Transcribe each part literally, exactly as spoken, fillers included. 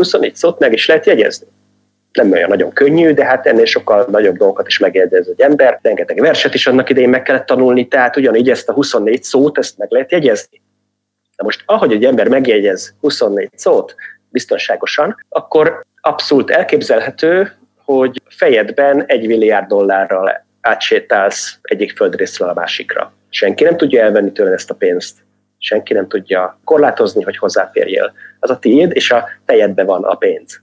huszonnégy szót meg is lehet jegyezni. Nem olyan nagyon könnyű, de hát ennél sokkal nagyobb dolgokat is megjegyez egy ember. Rengeteg verset is annak idején meg kellett tanulni, tehát ugyanígy ezt a huszonnégy szót, ezt meg lehet jegyezni. De most, ahogy egy ember megjegyez huszonnégy szót biztonságosan, akkor abszolút elképzelhető, hogy fejedben egy milliárd dollárral átsétálsz egyik földrészről a másikra. Senki nem tudja elvenni tőled ezt a pénzt. Senki nem tudja korlátozni, hogy hozzáférjél. Az a tiéd, és a fejedben van a pénz.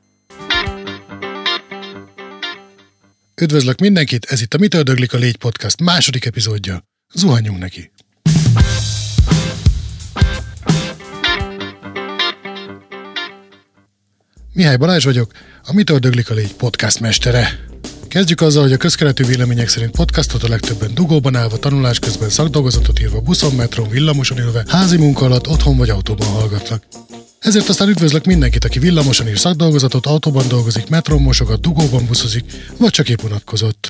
Üdvözlök mindenkit, ez itt a Mitől Döglik a Légy Podcast második epizódja. Zuhanjunk neki! Mihály Balázs vagyok, a Mitől Döglik a Légy Podcast mestere. Kezdjük azzal, hogy a közkeletű vélemények szerint podcastot a legtöbben dugóban állva, tanulás közben, szakdolgozatot írva, buszon, metrón, villamoson ülve, házi munka alatt, otthon vagy autóban hallgatnak. Ezért aztán üdvözlök mindenkit, aki villamoson ír szakdolgozatot, autóban dolgozik, metrón mosogat, dugóban buszozik, vagy csak épp unatkozott.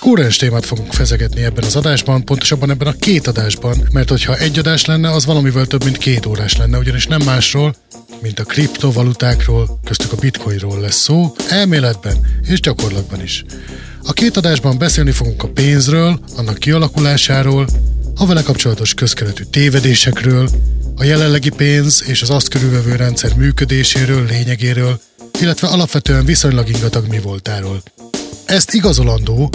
Kúrens témát fogunk fezegetni ebben az adásban, pontosabban ebben a két adásban, mert hogyha egy adás lenne, az valamivel több, mint két órás lenne, ugyanis nem másról, mint a kriptovalutákról, köztük a bitcoinról lesz szó, elméletben és gyakorlatban is. A két adásban beszélni fogunk a pénzről, annak kialakulásáról, a vele kapcsolatos közkeletű tévedésekről, a jelenlegi pénz és az azt körülvevő rendszer működéséről, lényegéről, illetve alapvetően viszonylag ingatag mi voltáról. Ezt igazolandó,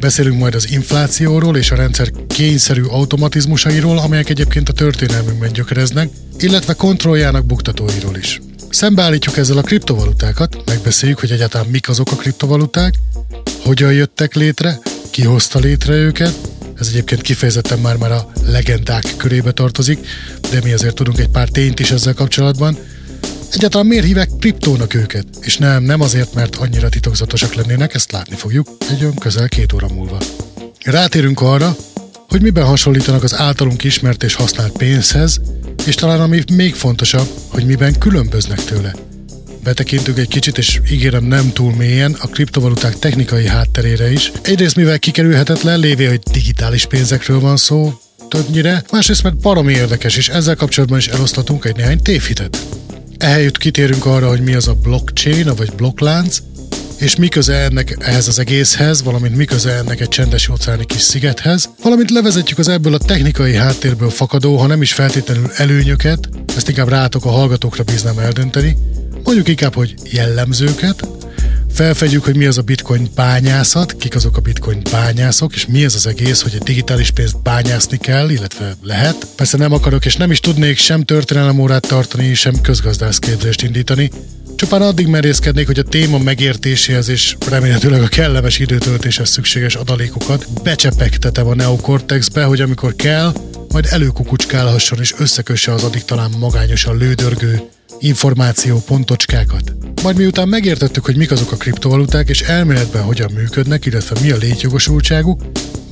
beszélünk majd az inflációról és a rendszer kényszerű automatizmusairól, amelyek egyébként a történelmünkben gyökereznek, illetve kontrolljának buktatóiról is. Szembeállítjuk ezzel a kriptovalutákat, megbeszéljük, hogy egyáltalán mik azok a kriptovaluták, hogyan jöttek létre, ki hozta létre őket, ez egyébként kifejezetten már-már a legendák körébe tartozik, de mi azért tudunk egy pár tényt is ezzel kapcsolatban. Egyáltalán miért hívják kriptónak őket? És nem, nem azért, mert annyira titokzatosak lennének, ezt látni fogjuk egy olyan közel két óra múlva. Rátérünk arra, hogy miben hasonlítanak az általunk ismert és használt pénzhez, és talán ami még fontosabb, hogy miben különböznek tőle. Betekintünk egy kicsit, és ígérem nem túl mélyen, a kriptovaluták technikai hátterére is. Egyrészt mivel kikerülhetetlen, lévén, hogy digitális pénzekről van szó többnyire, másrészt mert baromi érdekes, és ezzel kapcsolatban is eloszlatunk egy néhány tévhitet. Ehelyütt kitérünk arra, hogy mi az a blockchain, vagy blokklánc, és mi köze ennek ehhez az egészhez, valamint mi köze ennek egy csendes óceáni kis szigethez, valamint levezetjük az ebből a technikai háttérből fakadó, ha nem is feltétlenül előnyöket, ezt inkább rátok a hallgatókra bíznám eldönteni, mondjuk inkább, hogy jellemzőket, felfedjük, hogy mi az a bitcoin bányászat, kik azok a bitcoin bányászok, és mi ez az egész, hogy egy digitális pénzt bányászni kell, illetve lehet. Persze nem akarok és nem is tudnék sem történelemórát tartani, sem közgazdászképzést indítani. Csupán addig merészkednék, hogy a téma megértéséhez és remélhetőleg a kellemes időtöltéshez szükséges adalékokat becsepegtetem a neokortexbe, hogy amikor kell, majd előkukucskálhasson és összekösse az addig talán magányosan lődörgő információ pontocskákat. Majd miután megértettük, hogy mik azok a kriptovaluták és elméletben hogyan működnek, illetve mi a létjogosultságuk,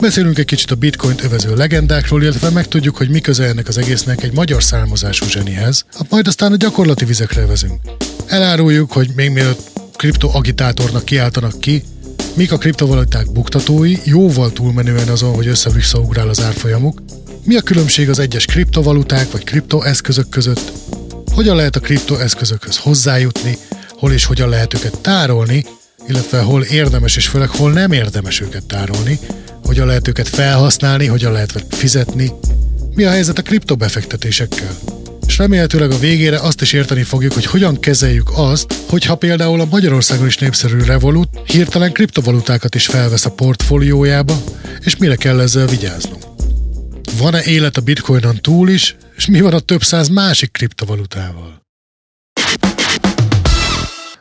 beszélünk egy kicsit a bitcoint övező legendákról, illetve megtudjuk, hogy mi köze ennek az egésznek egy magyar származású zsenihez, majd aztán a gyakorlati vizekre vezünk. Eláruljuk, hogy még mielőtt kriptoagitátornak kiáltanak ki, mik a kriptovaluták buktatói, jóval túlmenően azon, hogy össze-visszaugrál az árfolyamuk, mi a különbség az egyes kriptovaluták vagy kriptoeszközök között, hogyan lehet a kriptoeszközökhöz hozzájutni, hol és hogyan lehet őket tárolni, illetve hol érdemes és főleg hol nem érdemes őket tárolni, hogyan lehet őket felhasználni, hogyan lehet fizetni, mi a helyzet a kriptobefektetésekkel. És remélhetőleg a végére azt is érteni fogjuk, hogy hogyan kezeljük azt, hogyha például a Magyarországon is népszerű Revolut hirtelen kriptovalutákat is felvesz a portfóliójába, és mire kell ezzel vigyáznunk. Van-e élet a bitcoinon túl is, és mi van a több száz másik kriptovalutával?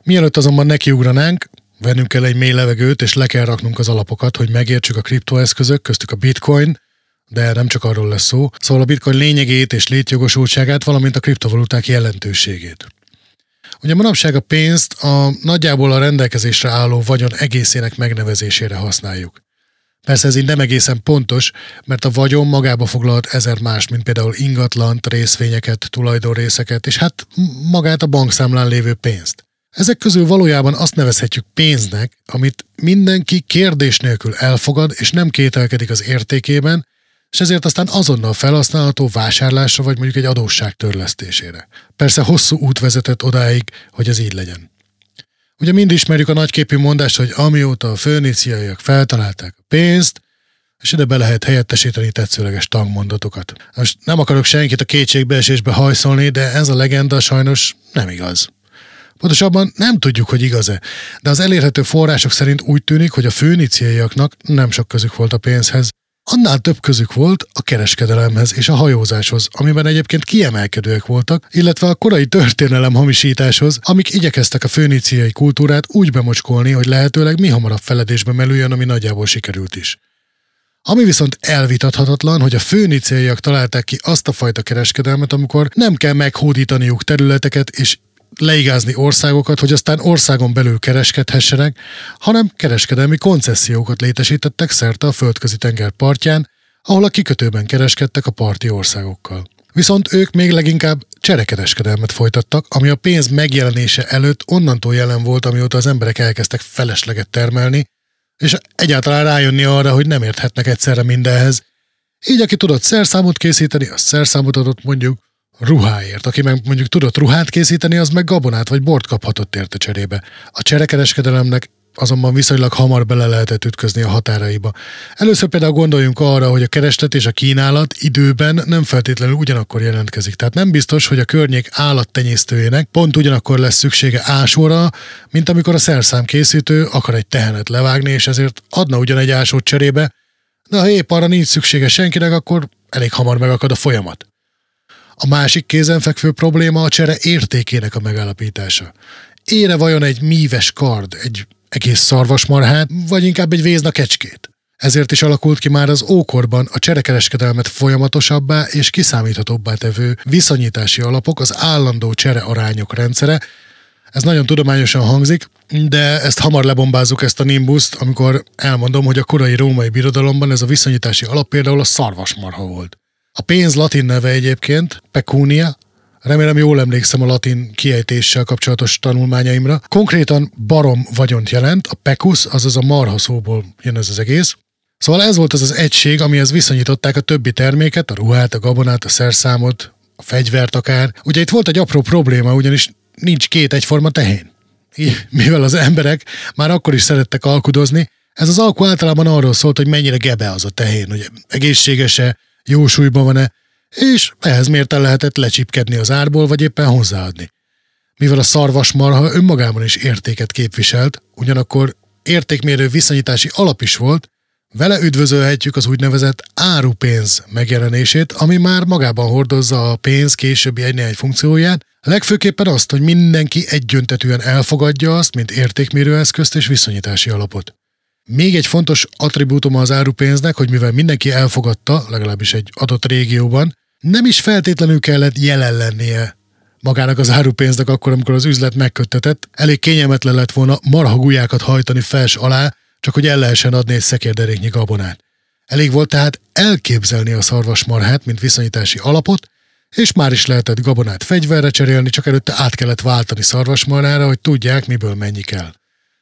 Mielőtt azonban nekiugranánk, vennünk kell egy mély levegőt, és le kell raknunk az alapokat, hogy megértsük a kriptoeszközök, köztük a bitcoin, de nem csak arról lesz szó, szóval a bitcoin lényegét és létjogosultságát, valamint a kriptovaluták jelentőségét. Ugye manapság a pénzt a nagyjából a rendelkezésre álló vagyon egészének megnevezésére használjuk. Persze ez így nem egészen pontos, mert a vagyon magába foglalhat ezer más, mint például ingatlant, részvényeket, tulajdonrészeket, és hát magát a bankszámlán lévő pénzt. Ezek közül valójában azt nevezhetjük pénznek, amit mindenki kérdés nélkül elfogad, és nem kételkedik az értékében, és ezért aztán azonnal felhasználható vásárlásra vagy mondjuk egy adósság törlesztésére. Persze hosszú út vezetett odáig, hogy ez így legyen. Ugye mind ismerjük a nagyképű mondást, hogy amióta a föníciaiak feltalálták a pénzt, és ide be lehet helyettesíteni tetszőleges tagmondatokat. Most nem akarok senkit a kétségbeesésbe hajszolni, de ez a legenda sajnos nem igaz. Pontosabban nem tudjuk, hogy igaz-e, de az elérhető források szerint úgy tűnik, hogy a föníciaiaknak nem sok közük volt a pénzhez. Annál több közük volt a kereskedelemhez és a hajózáshoz, amiben egyébként kiemelkedőek voltak, illetve a korai történelem hamisításhoz, amik igyekeztek a föníciai kultúrát úgy bemocskolni, hogy lehetőleg mi hamarabb feledésbe merüljön, ami nagyjából sikerült is. Ami viszont elvitathatatlan, hogy a föníciaiak találták ki azt a fajta kereskedelmet, amikor nem kell meghódítaniuk területeket és leigázni országokat, hogy aztán országon belül kereskedhessenek, hanem kereskedelmi koncessziókat létesítettek szerte a földközi tenger partján, ahol a kikötőben kereskedtek a parti országokkal. Viszont ők még leginkább cserekereskedelmet folytattak, ami a pénz megjelenése előtt onnantól jelen volt, amióta az emberek elkezdtek felesleget termelni, és egyáltalán rájönni arra, hogy nem érthetnek egyszerre mindenhez. Így aki tudott szerszámot készíteni, az szerszámot adott mondjuk ruháért. Aki meg mondjuk tudott ruhát készíteni, az meg gabonát vagy bort kaphatott érte cserébe. A cserekereskedelemnek azonban viszonylag hamar bele lehetett ütközni a határaiba. Először például gondoljunk arra, hogy a kereslet és a kínálat időben nem feltétlenül ugyanakkor jelentkezik. Tehát nem biztos, hogy a környék állattenyésztőjének pont ugyanakkor lesz szüksége ásóra, mint amikor a szerszámkészítő akar egy tehenet levágni, és ezért adna ugyan egy ásót cserébe, de ha épp arra nincs szüksége senkinek, akkor elég hamar megakad a folyamat. A másik kézenfekvő probléma a csere értékének a megállapítása. Ére vajon egy míves kard, egy egész szarvasmarhát, vagy inkább egy vézna kecskét? Ezért is alakult ki már az ókorban a cserekereskedelmet folyamatosabbá és kiszámíthatóbbá tevő viszonyítási alapok, az állandó cserearányok rendszere. Ez nagyon tudományosan hangzik, de ezt hamar lebombázzuk, ezt a nimbuszt, amikor elmondom, hogy a korai római birodalomban ez a viszonyítási alap például a szarvasmarha volt. A pénz latin neve egyébként pecunia, remélem jól emlékszem a latin kiejtéssel kapcsolatos tanulmányaimra. Konkrétan barom vagyont jelent, a pecus, azaz a marha szóból jön ez az egész. Szóval ez volt az az egység, amihez viszonyították a többi terméket, a ruhát, a gabonát, a szerszámot, a fegyvert akár. Ugye itt volt egy apró probléma, ugyanis nincs két egyforma tehén. Mivel az emberek már akkor is szerettek alkudozni, ez az alku általában arról szólt, hogy mennyire gebe az a tehén, hogy egészséges-e, jó súlyban van-e, és ehhez mérten lehetett lecsipkedni az árból, vagy éppen hozzáadni. Mivel a szarvasmarha önmagában is értéket képviselt, ugyanakkor értékmérő viszonyítási alap is volt, vele üdvözölhetjük az úgynevezett árupénz megjelenését, ami már magában hordozza a pénz későbbi egy-néhány funkcióját, legfőképpen azt, hogy mindenki egyöntetűen elfogadja azt, mint értékmérő eszközt és viszonyítási alapot. Még egy fontos attribútuma az árupénznek, hogy mivel mindenki elfogadta, legalábbis egy adott régióban, nem is feltétlenül kellett jelen lennie magának az árupénznek akkor, amikor az üzlet megköttetett. Elég kényelmetlen lett volna marhagulyákat hajtani fels alá, csak hogy el lehessen adni egy szekérderéknyi gabonát. Elég volt tehát elképzelni a szarvasmarhát, mint viszonyítási alapot, és már is lehetett gabonát fegyverre cserélni, csak előtte át kellett váltani szarvasmarhára, hogy tudják, miből mennyi kell.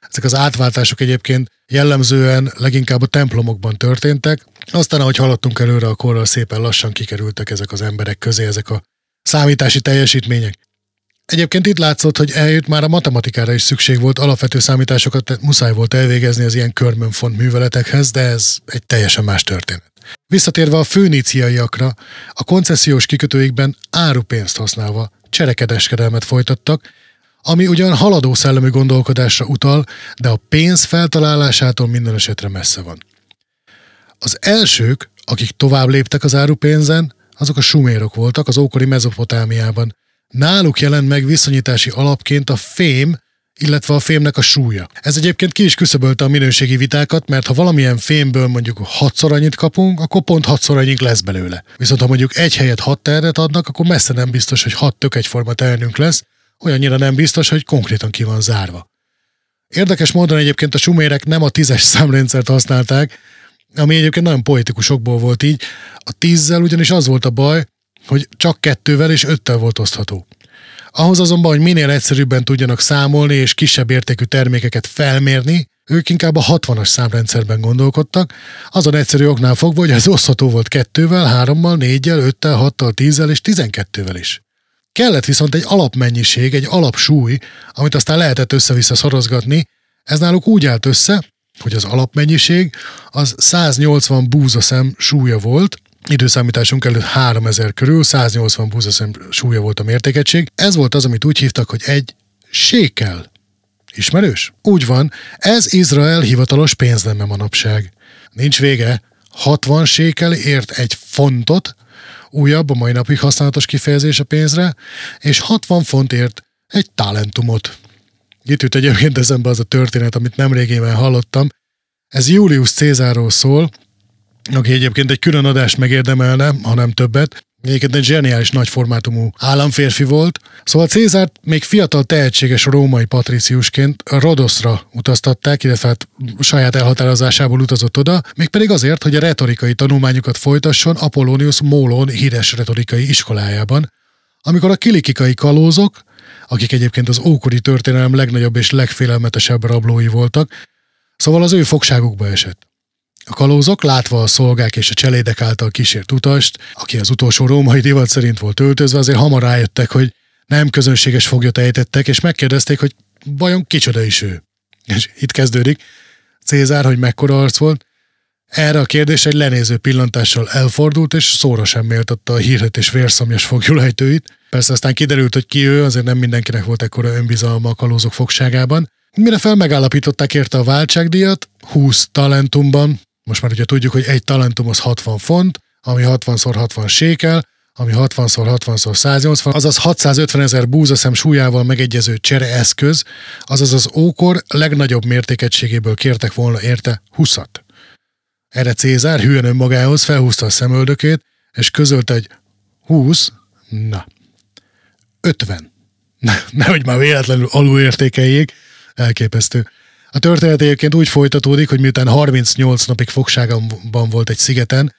Ezek az átváltások egyébként jellemzően leginkább a templomokban történtek, aztán ahogy haladtunk előre a korral, szépen lassan kikerültek ezek az emberek közé, ezek a számítási teljesítmények. Egyébként itt látszott, hogy eljött már a matematikára is szükség volt, alapvető számításokat muszáj volt elvégezni az ilyen körmönfont műveletekhez, de ez egy teljesen más történet. Visszatérve a föníciaiakra, a koncesziós kikötőikben árupénzt használva cserekereskedelmet folytattak, ami ugyan haladó szellemű gondolkodásra utal, de a pénz feltalálásától minden esetre messze van. Az elsők, akik tovább léptek az árupénzen, azok a sumérok voltak az ókori Mezopotámiában. Náluk jelent meg viszonyítási alapként a fém, illetve a fémnek a súlya. Ez egyébként ki is küszöbölte a minőségi vitákat, mert ha valamilyen fémből mondjuk hatszor annyit kapunk, akkor pont hatszor annyit lesz belőle. Viszont ha mondjuk egy helyet hat terret adnak, akkor messze nem biztos, hogy hat tök egyforma ternünk lesz, olyannyira nem biztos, hogy konkrétan ki van zárva. Érdekes módon egyébként a sumérek nem a tízes számrendszert használták, ami egyébként nagyon poetikusokból volt így. A tízzel ugyanis az volt a baj, hogy csak kettővel és öttel volt osztható. Ahhoz azonban, hogy minél egyszerűbben tudjanak számolni és kisebb értékű termékeket felmérni, Ők inkább a hatvanas számrendszerben gondolkodtak, azon egyszerű oknál fogva, hogy ez osztható volt kettővel, hárommal, néggyel, öttel, hattal, tízzel és tizenkettővel is. Kellett viszont egy alapmennyiség, egy alapsúly, amit aztán lehetett össze-vissza szorozgatni. Ez náluk úgy állt össze, hogy az alapmennyiség az száznyolcvan búzaszem súlya volt, időszámításunk előtt háromezer körül, száznyolcvan búzaszem súlya volt a mértékegység. Ez volt az, amit úgy hívtak, hogy egy sékel. Ismerős? Úgy van, ez Izrael hivatalos pénzneme manapság. Nincs vége, hatvan sékel ért egy fontot, újabb, a mai napig használatos kifejezés a pénzre, és hatvan font ért egy talentumot. Itt jut egyébként eszembe az a történet, amit nemrégében hallottam. Ez Julius Cézárról szól, aki egyébként egy külön adást megérdemelne, ha nem többet. Egyébként egy zseniális nagyformátumú államférfi volt. Szóval Cézárt még fiatal tehetséges római patriciusként Rodoszra utaztatták, illetve hát saját elhatározásából utazott oda, mégpedig azért, hogy a retorikai tanulmányokat folytasson Apollonius Mólon híres retorikai iskolájában. Amikor a kilikikai kalózok, akik egyébként az ókori történelem legnagyobb és legfélelmetesebb rablói voltak, szóval az ő fogságukba esett. A kalózok, látva a szolgák és a cselédek által kísért utast, aki az utolsó római divat szerint volt öltözve, azért hamar rájöttek, hogy nem közönséges foglyot ejtettek, és megkérdezték, hogy vajon kicsoda is ő. És itt kezdődik. Cézár, hogy mekkora arc volt, erre a kérdés egy lenéző pillantással elfordult, és szóra sem méltatta a hírhet és vérszomjas foglyulejtőit. Persze aztán kiderült, hogy ki ő, azért nem mindenkinek volt ekkora önbizalma a kalózok fogságában. Mire fel megállapították érte a váltságdíjat, húsz talentumban. Most már ugye tudjuk, hogy egy talentum az hatvan font, ami hatvanszor hatvan sékel, ami hatvanszor hatvanszor száznyolcvan, azaz hatszázötvenezer búzaszem súlyával megegyező csereeszköz, azaz az ókor legnagyobb mértékegységéből kértek volna érte húszat. Erre Cézár hülyen önmagához felhúzta a szemöldökét, és közölte, hogy húsz, na, ötven. Nehogy már véletlenül alulértékeljék, elképesztő. A történet egyébként úgy folytatódik, hogy miután harmincnyolc napig fogságban volt egy szigeten,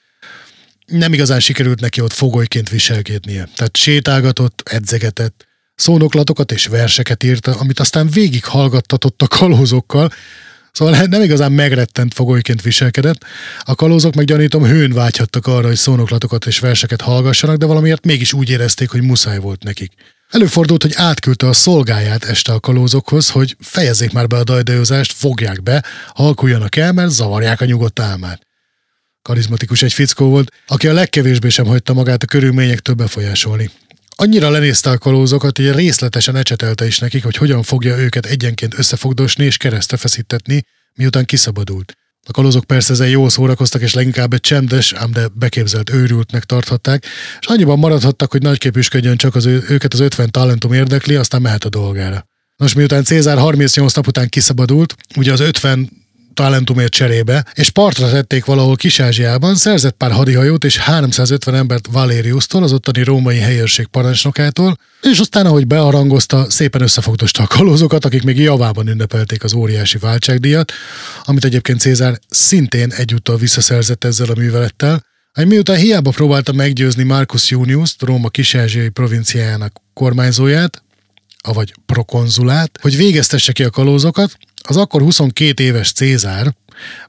nem igazán sikerült neki ott fogolyként viselkednie. Tehát sétálgatott, edzegetett, szónoklatokat és verseket írt, amit aztán végig hallgattatott a kalózokkal, szóval nem igazán megrettent fogolyként viselkedett. A kalózok meg gyanítom hőn vágyhattak arra, hogy szónoklatokat és verseket hallgassanak, de valamiért mégis úgy érezték, hogy muszáj volt nekik. Előfordult, hogy átküldte a szolgáját este a kalózokhoz, hogy fejezzék már be a dajdajozást, fogják be, halkuljanak el, mert zavarják a nyugodt álmát. Karizmatikus egy fickó volt, aki a legkevésbé sem hagyta magát a körülményektől befolyásolni. Annyira lenézte a kalózokat, hogy részletesen ecsetelte is nekik, hogy hogyan fogja őket egyenként összefogdosni és keresztre feszítetni, miután kiszabadult. A kalózok persze ezzel jól szórakoztak, és leginkább egy csendes, ám de beképzelt őrültnek tarthatták, és annyiban maradhattak, hogy nagyképűsködjön csak az ő, őket az ötven talentum érdekli, aztán mehet a dolgára. Nos, miután Cézár harmincnyolc nap után kiszabadult, ugye az ötven talentumért cserébe, és partra tették valahol Kis-Ázsiában, szerzett pár hadihajót és háromszázötven embert Valériusztól, az ottani római helyőrség parancsnokától, és aztán, ahogy beharangozta, szépen összefogdosta a kalózokat, akik még javában ünnepelték az óriási váltságdíjat, amit egyébként Cézár szintén egyúttal visszaszerzett ezzel a művelettel, hogy miután hiába próbálta meggyőzni Marcus Juniust, Róma kis-ázsiai provinciájának kormányzóját, avagy prokonzulát, hogy végeztesse ki a kalózokat, az akkor huszonkét éves Cézár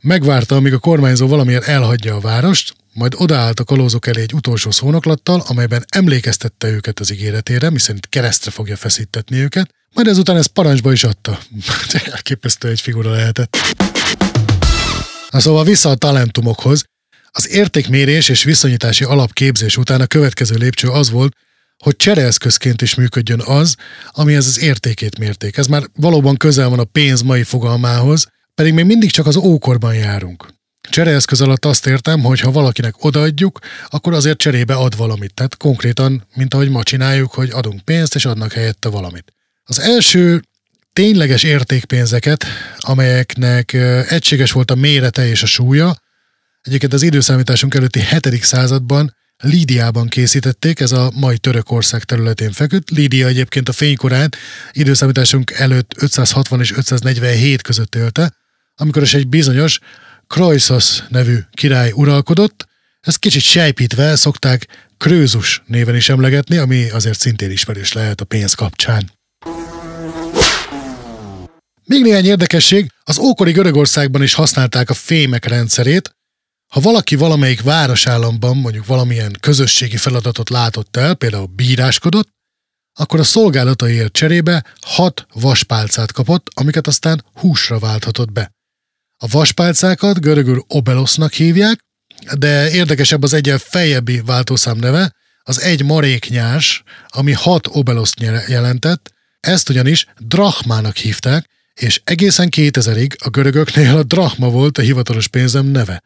megvárta, amíg a kormányzó valamiért elhagyja a várost, majd odaállt a kalózok elé egy utolsó szónoklattal, amelyben emlékeztette őket az ígéretére, miszerint keresztre fogja feszítetni őket, majd ezután ezt parancsba is adta. Elképesztő egy figura lehetett. Na szóval vissza a talentumokhoz. Az értékmérés és viszonyítási alapképzés után a következő lépcső az volt, hogy csereeszközként is működjön az, amihez az értékét mérték. Ez már valóban közel van a pénz mai fogalmához, pedig még mindig csak az ókorban járunk. Csereeszköz alatt azt értem, hogy ha valakinek odaadjuk, akkor azért cserébe ad valamit. Tehát konkrétan, mint ahogy ma csináljuk, hogy adunk pénzt, és adnak helyette valamit. Az első tényleges értékpénzeket, amelyeknek egységes volt a mérete és a súlya, egyébként az időszámításunk előtti hetedik században Lídiában készítették, ez a mai Törökország területén feküdt. Lídia egyébként a fénykorát időszámításunk előtt ötszázhatvan és ötszáznegyvenhét között élte, amikor is egy bizonyos Kreuszos nevű király uralkodott. Ezt kicsit sejpítve szokták Krőzus néven is emlegetni, ami azért szintén ismerős lehet a pénz kapcsán. Még néhány érdekesség, az ókori Görögországban is használták a fémek rendszerét. Ha valaki valamelyik városállamban mondjuk valamilyen közösségi feladatot látott el, például bíráskodott, akkor a szolgálataiért cserébe hat vaspálcát kapott, amiket aztán húsra válthatott be. A vaspálcákat görögül obelosznak hívják, de érdekesebb az egyen feljebbi váltószám neve, az egy maréknyás, ami hat obeloszt jelentett, ezt ugyanis drachmának hívták, és egészen kétezerig a görögöknél a drachma volt a hivatalos pénzem neve.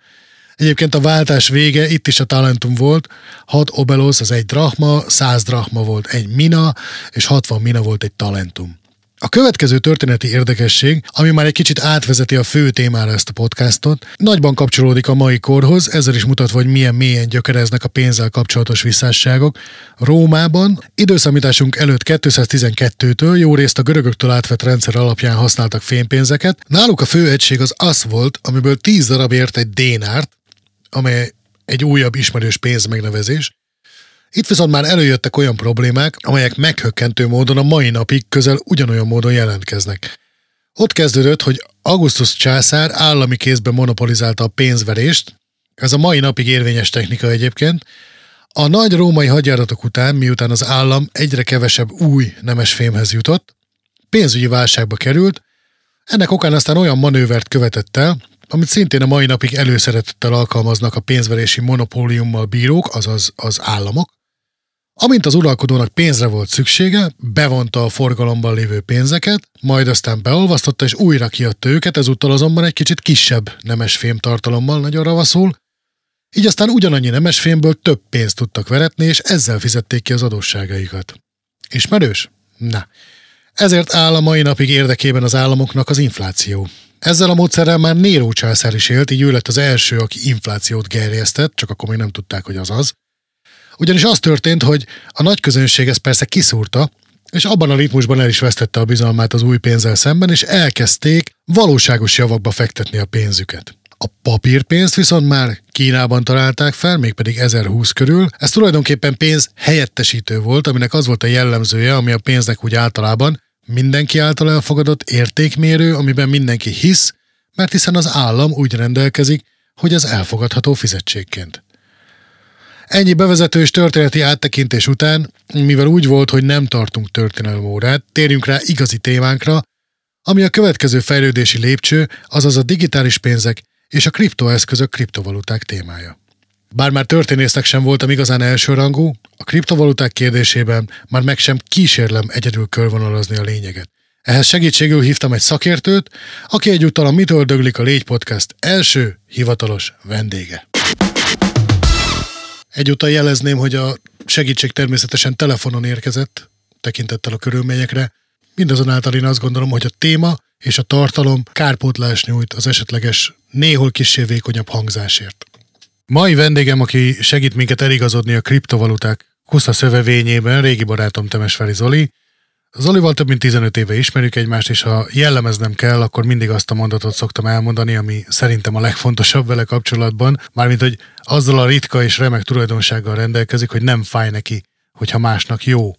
Egyébként a váltás vége itt is a talentum volt, hat obelosz az egy drachma, száz drachma volt egy mina, és hatvan mina volt egy talentum. A következő történeti érdekesség, ami már egy kicsit átvezeti a fő témára ezt a podcastot, nagyban kapcsolódik a mai korhoz, ezzel is mutatva, hogy milyen mélyen gyökereznek a pénzzel kapcsolatos visszásságok. Rómában időszámításunk előtt kétszáztizenkettőtől jó részt a görögöktől átvett rendszer alapján használtak fémpénzeket. Náluk a fő egység az á es zé volt, amiből tíz darab ért egy dénárt, amely egy újabb ismerős pénzmegnevezés. Itt viszont már előjöttek olyan problémák, amelyek meghökkentő módon a mai napig közel ugyanolyan módon jelentkeznek. Ott kezdődött, hogy Augustus császár állami kézben monopolizálta a pénzverést, ez a mai napig érvényes technika egyébként. A nagy római hadjáratok után, miután az állam egyre kevesebb új nemesfémhez jutott, pénzügyi válságba került, ennek okán aztán olyan manővert követett el, amit szintén a mai napig előszeretettel alkalmaznak a pénzverési monopóliummal bírók, azaz az államok. Amint az uralkodónak pénzre volt szüksége, bevonta a forgalomban lévő pénzeket, majd aztán beolvasztotta és újra kiadta őket, ezúttal azonban egy kicsit kisebb nemesfém tartalommal, nagyon ravaszul. Így aztán ugyanannyi nemesfémből több pénzt tudtak veretni, és ezzel fizették ki az adósságaikat. Ismerős? Na. Ezért áll a mai napig érdekében az államoknak az infláció. Ezzel a módszerrel már Néró császár is élt, így ő lett az első, aki inflációt gerjesztett, csak akkor még nem tudták, hogy az az. Ugyanis az történt, hogy a nagy közönség ezt persze kiszúrta, és abban a ritmusban el is vesztette a bizalmát az új pénzzel szemben, és elkezdték valóságos javakba fektetni a pénzüket. A papírpénzt viszont már Kínában találták fel, mégpedig ezerhúsz körül. Ez tulajdonképpen pénz helyettesítő volt, aminek az volt a jellemzője, ami a pénznek úgy általában mindenki által elfogadott értékmérő, amiben mindenki hisz, mert hiszen az állam úgy rendelkezik, hogy ez elfogadható fizetségként. Ennyi bevezető és történeti áttekintés után, mivel úgy volt, hogy nem tartunk történelemórát, térjünk rá igazi témánkra, ami a következő fejlődési lépcső, azaz a digitális pénzek és a kriptoeszközök, kriptovaluták témája. Bár már történésznek sem voltam igazán elsőrangú, a kriptovaluták kérdésében már meg sem kísérlem egyedül körvonalazni a lényeget. Ehhez segítségül hívtam egy szakértőt, aki egyúttal a Mitől Döglik a Légy Podcast első hivatalos vendége. Egyúttal jelezném, hogy a segítség természetesen telefonon érkezett, tekintettel a körülményekre. Mindazonáltal én azt gondolom, hogy a téma és a tartalom kárpótlást nyújt az esetleges, néhol kissé vékonyabb hangzásért. Mai vendégem, aki segít minket eligazodni a kriptovaluták kusza szövevényében, régi barátom Temesvári Zoli. Zolival több mint tizenöt éve ismerjük egymást, és ha jellemeznem kell, akkor mindig azt a mondatot szoktam elmondani, ami szerintem a legfontosabb vele kapcsolatban, mármint, hogy azzal a ritka és remek tulajdonsággal rendelkezik, hogy nem fáj neki, hogyha másnak jó.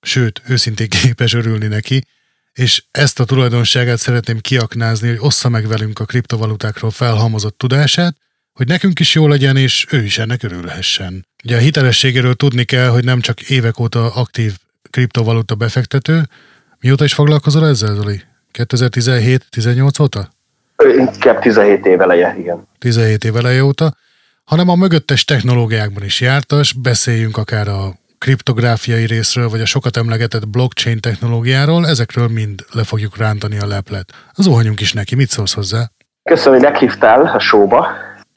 Sőt, őszintén képes örülni neki, és ezt a tulajdonságát szeretném kiaknázni, hogy ossza meg velünk a kriptovalutákról felhalmozott tudását, hogy nekünk is jó legyen, és ő is ennek örülhessen. Ugye a hitelességéről tudni kell, hogy nem csak évek óta aktív kriptovaluta befektető. Mióta is foglalkozol ezzel, Zoli? kétezer-tizenhét tizennyolc óta? Inkább tizenhét év eleje, igen. tizenhét év eleje óta, hanem a mögöttes technológiákban is jártas, beszéljünk akár a kriptográfiai részről, vagy a sokat emlegetett blockchain technológiáról, ezekről mind le fogjuk rántani a leplet. Zuhanyunk is neki, mit szólsz hozzá? Köszönöm, hogy meghívtál a showba.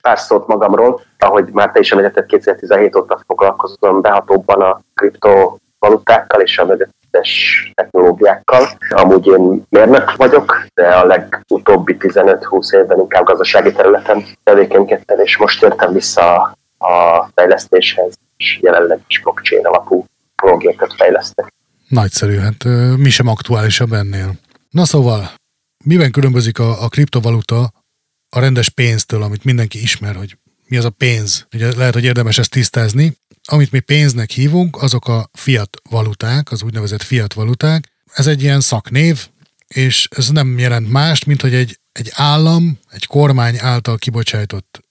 Pár szót magamról, ahogy már te is említetted, kétezer-tizenhét óta foglalkozom behatóbban a kriptovalutákkal és a mögöttes technológiákkal. Amúgy én mérnök vagyok, de a legutóbbi tizenöt-húsz évben inkább gazdasági területen tevékenykedtem, és most tértem vissza a fejlesztéshez, és jelenleg is blockchain alapú projektet fejlesztek. Nagyszerű, hát mi sem aktuálisabb ennél. Na szóval, miben különbözik a, a kriptovaluta a rendes pénztől, amit mindenki ismer, hogy mi az a pénz? Ugye lehet, hogy érdemes ezt tisztázni. Amit mi pénznek hívunk, azok a fiat valuták, az úgynevezett fiat valuták. Ez egy ilyen szaknév, és ez nem jelent mást, mint hogy egy, egy állam, egy kormány által kibocsájtott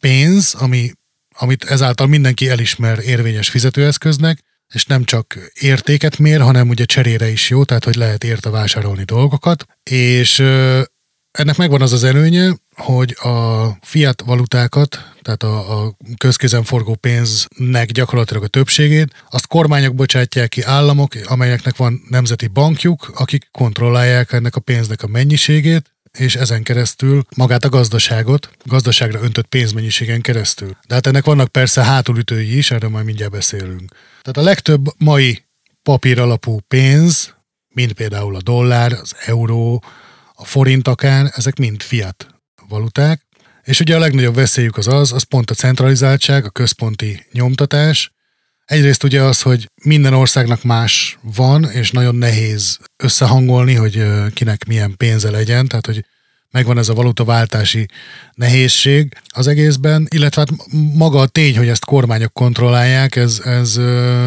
pénz, ami, amit ezáltal mindenki elismer érvényes fizetőeszköznek, és nem csak értéket mér, hanem ugye cserére is jó, tehát hogy lehet érte vásárolni dolgokat, és ö, ennek megvan az az előnye, hogy a fiat valutákat, tehát a, a közkézen forgó pénznek gyakorlatilag a többségét, azt kormányok bocsátják ki, államok, amelyeknek van nemzeti bankjuk, akik kontrollálják ennek a pénznek a mennyiségét, és ezen keresztül magát a gazdaságot, gazdaságra öntött pénzmennyiségen keresztül. De hát ennek vannak persze hátulütői is, erről majd mindjárt beszélünk. Tehát a legtöbb mai papír alapú pénz, mint például a dollár, az euró, a forint akár, ezek mind fiat valuták, és ugye a legnagyobb veszélyük az az, az pont a centralizáltság, a központi nyomtatás. Egyrészt ugye az, hogy minden országnak más van, és nagyon nehéz összehangolni, hogy kinek milyen pénze legyen, tehát hogy megvan ez a valutaváltási nehézség az egészben, illetve hát maga a tény, hogy ezt kormányok kontrollálják, ez, ez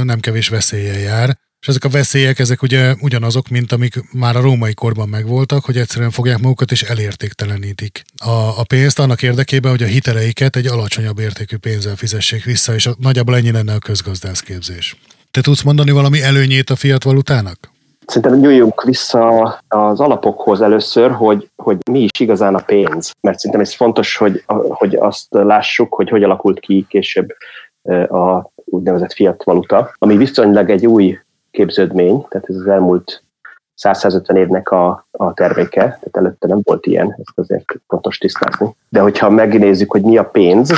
nem kevés veszéllyel jár. És ezek a veszélyek, ezek ugye ugyanazok, mint amik már a római korban megvoltak, hogy egyszerűen fogják magukat és elértéktelenítik a, a pénzt annak érdekében, hogy a hiteleiket egy alacsonyabb értékű pénzzel fizessék vissza, és a, nagyjából ennyi lenne a közgazdászképzés. Te tudsz mondani valami előnyét a fiat valutának? Szerintem nyúljunk vissza az alapokhoz először, hogy, hogy mi is igazán a pénz. Mert szerintem ez fontos, hogy, hogy azt lássuk, hogy hogy alakult ki később a úgynevezett fiat valuta, ami viszonylag egy új képződmény, tehát ez az elmúlt száz-százötven évnek a, a terméke, tehát előtte nem volt ilyen, ezt azért fontos tisztázni. De hogyha megnézzük, hogy mi a pénz,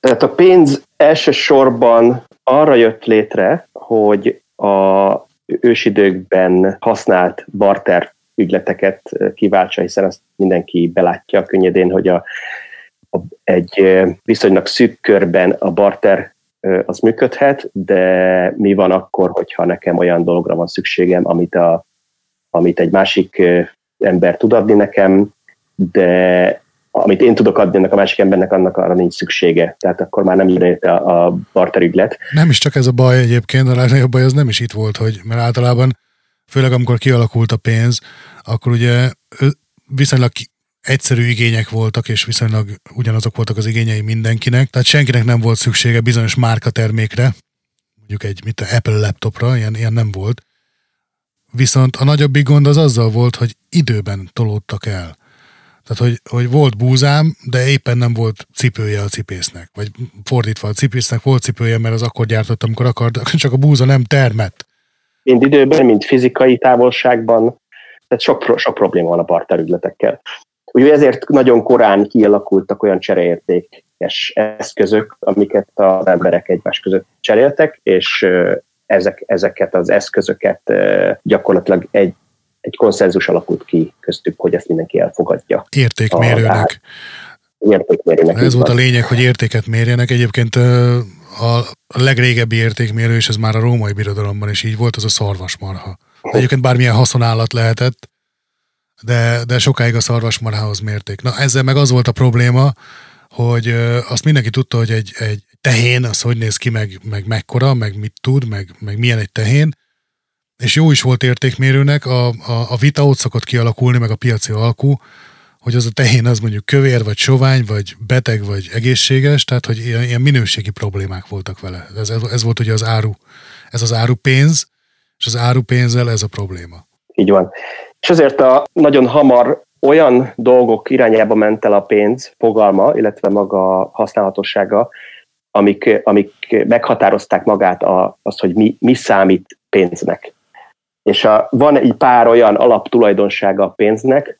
tehát a pénz elsősorban arra jött létre, hogy a ősidőkben használt barter ügyleteket kiváltsa, hiszen azt mindenki belátja könnyedén, hogy a, a, egy viszonylag szűk körben a barter az működhet, de mi van akkor, hogyha nekem olyan dologra van szükségem, amit, a, amit egy másik ember tud adni nekem, de amit én tudok adni ennek a másik embernek, annak arra nincs szüksége. Tehát akkor már nem jött a, a barterügylet. Nem is csak ez a baj egyébként, a legnagyobb baj az nem is itt volt, hogy, mert általában, főleg amikor kialakult a pénz, akkor ugye viszonylag ki- egyszerű igények voltak, és viszonylag ugyanazok voltak az igényei mindenkinek. Tehát senkinek nem volt szüksége bizonyos márkatermékre, mondjuk egy mit, Apple laptopra, ilyen, ilyen nem volt. Viszont a nagyobbik gond az azzal volt, hogy időben tolódtak el. Tehát, hogy, hogy volt búzám, de éppen nem volt cipője a cipésznek. Vagy fordítva, a cipésznek volt cipője, mert az akkor gyártott, amikor akart, csak a búza nem termett. Mind időben, mind fizikai távolságban. Tehát sok, sok probléma van a barterügyletekkel. Úgyhogy ezért nagyon korán kialakultak olyan csereértékes eszközök, amiket az emberek egymás között cseréltek, és ezek, ezeket az eszközöket gyakorlatilag egy, egy konszenzus alakult ki köztük, hogy ezt mindenki elfogadja. Értékmérőnek. A, értékmérőnek. Ez volt a lényeg, hogy értéket mérjenek. Egyébként a legrégebbi értékmérő, és ez már a római birodalomban is így volt, az a szarvasmarha. Egyébként bármilyen haszonállat lehetett, De, de sokáig a szarvasmarhához mérték. Na, ezzel meg az volt a probléma, hogy ö, azt mindenki tudta, hogy egy, egy tehén, az hogy néz ki, meg, meg mekkora, meg mit tud, meg, meg milyen egy tehén, és jó is volt értékmérőnek, a, a, a vita ott szokott kialakulni, meg a piaci alkú, hogy az a tehén az mondjuk kövér, vagy sovány, vagy beteg, vagy egészséges, tehát hogy ilyen, ilyen minőségi problémák voltak vele. Ez, ez volt ugye az áru, ez az árupénz, és az árupénzzel ez a probléma. Így van. És azért a nagyon hamar olyan dolgok irányába ment el a pénz fogalma, illetve maga használhatósága, amik, amik meghatározták magát a, azt, hogy mi, mi számít pénznek. És a, van egy pár olyan alaptulajdonsága a pénznek,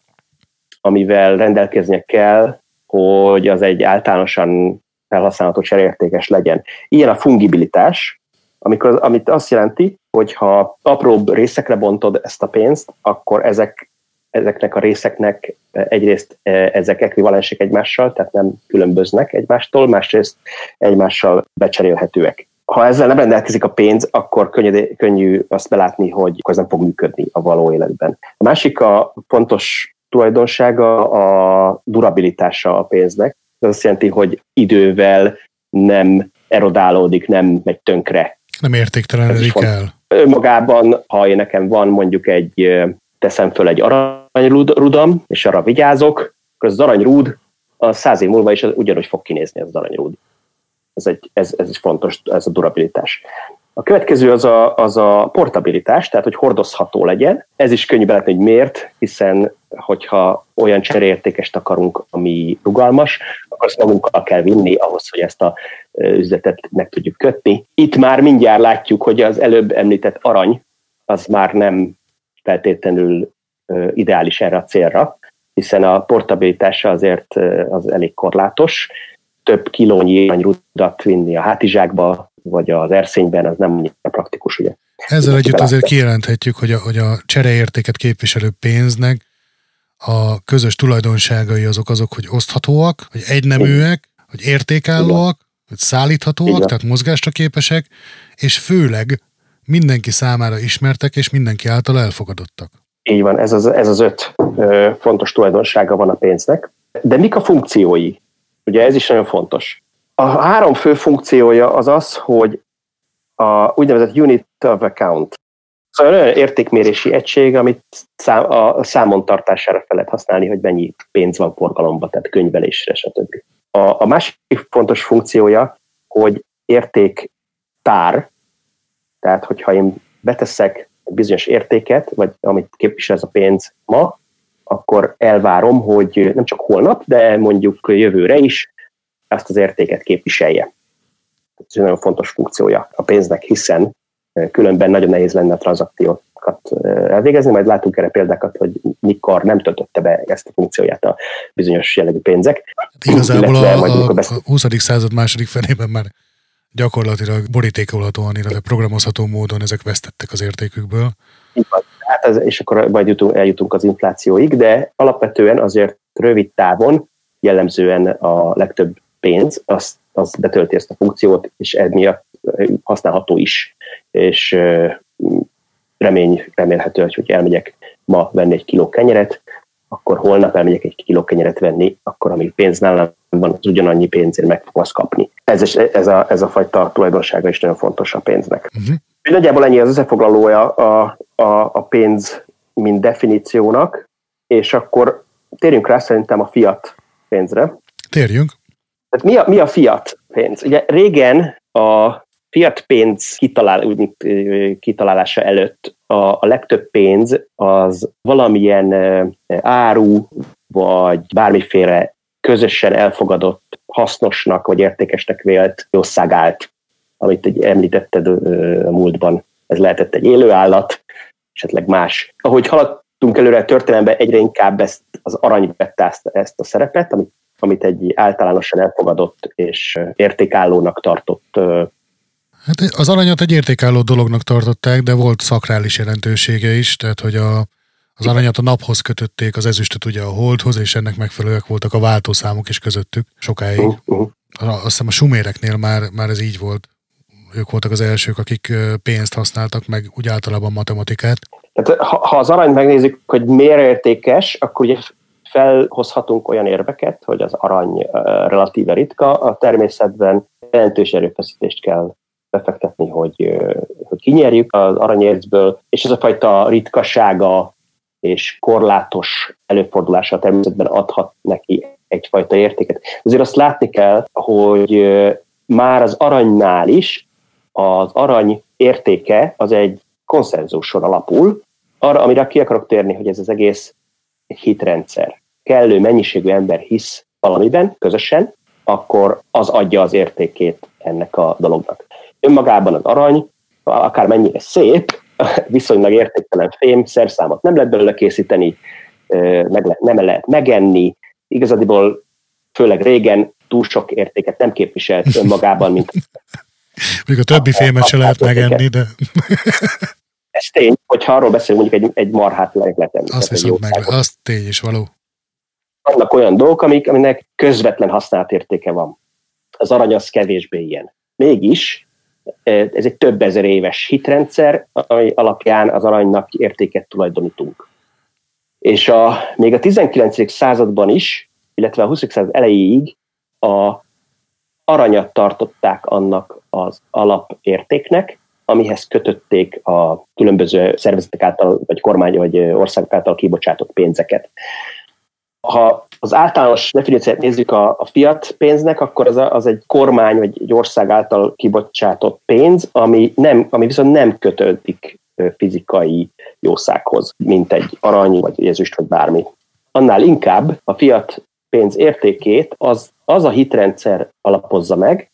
amivel rendelkeznie kell, hogy az egy általánosan felhasználható csereértékes legyen. Ilyen a fungibilitás, amikor, amit azt jelenti, hogyha apróbb részekre bontod ezt a pénzt, akkor ezek, ezeknek a részeknek egyrészt ezek ekvivalensek egymással, tehát nem különböznek egymástól, másrészt egymással becserélhetőek. Ha ezzel nem rendelkezik a pénz, akkor könnyű, könnyű azt belátni, hogy ez nem fog működni a való életben. A másik a fontos tulajdonsága a durabilitása a pénznek. Ez azt jelenti, hogy idővel nem erodálódik, nem megy tönkre. Nem értéktelenedik el. Önmagában, ha nekem van mondjuk egy teszem föl egy aranyrudam, és arra vigyázok, akkor az aranyrúd a száz év múlva is ugyanúgy fog kinézni az aranyrúd. Ez egy, ez, ez is fontos, ez a durabilitás. A következő az a, az a portabilitás, tehát hogy hordozható legyen. Ez is könnyű belátni, hogy miért, hiszen hogyha olyan cseréértékest akarunk, ami rugalmas, akkor azt magunkkal kell vinni ahhoz, hogy ezt a üzletet meg tudjuk kötni. Itt már mindjárt látjuk, hogy az előbb említett arany, az már nem feltétlenül ideális erre a célra, hiszen a portabilitása azért az elég korlátos. Több kilónyi aranyrudat vinni a hátizsákba, vagy az erszényben, az nem annyira praktikus, ugye. Ezzel együtt azért kijelenthetjük, hogy a, hogy a csereértéket képviselő pénznek a közös tulajdonságai azok azok, hogy oszthatóak, hogy egyneműek, hogy értékállóak, hogy szállíthatóak, tehát mozgásra képesek, és főleg mindenki számára ismertek, és mindenki által elfogadottak. Így van, ez az, ez az öt ö, fontos tulajdonsága van a pénznek. De mik a funkciói? Ugye ez is nagyon fontos. A három fő funkciója az az, hogy a úgynevezett unit of account. Ez olyan értékmérési egység, amit szám, a számon tartására fel lehet használni, hogy mennyi pénz van forgalomba, tehát könyvelésre, stb. A, a másik fontos funkciója, hogy értéktár, tehát hogyha én beteszek egy bizonyos értéket, vagy amit képvisel ez a pénz ma, akkor elvárom, hogy nem csak holnap, de mondjuk jövőre is ezt az értéket képviselje. Ez egy nagyon fontos funkciója a pénznek, hiszen különben nagyon nehéz lenne a tranzakciókat elvégezni, majd látunk erre példákat, hogy mikor nem töltötte be ezt a funkcióját a bizonyos jellegű pénzek. Igazából a, a, a huszadik század második felében már gyakorlatilag borítékolhatóan, illetve programozható módon ezek vesztettek az értékükből. Így van. Hát ez, és akkor majd jutunk, eljutunk az inflációig, de alapvetően azért rövid távon jellemzően a legtöbb pénz, az, az betölti ezt a funkciót, és emiatt használható is. És remény, remélhető, hogy hogyha elmegyek ma venni egy kiló kenyeret, akkor holnap elmegyek egy kiló kenyeret venni, akkor amíg pénz nálam van, az ugyanannyi pénzért meg fogom azt kapni. Ez, ez, a, ez a fajta tulajdonsága is nagyon fontos a pénznek. Uh-huh. Nagyjából ennyi az összefoglalója a, a, a pénz, mint definíciónak, és akkor térjünk rá szerintem a fiat pénzre. Térjünk. Tehát mi a, mi a fiat pénz? Ugye régen a fiat pénz kitalál, kitalálása előtt a, a legtöbb pénz az valamilyen áru, vagy bármiféle közösen elfogadott, hasznosnak vagy értékesnek vélt jószág állt, amit említetted a múltban. Ez lehetett egy élő állat, esetleg más. Ahogy haladtunk előre a történelemben, egyre inkább ezt az arany vette ezt a szerepet, amit amit egy általánosan elfogadott és értékállónak tartott. Hát az aranyat egy értékálló dolognak tartották, de volt szakrális jelentősége is, tehát hogy a, az aranyat a naphoz kötötték, az ezüstöt ugye a holdhoz, és ennek megfelelőek voltak a váltószámok is közöttük sokáig. Uh-huh. Azt hiszem a suméreknél már, már ez így volt. Ők voltak az elsők, akik pénzt használtak, meg úgy általában matematikát. Tehát, ha, ha az aranyt megnézzük, hogy miért értékes, akkor ugye felhozhatunk olyan érveket, hogy az arany uh, relatíve ritka, a természetben jelentős erőfeszítést kell befektetni, hogy, uh, hogy kinyerjük az aranyércből, és ez a fajta ritkasága és korlátos előfordulása a természetben adhat neki egyfajta értéket. Azért azt látni kell, hogy uh, már az aranynál is az arany értéke az egy konszenzuson alapul, arra, amire ki akarok térni, hogy ez az egész egy hitrendszer. Kellő mennyiségű ember hisz valamiben, közösen, akkor az adja az értékét ennek a dolognak. Önmagában az arany, akár mennyire szép, viszonylag értéktelen fém, szerszámot nem lehet belőle készíteni, nem lehet megenni. Igazából főleg régen túl sok értéket nem képviselt önmagában, mint... Még a többi fémet se lehet megenni, de... Ez tény, hogyha arról beszélünk, mondjuk egy, egy marhát megletenni. Azt viszont meg, az tény is való. Vannak olyan dolgok, amik, aminek közvetlen használatértéke van. Az arany az kevésbé ilyen. Mégis ez egy több ezer éves hitrendszer, ami alapján az aranynak értéket tulajdonítunk. És a, még a tizenkilencedik században is, illetve a huszadik század elejéig a aranyat tartották annak az alapértéknek, amihez kötötték a különböző szervezetek által, vagy kormány, vagy országok által kibocsátott pénzeket. Ha az általános definíciót nézzük a, a fiat pénznek, akkor az, a, az egy kormány, vagy egy ország által kibocsátott pénz, ami, nem, ami viszont nem kötődik fizikai jószághoz, mint egy arany, vagy ezüst, vagy bármi. Annál inkább a fiat pénz értékét az, az a hitrendszer alapozza meg,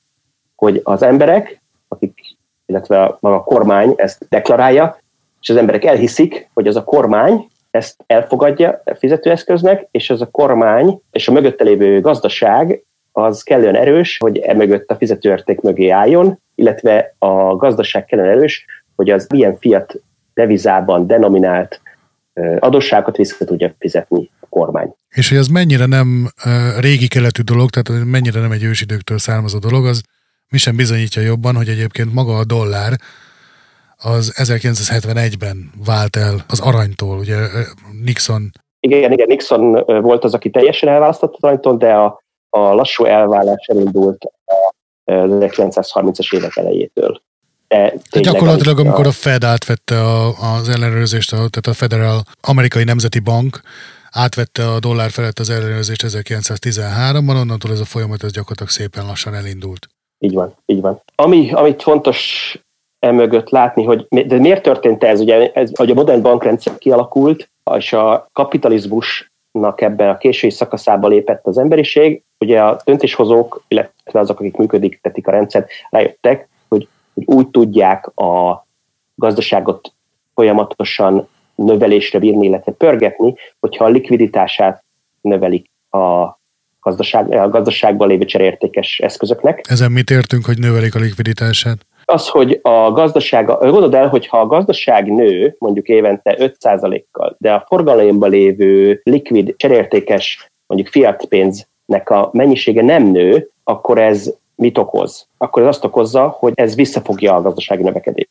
hogy az emberek, akik, illetve a maga kormány ezt deklarálja, és az emberek elhiszik, hogy az a kormány ezt elfogadja a fizetőeszköznek, és az a kormány és a mögötte lévő gazdaság az kellően erős, hogy emögött a fizetőérték mögé álljon, illetve a gazdaság kellően erős, hogy az ilyen fiat devizában denominált adósságokat vissza tudja fizetni a kormány. És hogy az mennyire nem régi keletű dolog, tehát mennyire nem egy ősidőktől származó dolog, az mi sem bizonyítja jobban, hogy egyébként maga a dollár az ezerkilencszázhetvenegyben vált el az aranytól, ugye Nixon... Igen, igen, Nixon volt az, aki teljesen elválasztott az aranytól, de a, a lassú elválás elindult az ezerkilencszázharmincas évek elejétől. Tehát gyakorlatilag, amikor a Fed átvette a, az ellenőrzést, tehát a Federal Amerikai Nemzeti Bank átvette a dollár felett az ellenőrzést ezerkilencszáztizenháromban, onnantól ez a folyamat ez gyakorlatilag szépen lassan elindult. Így van, így van. Ami, amit fontos emögött látni, hogy de miért történt ez? Ugye ez, hogy a modern bankrendszer kialakult, és a kapitalizmusnak ebben a késői szakaszába lépett az emberiség, ugye a döntéshozók, illetve azok, akik működtetik a rendszert, rájöttek, hogy, hogy úgy tudják a gazdaságot folyamatosan növelésre bírni, illetve pörgetni, hogyha a likviditását növelik a Gazdaság, a gazdaságban lévő cseréértékes eszközöknek. Ezen mit értünk, hogy növelik a likviditását? Az, hogy a gazdaság, gondold el, hogy ha a gazdaság nő, mondjuk évente öt százalékkal, de a forgalomban lévő likvid cseréértékes, mondjuk fiat pénznek a mennyisége nem nő, akkor ez mit okoz? Akkor ez azt okozza, hogy ez visszafogja a gazdasági növekedést.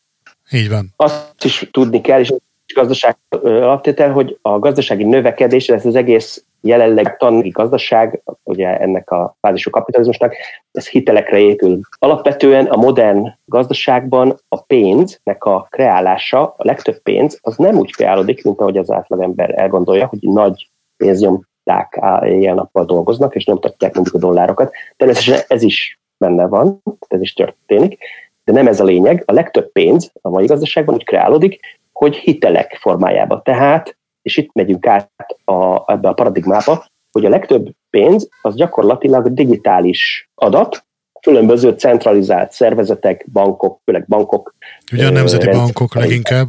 Így van. Azt is tudni kell, és gazdaság alaptétel, hogy a gazdasági növekedés, ez az egész jelenleg tanulói gazdaság, ugye ennek a fázisú kapitalizmusnak, ez hitelekre épül. Alapvetően a modern gazdaságban a pénznek a kreálása, a legtöbb pénz, az nem úgy kreálódik, mint ahogy az átlagember elgondolja, hogy nagy pénznyomták éjjel-nappal dolgoznak, és nyomtatják mondjuk a dollárokat. Természetesen ez is benne van, ez is történik, de nem ez a lényeg. A legtöbb pénz a mai gazdaságban úgy kreálódik, hogy hitelek formájába. Tehát, és itt megyünk át a, ebbe a paradigmába, hogy a legtöbb pénz az gyakorlatilag digitális adat, különböző centralizált szervezetek, bankok, főleg bankok. Ugye a nemzeti ö, bankok leginkább.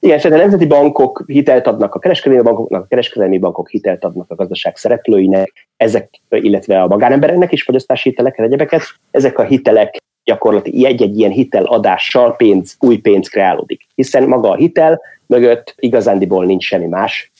Igen, szóval a nemzeti bankok hitelt adnak a kereskedelmi bankoknak, a kereskedelmi bankok hitelt adnak a gazdaság szereplőinek, ezek, illetve a magánembereknek is fogyasztási hiteleket, egyebeket. Ezek a hitelek gyakorlatilag egy-egy ilyen hiteladással pénz, új pénz kreálódik. Hiszen maga a hitel mögött igazándiból nincs semmi más,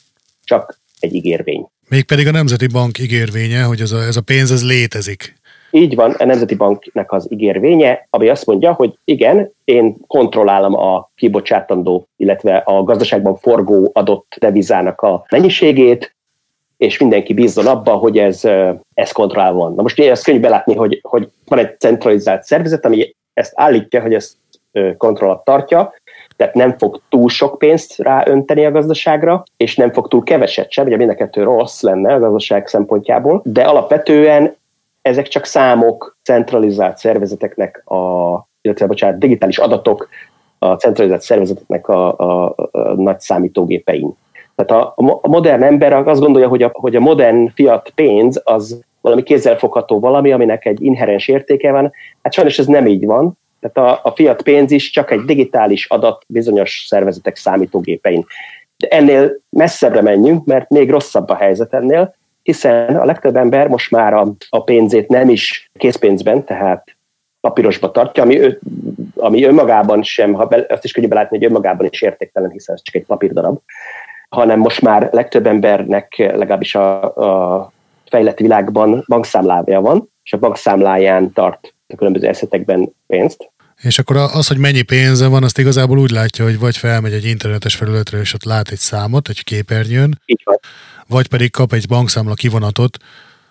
csak egy ígérvény. Mégpedig a Nemzeti Bank ígérvénye, hogy ez a, ez a pénz ez létezik. Így van, a Nemzeti Banknak az ígérvénye, ami azt mondja, hogy igen, én kontrollálom a kibocsátandó, illetve a gazdaságban forgó adott devizának a mennyiségét, és mindenki bízzon abba, hogy ez, ez kontrollálva van. Na most ez könnyű belátni, hogy, hogy van egy centralizált szervezet, ami ezt állítja, hogy ezt kontrollat tartja, tehát nem fog túl sok pénzt ráönteni a gazdaságra, és nem fog túl keveset sem, ugye mind a kettő rossz lenne a gazdaság szempontjából, de alapvetően ezek csak számok, centralizált szervezeteknek, a, illetve bocsánat, digitális adatok a centralizált szervezeteknek a, a, a nagy számítógépein. Tehát a, a modern ember azt gondolja, hogy a, hogy a modern fiat pénz az valami kézzelfogható valami, aminek egy inherens értéke van. Hát sajnos ez nem így van. Tehát a, a fiat pénz is csak egy digitális adat bizonyos szervezetek számítógépein. De ennél messzebbre menjünk, mert még rosszabb a helyzet ennél, hiszen a legtöbb ember most már a, a pénzét nem is készpénzben, tehát papírosba tartja, ami, ő, ami önmagában sem, ha be, azt is könnyű belátni, hogy önmagában is értéktelen, hiszen ez csak egy papírdarab, hanem most már legtöbb embernek, legalábbis a, a fejlett világban bankszámlája van, és a bankszámláján tart a különböző eszetekben pénzt. És akkor az, hogy mennyi pénze van, azt igazából úgy látja, hogy vagy felmegy egy internetes felületre, és ott lát egy számot, egy képernyőn, vagy pedig kap egy bankszámla kivonatot,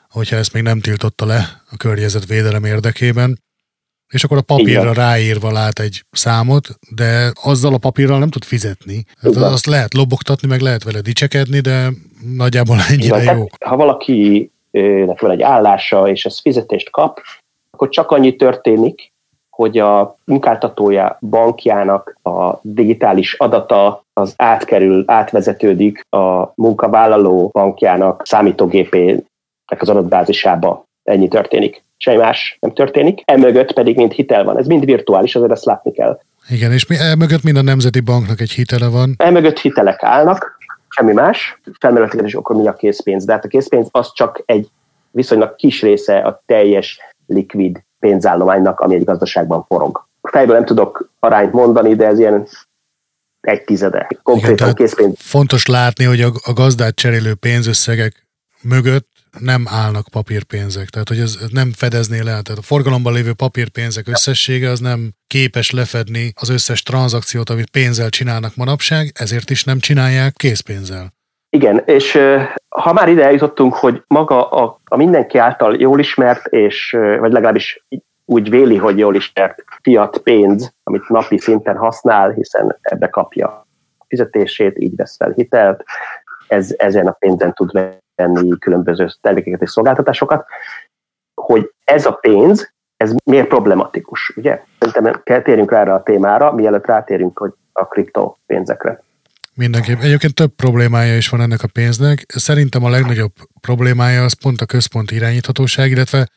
hogyha ezt még nem tiltotta le a környezetvédelem érdekében. És akkor a papírra ráírva lát egy számot, de azzal a papírral nem tud fizetni. Hát azt lehet lobogtatni, meg lehet vele dicsekedni, de nagyjából ennyire jó. Hát, ha valakinek van egy állása, és ez fizetést kap, akkor csak annyi történik, hogy a munkáltatója bankjának a digitális adata az átkerül, átvezetődik a munkavállaló bankjának számítógépének az adatbázisába. Ennyi történik. Semmi más nem történik. Emögött pedig mind hitel van. Ez mind virtuális, azért ezt látni kell. Igen, és emögött mind a Nemzeti Banknak egy hitele van. Emögött hitelek állnak, semmi más. Felmerültek is akkor mi a készpénz. De hát a készpénz az csak egy viszonylag kis része a teljes likvid pénzállománynak, ami egy gazdaságban forog. Fejből nem tudok arányt mondani, de ez ilyen egy tizede. Konkrétan készpénz. Fontos látni, hogy a gazdát cserélő pénzösszegek mögött nem állnak papírpénzek, tehát hogy ez nem fedezné le, tehát a forgalomban lévő papírpénzek összessége az nem képes lefedni az összes tranzakciót, amit pénzzel csinálnak manapság, ezért is nem csinálják készpénzzel. Igen, és ha már ide eljutottunk, hogy maga a, a mindenki által jól ismert, és vagy legalábbis úgy véli, hogy jól ismert fiat pénz, amit napi szinten használ, hiszen ebbe kapja a fizetését, így vesz fel hitelt, ez, ezen a pénzen tud venni különböző termékeket és szolgáltatásokat, hogy ez a pénz, ez miért problematikus, ugye? Szerintem kell térjünk rá a témára, mielőtt rátérünk hogy a kriptopénzekre. Mindenképp. Egyébként több problémája is van ennek a pénznek. Szerintem a legnagyobb problémája az pont a központi irányíthatóság, illetve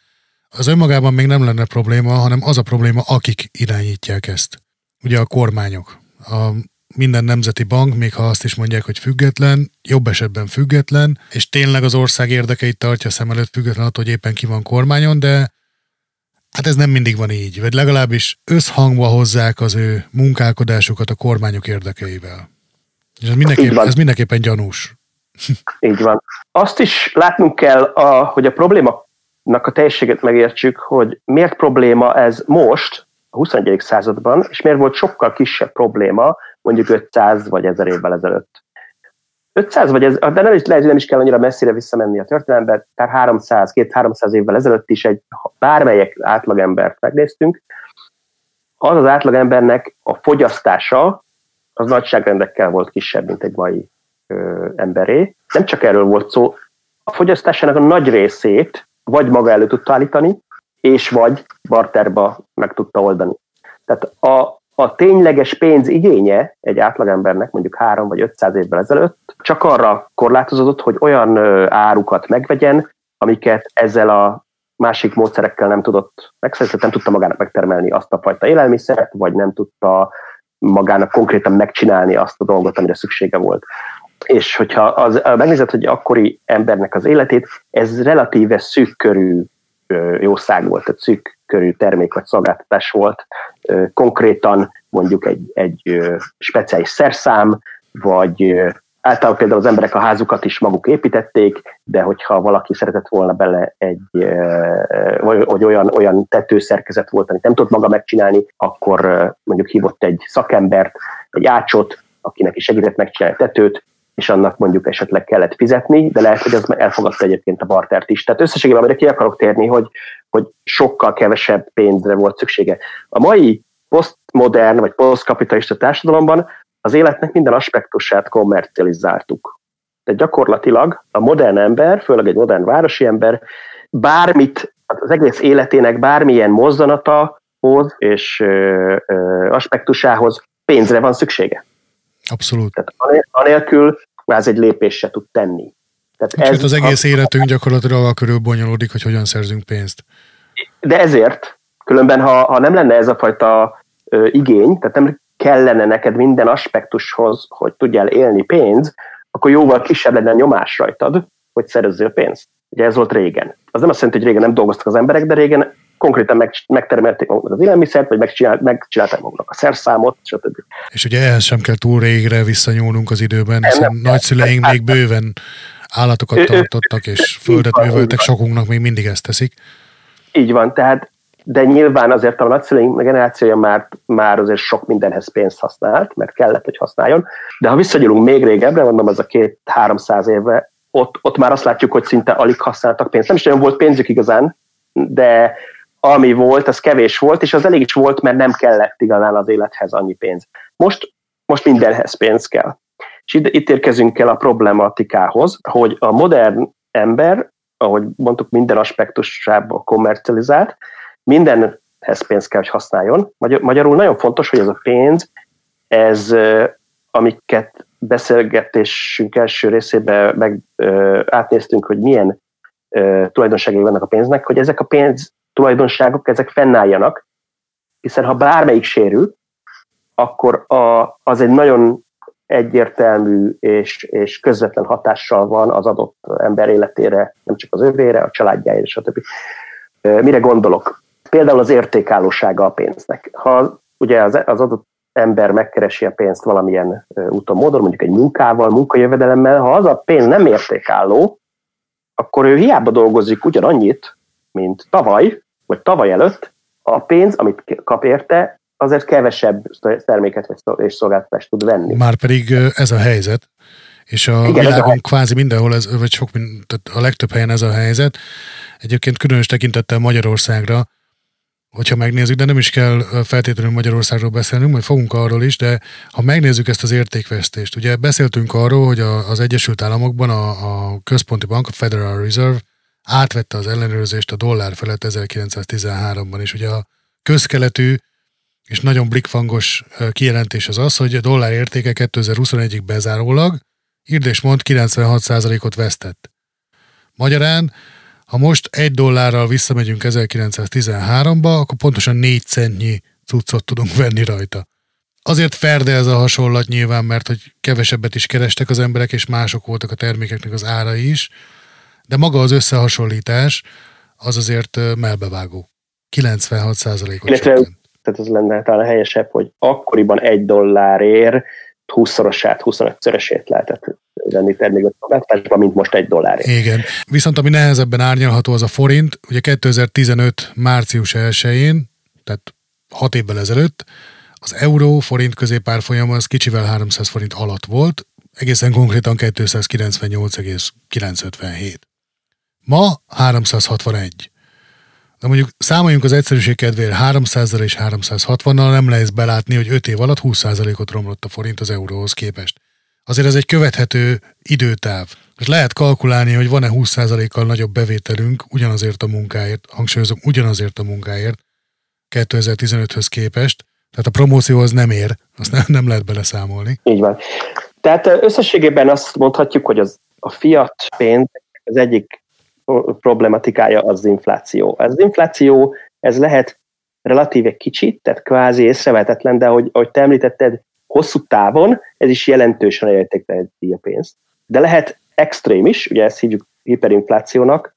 az önmagában még nem lenne probléma, hanem az a probléma, akik irányítják ezt. Ugye a kormányok. A minden nemzeti bank, még ha azt is mondják, hogy független, jobb esetben független, és tényleg az ország érdekeit tartja szem előtt független attól, hogy éppen ki van kormányon, de hát ez nem mindig van így, vagy legalábbis összhangba hozzák az ő munkálkodásukat a kormányok érdekeivel. És ez mindenképpen, ez mindenképpen gyanús. Így van. Azt is látnunk kell, a, hogy a problémának a teljességet megértsük, hogy miért probléma ez most, a huszonegyedik században, és miért volt sokkal kisebb probléma, mondjuk ötszáz vagy ezer évvel ezelőtt. ötszáz vagy ez, de nem is, lehet, nem is kell annyira messzire visszamenni a történelembe, tehát háromszáz-kétszáz-háromszáz évvel ezelőtt is egy bármelyik átlagembert megnéztünk. Az az átlagembernek a fogyasztása az nagyságrendekkel volt kisebb, mint egy mai ö, emberé. Nem csak erről volt szó, a fogyasztásának a nagy részét vagy maga elő tudta állítani, és vagy barterba meg tudta oldani. Tehát a A tényleges pénz igénye egy átlagembernek mondjuk három vagy ötszáz évvel ezelőtt csak arra korlátozott, hogy olyan árukat megvegyen, amiket ezzel a másik módszerekkel nem tudott megszerezni, nem tudta magának megtermelni azt a fajta élelmiszert, vagy nem tudta magának konkrétan megcsinálni azt a dolgot, amire szüksége volt. És hogyha az, megnézed, hogy akkori embernek az életét, ez relatíve szűk körű jószág volt, tehát szűk körű termék vagy szolgáltatás volt, konkrétan mondjuk egy, egy speciális szerszám, vagy általában például az emberek a házukat is maguk építették, de hogyha valaki szeretett volna bele egy hogy olyan, olyan tetőszerkezet volt, amit nem tudott maga megcsinálni, akkor mondjuk hívott egy szakembert, egy ácsot, akinek is segített megcsinálni a tetőt, és annak mondjuk esetleg kellett fizetni, de lehet, hogy ez elfogadta egyébként a bartert is. Tehát összességében, amire ki akarok térni, hogy, hogy sokkal kevesebb pénzre volt szüksége. A mai posztmodern vagy posztkapitalista társadalomban az életnek minden aspektusát kommercializáltuk. Tehát gyakorlatilag a modern ember, főleg egy modern városi ember, bármit, az egész életének bármilyen mozzanatahoz és ö, ö, aspektusához pénzre van szüksége. Abszolút. Tehát anélkül ez egy lépés se tud tenni. Tehát ez az egész a... életünk gyakorlatilag a körül bonyolódik, hogy hogyan szerzünk pénzt. De ezért, különben ha, ha nem lenne ez a fajta ö, igény, tehát nem kellene neked minden aspektushoz, hogy tudjál élni pénz, akkor jóval kisebb lenne nyomás rajtad, hogy szerezzél pénzt. Ugye ez volt régen. Az nem azt jelenti, hogy régen nem dolgoztak az emberek, de régen konkrétan meg, megtermelték maguknak az élelmiszert, vagy megcsinál, megcsinálták maguknak a szerszámot, stb. És ugye ehhez sem kell túl régre visszanyúlnunk az időben, hiszen nagyszüleink még bőven állatokat tartottak, és földet műveltek, sokunknak még mindig ezt teszik. Így van, tehát, de nyilván azért a nagyszüleink generációja már, már azért sok mindenhez pénzt használt, mert kellett, hogy használjon, de ha visszanyúlunk még régebbre, mondom, az a két-háromszáz évre, ott, ott már azt látjuk, hogy szinte alig használtak pénzt. Nem is nagyon volt pénzük igazán, de ami volt, az kevés volt, és az elég is volt, mert nem kellett igazán az élethez annyi pénz. Most, most mindenhez pénz kell. És itt, itt érkezünk el a problematikához, hogy a modern ember, ahogy mondtuk, minden aspektusából kommercializált, mindenhez pénz kell, hogy használjon. Magyarul nagyon fontos, hogy ez a pénz, ez, amiket beszélgetésünk első részében meg, ö, átnéztünk, hogy milyen ö, tulajdonságai vannak a pénznek, hogy ezek a pénz tulajdonságok, ezek fennálljanak, hiszen ha bármelyik sérül, akkor a, az egy nagyon egyértelmű és, és közvetlen hatással van az adott ember életére, nem csak az övére, a családjáért, stb. Mire gondolok? Például az értékállósága a pénznek. Ha ugye az, az adott ember megkeresi a pénzt valamilyen úton, módon, mondjuk egy munkával, munkajövedelemmel, ha az a pénz nem értékálló, akkor ő hiába dolgozik ugyanannyit, mint tavaly, vagy tavaly előtt, a pénz, amit kap érte, azért kevesebb terméket és szolgáltatást tud venni. Márpedig ez a helyzet, és a igen, világon a kvázi mindenhol, ez, vagy sok, tehát a legtöbb helyen ez a helyzet. Egyébként különös tekintettel Magyarországra, hogyha megnézzük, de nem is kell feltétlenül Magyarországról beszélnünk, majd fogunk arról is, de ha megnézzük ezt az értékvesztést, ugye beszéltünk arról, hogy az Egyesült Államokban a, a központi bank, a Federal Reserve átvette az ellenőrzést a dollár felett ezerkilencszáztizenháromban, és ugye a közkeletű és nagyon blikfangos kijelentés az az, hogy a dollár értéke kétezer-huszonegyig bezárólag, írd és mond, kilencvenhat százalékot vesztett. Magyarán, ha most egy dollárral visszamegyünk ezerkilencszáztizenháromba, akkor pontosan négy centnyi cuccot tudunk venni rajta. Azért ferde ez a hasonlat nyilván, mert hogy kevesebbet is kerestek az emberek, és mások voltak a termékeknek az árai is, de maga az összehasonlítás az azért melbevágó. kilencvenhat százalékot csökkent. Tehát ez lenne talán helyesebb, hogy akkoriban egy dollárért húszszorosát, huszonötszörösét lehetett venni terméket a váltásban, mint most egy dollárért. Igen. Viszont ami nehezebben árnyalható, az a forint. Ugye kétezer-tizenöt március elsején, tehát hat évvel ezelőtt, az euró-forint középárfolyama az kicsivel háromszáz forint alatt volt, egészen konkrétan kétszázkilencvennyolc egész kilencszázötvenhét. Ma háromszázhatvanegy. Na mondjuk számoljunk az egyszerűség kedvéért háromszázzal és háromszázhatvannal, nem lehet belátni, hogy öt év alatt húsz százalékot romlott a forint az euróhoz képest. Azért ez egy követhető időtáv. És lehet kalkulálni, hogy van-e húsz százalékkal nagyobb bevételünk ugyanazért a munkáért, hangsúlyozom, ugyanazért a munkáért kétezer-tizenöthöz képest. Tehát a promóció az nem ér, azt nem, nem lehet beleszámolni. Így van. Tehát összességében azt mondhatjuk, hogy az, a fiat pénz az egyik problematikája az infláció. Az infláció, ez lehet relatíve kicsit, tehát kvázi észrevehetetlen, de ahogy, ahogy te említetted, hosszú távon ez is jelentősen értékteleníti a pénzt. De lehet extrém is, ugye ezt hívjuk hiperinflációnak,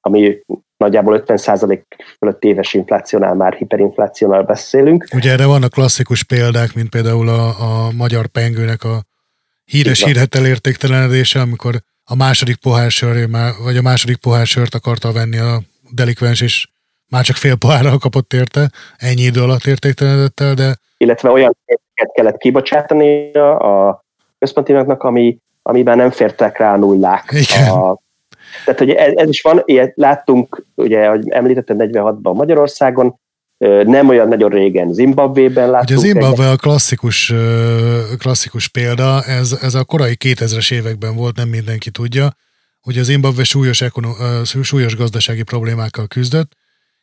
ami nagyjából ötven százalék fölött éves inflációnál már hiperinflációnál beszélünk. Ugye erre vannak klasszikus példák, mint például a, a magyar pengőnek a híres hírhettel értéktelenedése, amikor a második pohársört, vagy a második pohársört akarta venni a delikvens, és már csak fél pohárral kapott érte, ennyi idő alatt értéktelenedett el, de... Illetve olyan pénzeket kellett kibocsátani a központi banknak, ami, amiben nem fértek rá nullák. Igen. A, tehát, hogy ez, ez is van, ilyet láttunk, ugye, hogy említettem negyvenhatban Magyarországon, nem olyan nagyon régen Zimbabwében láttuk. Ugye a Zimbabwe a klasszikus, klasszikus példa, ez, ez a korai kétezres években volt, nem mindenki tudja, hogy a Zimbabwe súlyos, súlyos gazdasági problémákkal küzdött,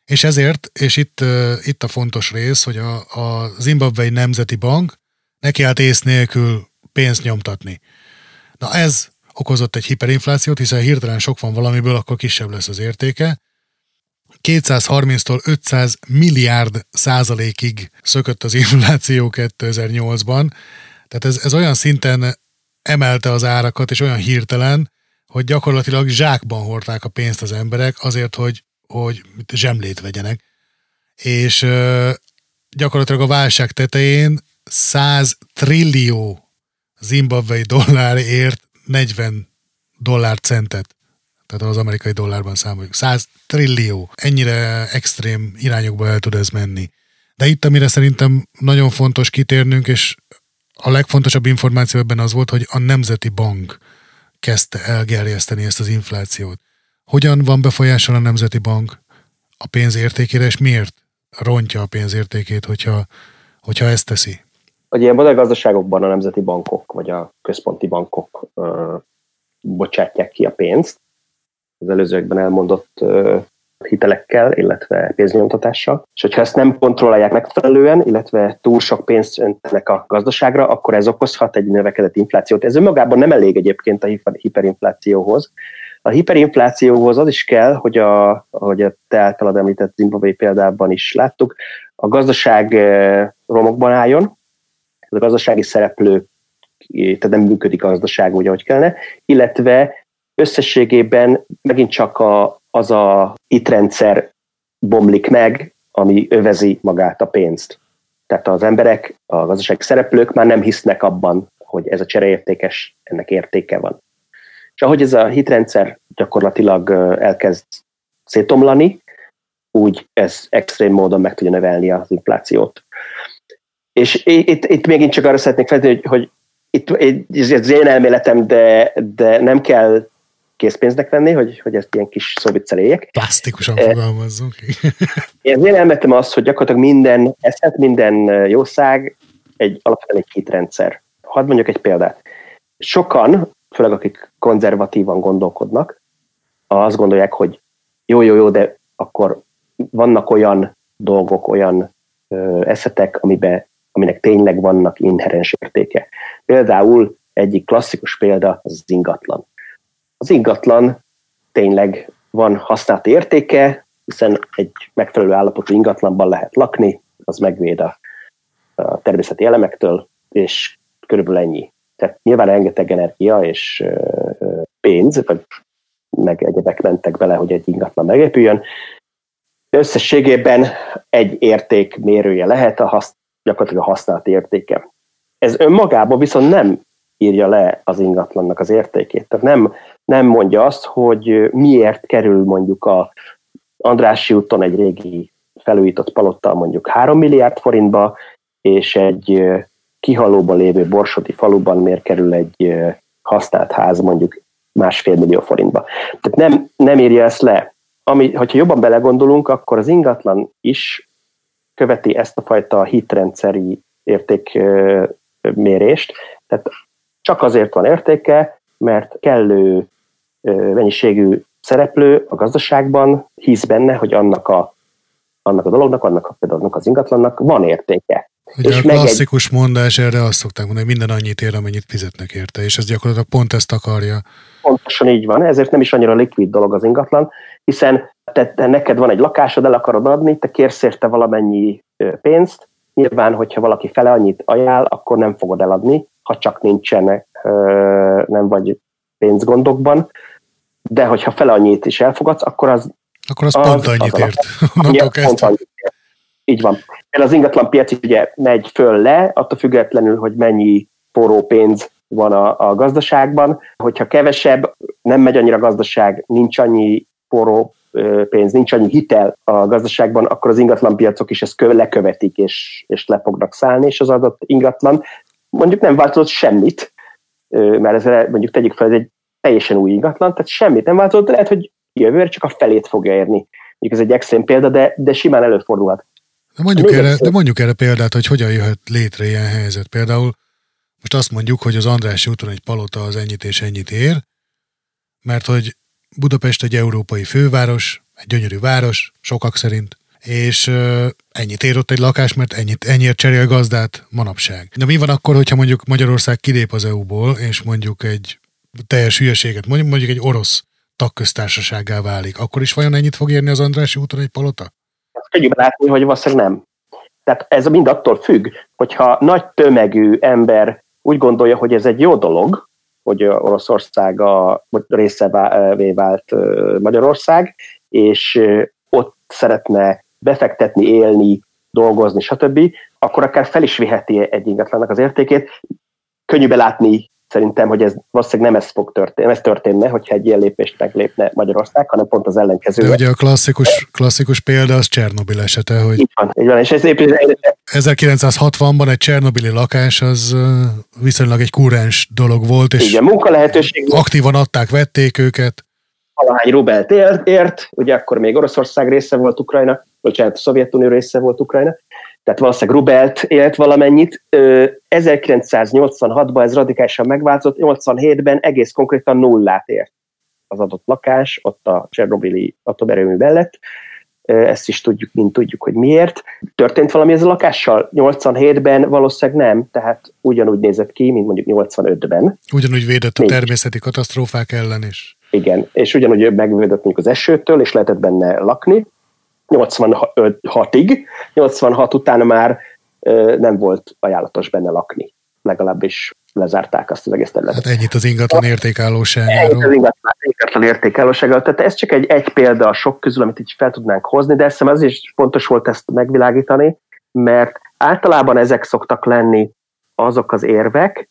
és ezért, és itt, itt a fontos rész, hogy a, a Zimbabwei Nemzeti Bank neki állt ész nélkül pénzt nyomtatni. Na ez okozott egy hiperinflációt, hiszen hirtelen sok van valamiből, akkor kisebb lesz az értéke, kétszázharminctól ötszáz milliárd százalékig szökött az infláció kétezer-nyolcban. Tehát ez, ez olyan szinten emelte az árakat, és olyan hirtelen, hogy gyakorlatilag zsákban hordták a pénzt az emberek azért, hogy, hogy zsemlét vegyenek. És ö, gyakorlatilag a válság tetején száz trillió zimbabwei dollárért negyven dollárcentet. Tehát az amerikai dollárban számoljuk. száz trillió. Ennyire extrém irányokba el tud ez menni. De itt, amire szerintem nagyon fontos kitérnünk, és a legfontosabb információ ebben az volt, hogy a Nemzeti Bank kezdte elgerjeszteni ezt az inflációt. Hogyan van befolyással a Nemzeti Bank a pénz értékére, és miért rontja a pénz értékét, hogyha, hogyha ezt teszi? Hogy ilyen modern gazdaságokban a nemzeti bankok, vagy a központi bankok uh, bocsátják ki a pénzt, az előzőekben elmondott uh, hitelekkel, illetve pénznyomtatással. És hogyha ezt nem kontrollálják megfelelően, illetve túl sok pénzt öntenek a gazdaságra, akkor ez okozhat egy növekedett inflációt. Ez önmagában nem elég egyébként a hiperinflációhoz. A hiperinflációhoz az is kell, hogy a, ahogy a te általad említett zimbabwei példában is láttuk, a gazdaság romokban álljon, a gazdasági szereplő, tehát nem működik a gazdaság úgy, ahogy kellene, illetve összességében megint csak a az a hitrendszer bomlik meg, ami övezi magát a pénzt. Tehát az emberek, a gazdasági szereplők már nem hisznek abban, hogy ez a csereértékes, ennek értéke van. És ahogy ez a hitrendszer gyakorlatilag elkezd szétomlani, úgy ez extrém módon meg tudja növelni az inflációt. És itt, itt megint csak arra szeretnék feltenni, hogy, hogy itt, ez én elméletem, de, de nem kell készpénznek venni, hogy, hogy ezt ilyen kis szóviccel éljek. Plastikusan fogalmazzunk. Én elmettem azt, hogy gyakorlatilag minden eszet, minden jószág egy alapvetően egy hitrendszer. Hadd mondjuk egy példát. Sokan, főleg akik konzervatívan gondolkodnak, azt gondolják, hogy jó, jó, jó, de akkor vannak olyan dolgok, olyan eszetek, amiben, aminek tényleg vannak inherens értéke. Például egyik klasszikus példa az ingatlan. Az ingatlan tényleg van használati értéke, hiszen egy megfelelő állapotú ingatlanban lehet lakni, az megvéd a, a természeti elemektől, és körülbelül ennyi. Tehát nyilván rengeteg energia és ö, ö, pénz, vagy meg egyebek mentek bele, hogy egy ingatlan megépüljön. Összességében egy érték mérője lehet, a hasz, gyakorlatilag a használati értéke. Ez önmagában viszont nem írja le az ingatlannak az értékét. Tehát nem, nem mondja azt, hogy miért kerül mondjuk a Andrássy úton egy régi felújított palottal mondjuk három milliárd forintba, és egy kihalóban lévő borsodi faluban miért kerül egy használt ház mondjuk másfél millió forintba. Tehát nem, nem írja ezt le. Ami, hogyha jobban belegondolunk, akkor az ingatlan is követi ezt a fajta hitrendszeri értékmérést. Tehát csak azért van értéke, mert kellő mennyiségű szereplő a gazdaságban hisz benne, hogy annak a, annak a dolognak, annak a például annak az ingatlannak van értéke. Ugye és a klasszikus egy... mondás, erre azt szokták mondani, hogy minden annyit ér, amennyit fizetnek érte, és ez gyakorlatilag pont ezt akarja. Pontosan így van, ezért nem is annyira likvid dolog az ingatlan, hiszen te, te neked van egy lakásod, el akarod adni, te kérsz érte valamennyi pénzt, nyilván, hogyha valaki fele annyit ajánl, akkor nem fogod eladni, ha csak nincsenek, nem vagy pénzgondokban, de hogyha fele annyit is elfogadsz, akkor az... Akkor az, az pont annyit ért. Pont annyit ért. Így van. Mert az ingatlan piac ugye megy föl-le, attól függetlenül, hogy mennyi forró pénz van a, a gazdaságban. Hogyha kevesebb, nem megy annyira gazdaság, nincs annyi forró pénz, nincs annyi hitel a gazdaságban, akkor az ingatlanpiacok is ezt lekövetik, és, és le fognak szállni, és az adott ingatlan mondjuk nem változott semmit, mert ezzel mondjuk tegyük fel, ez egy teljesen új ingatlan, tehát semmit nem változott, lehet, hogy jövőre csak a felét fogja érni. Mondjuk ez egy extrém példa, de, de simán előfordulhat. De mondjuk, erre, de mondjuk erre példát, hogy hogyan jöhet létre ilyen helyzet. Például most azt mondjuk, hogy az Andrássy úton egy palota az ennyit és ennyit ér, mert hogy Budapest egy európai főváros, egy gyönyörű város, sokak szerint, és ennyit ér ott egy lakás, mert ennyit, ennyiért cserél gazdát manapság. De mi van akkor, hogyha mondjuk Magyarország kilép az é u-ból, és mondjuk egy teljes hülyeséget, mondjuk, mondjuk egy orosz tagköztársasággá válik, akkor is vajon ennyit fog érni az Andrássy úton egy palota? Könnyű látni, hogy valószínűleg nem. Tehát ez mind attól függ, hogyha nagy tömegű ember úgy gondolja, hogy ez egy jó dolog, hogy Oroszország a részevé vált Magyarország, és ott szeretne befektetni, élni, dolgozni, stb., akkor akár fel is viheti egy ingatlannak az értékét. Könnyű belátni szerintem, hogy ez valószínűleg nem ez fog történni, ez történne, hogyha egy ilyen lépést meglépne Magyarország, hanem pont az ellenkezője. De ugye a klasszikus, klasszikus példa az Csernobil esete, hogy így van, így van, és ez ezerkilencszázhatvanban egy csernobili lakás az viszonylag egy kurrens dolog volt, és igen, munkalehetőség aktívan adták, vették őket. valahány rubelt ért, ért, ugye akkor még Oroszország része volt Ukrajna, vagy a Szovjetunió része volt Ukrajna, tehát valószínűleg rubelt élt valamennyit. ezerkilencszáznyolcvanhatban ez radikálisan megváltozott, nyolcvanhétben egész konkrétan nullát ért az adott lakás, ott a Csernobili atomerőmű mellett. Ezt is tudjuk, mint tudjuk, hogy miért. Történt valami ez a lakással? nyolcvanhétben valószínűleg nem, tehát ugyanúgy nézett ki, mint mondjuk nyolcvanötben. Ugyanúgy védett a természeti katasztrófák ellen is. Igen, és ugyanúgy megvédett mondjuk az esőtől, és lehetett benne lakni. nyolcvanhatig, nyolcvanhat után már ö, nem volt ajánlatos benne lakni. Legalábbis lezárták azt az egész területet. Hát ennyit az ingatlan értékállóságáról. Ennyit az ingatlan, ingatlan értékállóságáról. Tehát ez csak egy, egy példa a sok közül, amit így fel tudnánk hozni, de hiszem az is fontos volt ezt megvilágítani, mert általában ezek szoktak lenni azok az érvek,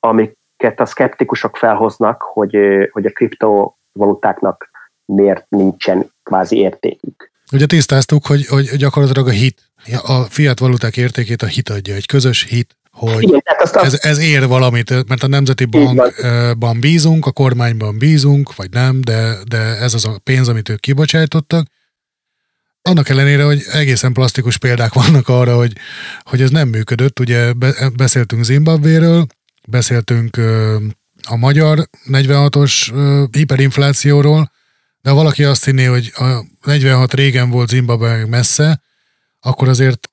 amiket a szkeptikusok felhoznak, hogy, hogy a kriptovalutáknak miért nincsen kvázi értékük. Ugye tisztáztuk, hogy, hogy gyakorlatilag a hit, a fiat valuták értékét a hit adja, egy közös hit, hogy igen, azt ez, ez ér valamit, mert a Nemzeti Bankban bízunk, a kormányban bízunk, vagy nem, de, de ez az a pénz, amit ők kibocsájtottak. Annak ellenére, hogy egészen plastikus példák vannak arra, hogy, hogy ez nem működött. Ugye beszéltünk Zimbabvéről, beszéltünk a magyar negyvenhatos hiperinflációról, de ha valaki azt hinné, hogy a negyvenhat régen volt Zimbabwe messze, akkor azért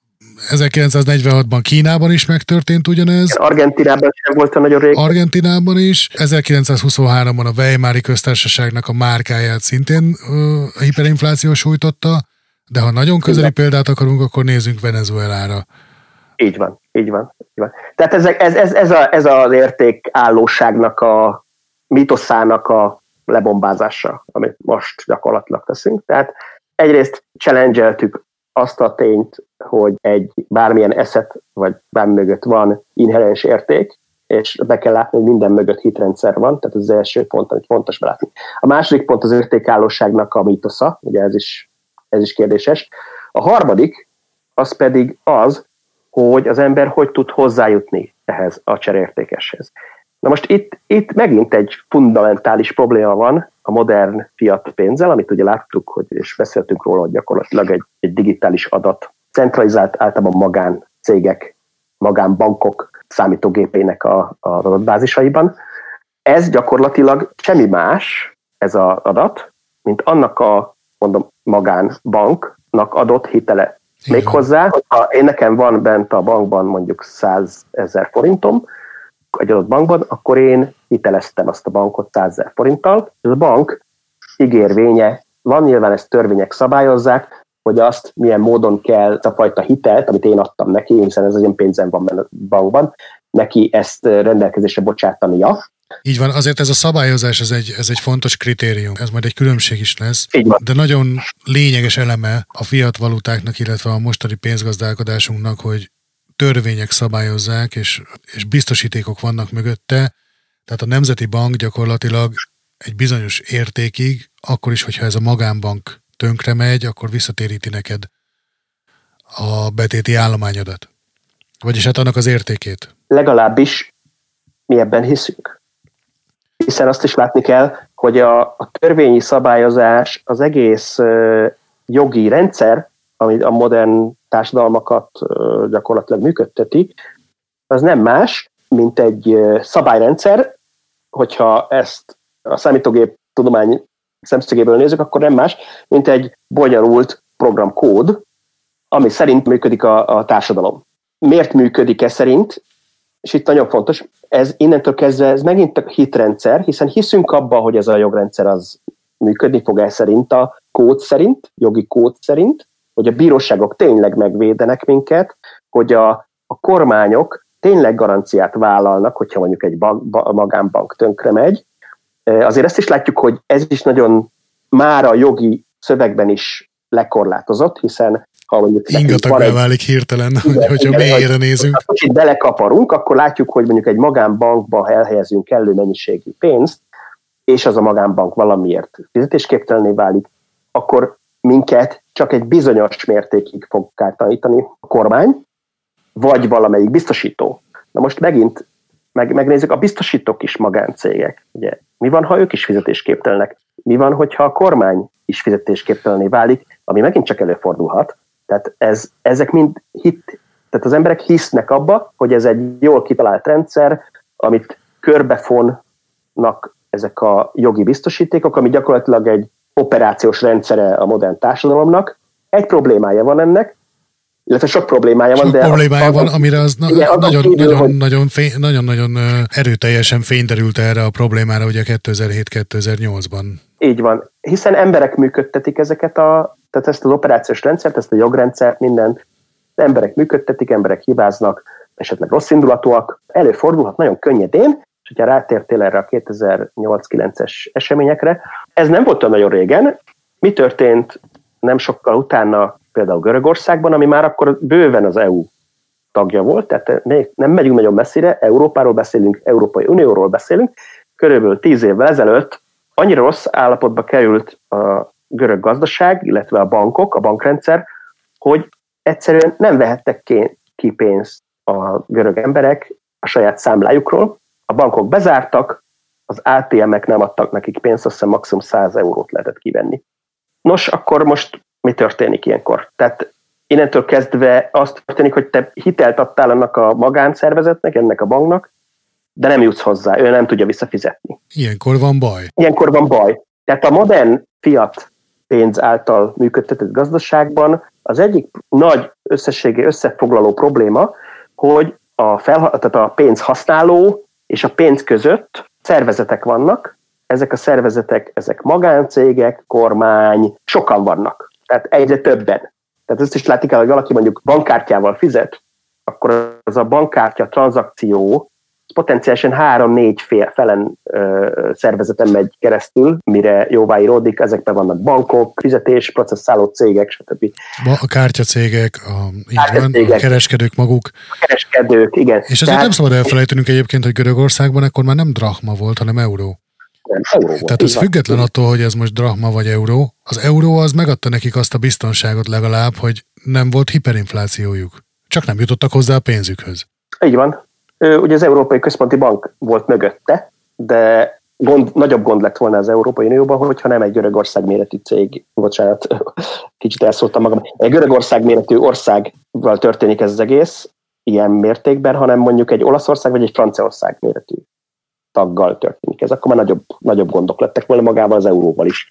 ezerkilencszáznegyvenhatban Kínában is megtörtént ugyanez. Argentinában sem volt a nagyon régen. Argentinában is. ezerkilencszázhuszonháromban a Weimári köztársaságnak a márkáját szintén ö, hiperinfláció sújtotta, de ha nagyon közeli példát akarunk, akkor nézzünk Venezuelára. Így van, így van. Így van. Tehát ez, ez, ez, ez, a, ez az értékállóságnak, a mitoszának a lebombázása, amit most gyakorlatilag teszünk. Tehát egyrészt challenge-eltük azt a tényt, hogy egy bármilyen asset, vagy bármi mögött van inherens érték, és be kell látni, hogy minden mögött hitrendszer van, tehát ez az első pont, amit fontos belátni. A második pont az értékállóságnak a mítosza, ugye ez is, ez is kérdéses. A harmadik, az pedig az, hogy az ember hogy tud hozzájutni ehhez a cserértékeshez. Na most itt, itt megint egy fundamentális probléma van a modern fiat pénzzel, amit ugye láttuk, hogy, és beszéltünk róla, hogy gyakorlatilag egy, egy digitális adat, centralizált általában magán cégek, magán bankok számítógépének a, a adatbázisaiban. Ez gyakorlatilag semmi más, ez az adat, mint annak a, mondom, magánbanknak adott hitele. Méghozzá, hogyha én nekem van bent a bankban mondjuk százezer forintom, egy adott bankban, akkor én hiteleztem azt a bankot százezer forinttal, és a bank ígérvénye van, nyilván ezt törvények szabályozzák, hogy azt milyen módon kell a fajta hitelt, amit én adtam neki, hiszen ez az én pénzem van benne a bankban, neki ezt rendelkezésre bocsátania. Így van, azért ez a szabályozás, ez egy, ez egy fontos kritérium, ez majd egy különbség is lesz, de nagyon lényeges eleme a fiat valutáknak, illetve a mostani pénzgazdálkodásunknak, hogy törvények szabályozzák, és, és biztosítékok vannak mögötte, tehát a Nemzeti Bank gyakorlatilag egy bizonyos értékig, akkor is, hogyha ez a magánbank tönkre megy, akkor visszatéríti neked a betéti állományodat. Vagyis hát annak az értékét. Legalábbis mi ebben hiszünk. Hiszen azt is látni kell, hogy a, a törvényi szabályozás, az egész ö, jogi rendszer, amit a modern társadalmakat gyakorlatilag működteti, az nem más, mint egy szabályrendszer, hogyha ezt a számítógép tudomány szemszögéből nézzük, akkor nem más, mint egy bonyolult programkód, ami szerint működik a, a társadalom. Miért működik ez szerint? És itt nagyon fontos, ez innentől kezdve ez megint a hitrendszer, hiszen hiszünk abba, hogy ez a jogrendszer az működni fog el szerint a kód szerint, jogi kód szerint, hogy a bíróságok tényleg megvédenek minket, hogy a, a kormányok tényleg garanciát vállalnak, hogyha mondjuk egy bank, ba, magánbank tönkre megy. Azért ezt is látjuk, hogy ez is nagyon már a jogi szövegben is lekorlátozott, hiszen ha mondjuk... Ingatagvá válik hirtelen, igen, hogyha igen, mélyére nézünk. Ha kicsit belekaparunk, akkor látjuk, hogy mondjuk egy magánbankba elhelyezünk kellő mennyiségű pénzt, és az a magánbank valamiért fizetésképtelenné válik, akkor minket csak egy bizonyos mértékig fog kártalanítani a kormány, vagy valamelyik biztosító. Na most megint meg, megnézzük, a biztosítók is magáncégek. Ugye? Mi van, ha ők is fizetésképtelenek? mi van, hogyha a kormány is fizetésképtelenné válik, ami megint csak előfordulhat. Tehát ez, ezek mind hit, tehát az emberek hisznek abba, hogy ez egy jól kitalált rendszer, amit körbefonnak ezek a jogi biztosítékok, ami gyakorlatilag egy operációs rendszere a modern társadalomnak. Egy problémája van ennek, illetve sok problémája van, sok de... problémája a, van, amire az nagyon-nagyon erőteljesen fényderült erre a problémára ugye kétezer-hét kétezer-nyolcban. Így van, hiszen emberek működtetik ezeket a... Tehát ezt az operációs rendszert, ezt a jogrendszert, mindent emberek működtetik, emberek hibáznak, esetleg rosszindulatúak, előfordulhat nagyon könnyedén, és hogyha rátértél erre a kétezer-nyolc kilences eseményekre, ez nem volt olyan nagyon régen. Mi történt nem sokkal utána például Görögországban, ami már akkor bőven az é u tagja volt, tehát nem megyünk nagyon messzire, Európáról beszélünk, Európai Unióról beszélünk, körülbelül tíz évvel ezelőtt annyira rossz állapotba került a görög gazdaság, illetve a bankok, a bankrendszer, hogy egyszerűen nem vehettek ki pénzt a görög emberek a saját számlájukról. A bankok bezártak, az á té em-ek nem adtak nekik pénzt, azt hiszem maximum száz eurót lehetett kivenni. Nos, akkor most mi történik ilyenkor? Tehát innentől kezdve azt történik, hogy te hitelt adtál annak a magánszervezetnek, ennek a banknak, de nem jutsz hozzá, ő nem tudja visszafizetni. Ilyenkor van baj. Ilyenkor van baj. Tehát a modern fiat pénz által működtetett gazdaságban az egyik nagy összességé összefoglaló probléma, hogy a, felha- tehát a pénzhasználó és a pénz között szervezetek vannak, ezek a szervezetek, ezek magáncégek, kormány, sokan vannak. Tehát egyre többen. Tehát ezt is látni el, hogy valaki mondjuk bankkártyával fizet, akkor az a bankkártya tranzakció potenciálisan három-négy felen ö, szervezeten megy keresztül, mire jóváíródik, ezekben vannak bankok, fizetés, processzáló cégek, stb. A kártyacégek, a, kártyacégek. Van, a kereskedők maguk. A kereskedők, igen. És tehát, azért nem szabad elfelejtenünk egyébként, hogy Görögországban akkor már nem drachma volt, hanem euró. Euróban. Tehát ez független attól, hogy ez most drachma vagy euró, az euró az megadta nekik azt a biztonságot legalább, hogy nem volt hiperinflációjuk. Csak nem jutottak hozzá a pénzükhöz. Így van. Ugye az Európai Központi Bank volt mögötte, de gond, nagyobb gond lett volna az Európai Unióban, hogyha nem egy Görögország méretű cég, bocsánat, kicsit elszóltam magam, egy Görögország méretű országval történik ez az egész, ilyen mértékben, hanem mondjuk egy Olaszország vagy egy Franciaország méretű taggal történik ez, akkor már nagyobb, nagyobb gondok lettek volna magával az euróval is.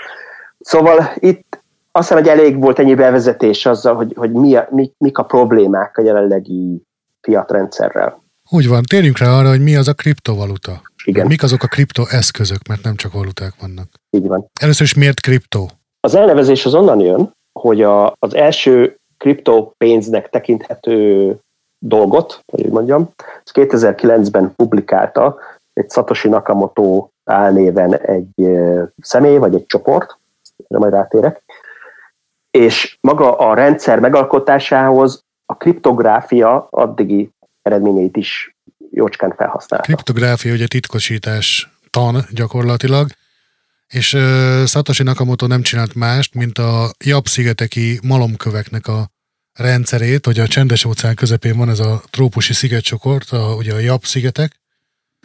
Szóval itt azt hiszem, hogy elég volt ennyi bevezetés azzal, hogy, hogy mi a, mi, mik a problémák a jelenlegi fiat rendszerrel. Úgy van, térjünk rá arra, hogy mi az a kriptovaluta. Igen. Mik azok a kriptoeszközök, mert nem csak valuták vannak. Így van. Először is miért kriptó? Az elnevezés az onnan jön, hogy a, az első kriptopénznek tekinthető dolgot, hogy úgy mondjam, az kétezer-kilencben publikálta egy Satoshi Nakamoto álnéven egy személy, vagy egy csoport, de majd rátérek, és maga a rendszer megalkotásához a kriptográfia addigi eredményeit is jócskán felhasználta. Kriptográfia ugye titkosítás tan gyakorlatilag, és uh, Satoshi Nakamoto nem csinált mást, mint a Yap-szigeteki malomköveknek a rendszerét, hogy a csendes óceán közepén van ez a trópusi szigetcsoport, a, ugye a Yap-szigetek,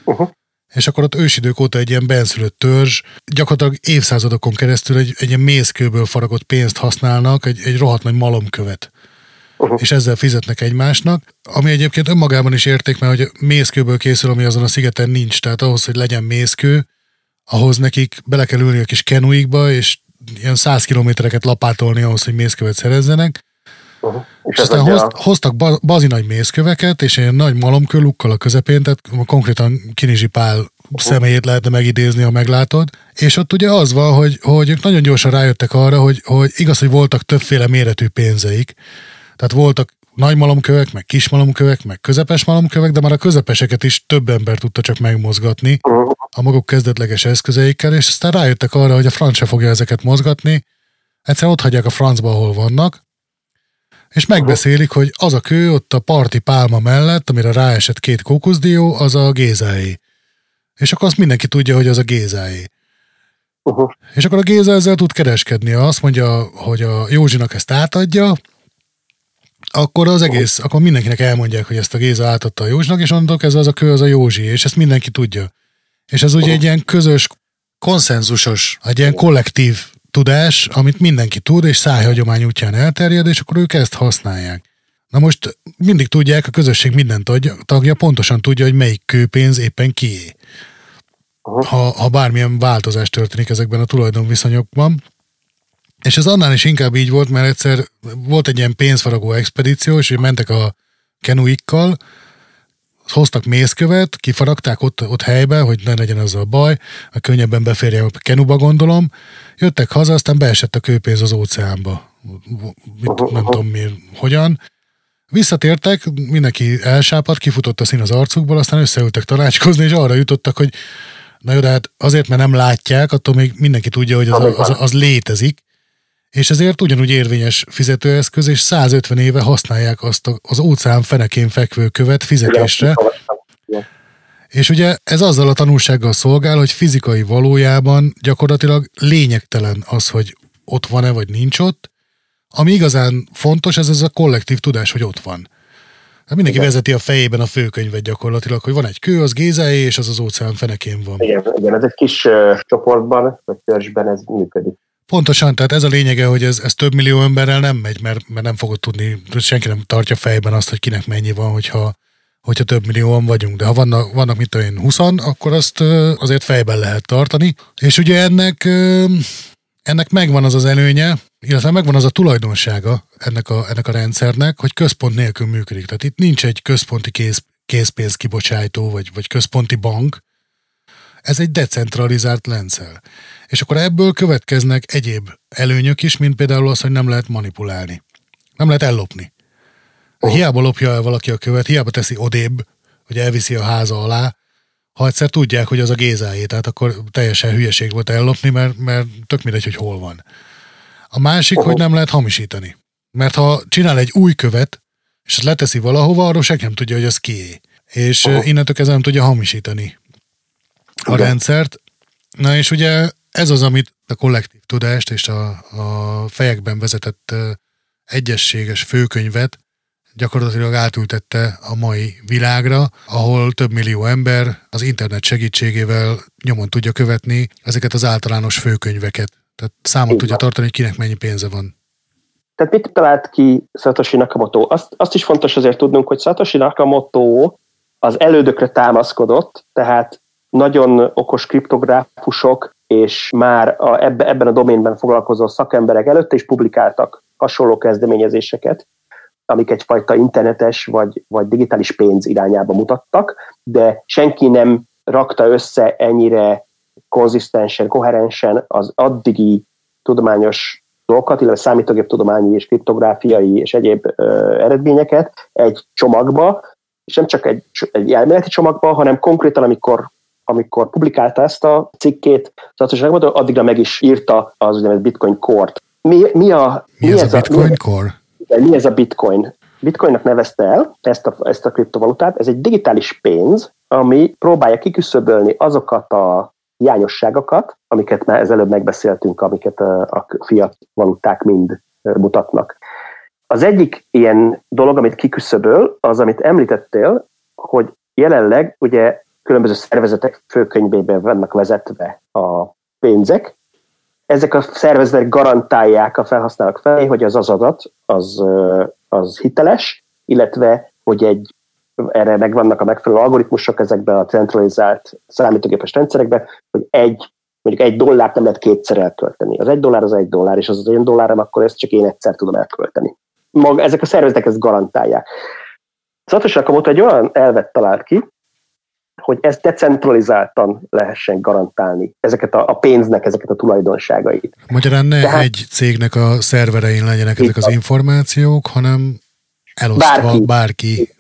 uh-huh. És akkor ott ősidők óta egy ilyen benszülött törzs, gyakorlatilag évszázadokon keresztül egy, egy ilyen mészkőből faragott pénzt használnak, egy, egy rohadt nagy malomkövet. Uh-huh. És ezzel fizetnek egymásnak, ami egyébként önmagában is érték, mert hogy mészkőből készül, ami azon a szigeten nincs, tehát ahhoz, hogy legyen mészkő, ahhoz nekik bele kell ülni a kis kenuikba, és ilyen száz kilométereket lapátolni ahhoz, hogy mészkövet szerezzenek, uh-huh. és, és aztán az hozt, hoztak ba, bazi nagy mészköveket, és ilyen nagy malomkőlukkal a közepén, tehát konkrétan Kinizsi Pál uh-huh. személyét lehetne megidézni, ha meglátod, és ott ugye az van, hogy, hogy ők nagyon gyorsan rájöttek arra, hogy, hogy igaz, hogy voltak többféle méretű pénzeik. Tehát voltak nagy malomkövek, meg kis malomkövek, meg közepes malomkövek, de már a közepeseket is több ember tudta csak megmozgatni a maguk kezdetleges eszközeikkel, és aztán rájöttek arra, hogy a franc se fogja ezeket mozgatni, egyszerűen ott hagyják a francba, ahol vannak, és megbeszélik, hogy az a kő ott a parti pálma mellett, amire ráesett két kókuszdió, az a Gézáé. És akkor azt mindenki tudja, hogy az a Gézáé. Uh-huh. És akkor a Géza ezzel tud kereskedni. Azt mondja, hogy a Józsinak ezt átadja, akkor az egész, akkor mindenkinek elmondják, hogy ezt a Géza átadta a Józsnak, és onnantól kezdve az a kő, az a Józsi, és ezt mindenki tudja. És ez ugye egy ilyen közös konszenzusos, egy ilyen kollektív tudás, amit mindenki tud, és szájhagyomány útján elterjed, és akkor ők ezt használják. Na most mindig tudják, a közösség minden tagja pontosan tudja, hogy melyik kőpénz éppen kié. Ha, ha bármilyen változás történik ezekben a tulajdonviszonyokban. És ez annál is inkább így volt, mert egyszer volt egy ilyen pénzfaragó expedíció, és mentek a kenuikkal, hoztak mészkövet, kifaragták ott, ott helybe, hogy ne legyen azzal baj, a könnyebben beférjen a kenuba, gondolom. Jöttek haza, aztán beesett a kőpénz az óceánba. Mit, nem tudom mi, hogyan. Visszatértek, mindenki elsápadt, kifutott a szín az arcukból, aztán összeültek tanácskozni, és arra jutottak, hogy na jó, de hát azért, mert nem látják, attól még mindenki tudja, hogy az, az, az, az létezik, és ezért ugyanúgy érvényes fizetőeszköz, és százötven éve használják azt a, az óceán fenekén fekvő követ fizetésre. És ugye ez azzal a tanulsággal szolgál, hogy fizikai valójában gyakorlatilag lényegtelen az, hogy ott van-e, vagy nincs ott. Ami igazán fontos, ez az a kollektív tudás, hogy ott van. Hát mindenki igen. vezeti a fejében a főkönyvet gyakorlatilag, hogy van egy kő, az Gézáé, és az az óceán fenekén van. Igen, igen ez egy kis uh, csoportban, vagy törzsben ez működik. Pontosan, tehát ez a lényege, hogy ez, ez több millió emberrel nem megy, mert, mert nem fogod tudni, senki nem tartja fejben azt, hogy kinek mennyi van, hogyha, hogyha több millióan vagyunk. De ha vannak, vannak mint olyan húszan, akkor azt uh, azért fejben lehet tartani. És ugye ennek... Uh, Ennek megvan az az előnye, illetve megvan az a tulajdonsága ennek a, ennek a rendszernek, hogy központ nélkül működik. Tehát itt nincs egy központi kész, készpénzkibocsájtó, vagy, vagy központi bank. Ez egy decentralizált rendszer. És akkor ebből következnek egyéb előnyök is, mint például az, hogy nem lehet manipulálni. Nem lehet ellopni. Oh. Hiába lopja el valaki a követ, hiába teszi odébb, hogy elviszi a háza alá, ha egyszer tudják, hogy az a Gézáé, tehát akkor teljesen hülyeség volt ellopni, mert, mert tök mindegy, hogy hol van. A másik, hogy nem lehet hamisítani. Mert ha csinál egy új követ, és ezt leteszi valahova, arról senki nem tudja, hogy az kié. És aha. innentől kezdve nem tudja hamisítani a igen. rendszert. Na és ugye ez az, amit a kollektív tudást és a, a fejekben vezetett egyességes főkönyvet gyakorlatilag átültette a mai világra, ahol több millió ember az internet segítségével nyomon tudja követni ezeket az általános főkönyveket. Tehát számot tudja tartani, hogy kinek mennyi pénze van. Tehát mit talált ki Satoshi Nakamoto? Azt, azt is fontos azért tudnunk, hogy Satoshi Nakamoto az elődökre támaszkodott, tehát nagyon okos kriptográfusok és már a, ebbe, ebben a doménben foglalkozó szakemberek előtte is publikáltak hasonló kezdeményezéseket, amik egyfajta internetes vagy, vagy digitális pénz irányába mutattak, de senki nem rakta össze ennyire konzisztensen, koherensen az addigi tudományos dolgokat, illetve számítógéptudományi és kriptográfiai és egyéb ö, eredményeket egy csomagba, és nem csak egy, egy elméleti csomagba, hanem konkrétan, amikor, amikor publikálta ezt a cikkét, addigra meg is írta az úgynevezett Bitcoin Core-t. Mi, mi, a, mi, mi ez, ez a Bitcoin a, Core? De mi ez a bitcoin? Bitcoinnak nevezte el ezt a, ezt a kriptovalutát, ez egy digitális pénz, ami próbálja kiküszöbölni azokat a hiányosságokat, amiket már ezelőbb megbeszéltünk, amiket a fiat valuták mind mutatnak. Az egyik ilyen dolog, amit kiküszöböl, az, amit említettél, hogy jelenleg ugye különböző szervezetek főkönyvében vannak vezetve a pénzek. Ezek a szervezetek garantálják a felhasználók felé, hogy az az adat az, az hiteles, illetve, hogy egy, erre megvannak a megfelelő algoritmusok ezekben a centralizált számítógépes rendszerekben, hogy egy, mondjuk egy dollárt nem lehet kétszer elkölteni. Az egy dollár az egy dollár, és az az én dollárom, akkor ezt csak én egyszer tudom elkölteni. Maga, ezek a szervezetek ezt garantálják. Satoshi Nakamoto egy olyan elvet talált ki, hogy ezt decentralizáltan lehessen garantálni, ezeket a, a pénznek, ezeket a tulajdonságait. Magyarán ne tehát egy cégnek a szerverein legyenek ezek az információk, hanem elosztva bárki, bárki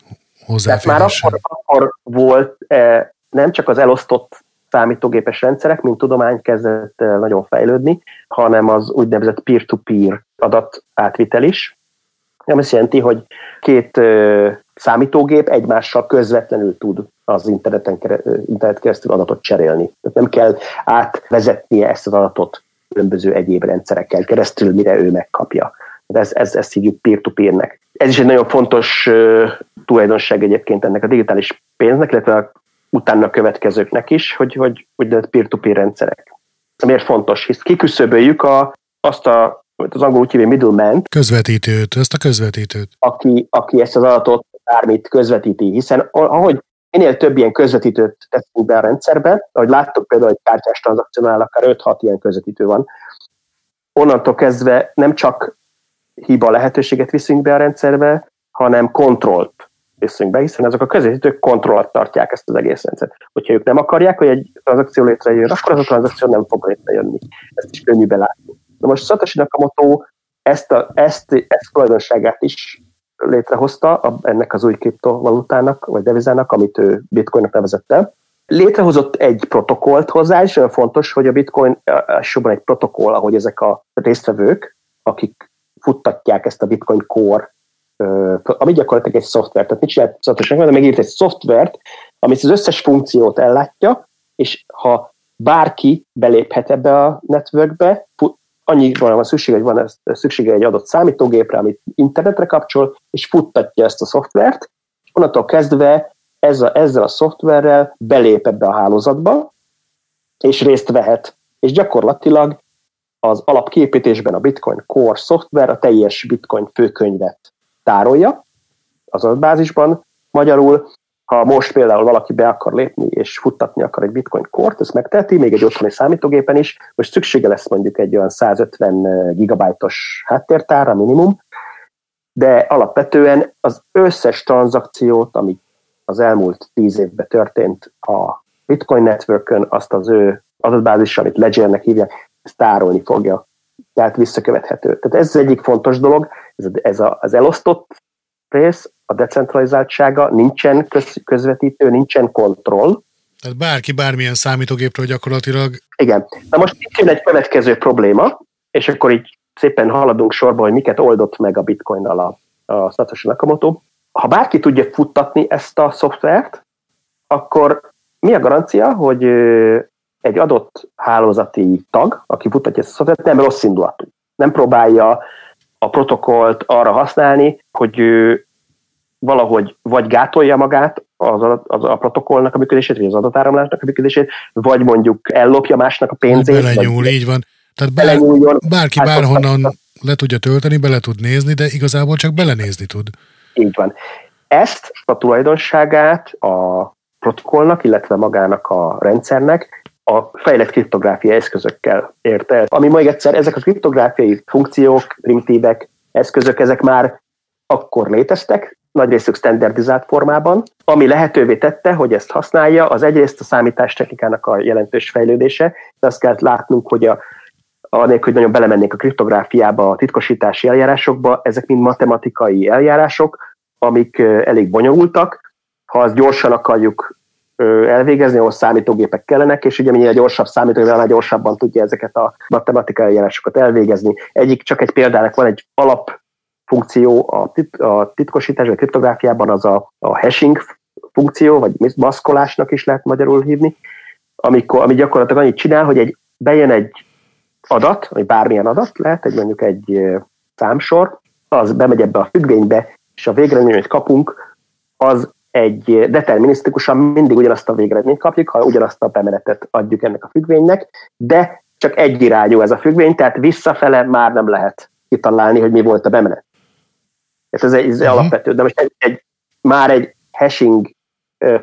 hozzáférhessen. Már akkor, akkor volt eh, nem csak az elosztott számítógépes rendszerek, mint tudomány kezdett eh, nagyon fejlődni, hanem az úgynevezett peer-to-peer adatátvitel is. Nem azt jelenti, hogy két eh, számítógép egymással közvetlenül tud az interneten internet keresztül adatot cserélni. Tehát nem kell átvezetnie ezt az adatot különböző egyéb rendszerekkel keresztül, mire ő megkapja. De ez, ez, ezt hívjuk peer-to-peer-nek. Ez is egy nagyon fontos uh, tulajdonság egyébként ennek a digitális pénznek, illetve utána a következőknek is, hogy, hogy, hogy peer-to-peer rendszerek. miért fontos, hisz kiküszöböljük a, azt a, az angol úgy hívja middleman, közvetítőt, ezt a közvetítőt. Aki, aki ezt az adatot bármit közvetíti, hiszen ahogy minél több ilyen közvetítőt teszünk be a rendszerbe, ahogy láttuk például, hogy kártyás tranzakciónál akár öt-hat ilyen közvetítő van, onnantól kezdve nem csak hiba lehetőséget viszünk be a rendszerbe, hanem kontrollt viszünk be, hiszen azok a közvetítők kontrollt tartják ezt az egész rendszert. Hogyha ők nem akarják, hogy egy tranzakció létrejön, akkor az a tranzakció nem fog létrejönni. Ezt is könnyű belátni. Na most Satoshi Nakamoto ezt a ezt, ezt tulajdonságát is létrehozta a, ennek az új kriptovalutának, vagy devizának, amit ő bitcoinnak nevezett el. Létrehozott egy protokollt hozzá, és nagyon fontos, hogy a bitcoin elsősorban egy protokoll, ahogy ezek a résztvevők, akik futtatják ezt a Bitcoin Core, ami gyakorlatilag egy szoftvert, tehát mit csinált Satoshi, de megírt egy szoftvert, ami az összes funkciót ellátja, és ha bárki beléphet ebbe a networkbe, annyira van szükség, hogy van szüksége egy adott számítógépre, amit internetre kapcsol, és futtatja ezt a szoftvert, onnantól kezdve ez a, ezzel a szoftverrel belép ebbe a hálózatba, és részt vehet. És gyakorlatilag az alapképítésben a Bitcoin Core szoftver a teljes Bitcoin főkönyvet tárolja, az adatbázisban magyarul. Ha most például valaki be akar lépni és futtatni akar egy Bitcoin Core-t, ezt megteheti, még egy otthoni számítógépen is, most szüksége lesz mondjuk egy olyan száz ötven gigabájtos háttértárra minimum, de alapvetően az összes tranzakciót, ami az elmúlt tíz évben történt a Bitcoin Networkön, azt az ő adatbázissal, amit Ledgernek hívják, ezt tárolni fogja, tehát visszakövethető. Tehát ez az egyik fontos dolog, ez, ez a, az elosztott rész, a decentralizáltsága, nincsen köz, közvetítő, nincsen kontroll. Tehát bárki bármilyen számítógépről gyakorlatilag... Igen. Na most itt jön egy következő probléma, és akkor így szépen haladunk sorba, hogy miket oldott meg a Bitcoinnal a, a Satoshi Nakamoto. Ha bárki tudja futtatni ezt a szoftvert, akkor mi a garancia, hogy egy adott hálózati tag, aki futtatja ezt a szoftvert, nem rossz indulatú. Nem próbálja a protokollt arra használni, hogy valahogy vagy gátolja magát az a, az a protokollnak a működését, vagy az adatáramlásnak a működését, vagy mondjuk ellopja másnak a pénzét. Belenyúl, vagy, így van. Tehát bár, bárki bárhonnan le tudja tölteni, bele tud nézni, de igazából csak belenézni tud. Így van. Ezt a tulajdonságát a protokollnak, illetve magának a rendszernek a fejlett kriptográfiai eszközökkel ért el. Ami majd egyszer, ezek a kriptográfiai funkciók, primitívek, eszközök, ezek már akkor léteztek, nagy részük standardizált formában, ami lehetővé tette, hogy ezt használja, az egyrészt a számítástechnikának a jelentős fejlődése, de azt kellett látnunk, hogy a, anélkül, hogy nagyon belemennék a kriptográfiába, a titkosítási eljárásokba, ezek mind matematikai eljárások, amik elég bonyolultak. Ha azt gyorsan akarjuk elvégezni, ahol számítógépek kellenek, és ugye minél gyorsabb számítógép, annál gyorsabban tudja ezeket a matematikai eljárásokat elvégezni. Egyik, csak egy példának van egy alap funkció a, tit- a titkosítás, vagy a kriptográfiában az a, a hashing funkció, vagy maszkolásnak is lehet magyarul hívni, amikor, ami gyakorlatilag annyit csinál, hogy egy, bejön egy adat, vagy bármilyen adat lehet, egy, mondjuk egy számsor, az bemegy ebbe a függvénybe, és a végeredmény, amit kapunk, az egy determinisztikusan mindig ugyanazt a végeredményt kapjuk, ha ugyanazt a bemenetet adjuk ennek a függvénynek, de csak egyirányú ez a függvény, tehát visszafele már nem lehet kitalálni, hogy mi volt a bemenet. Ez egy ez uh-huh. alapvető, de most egy, egy, már egy hashing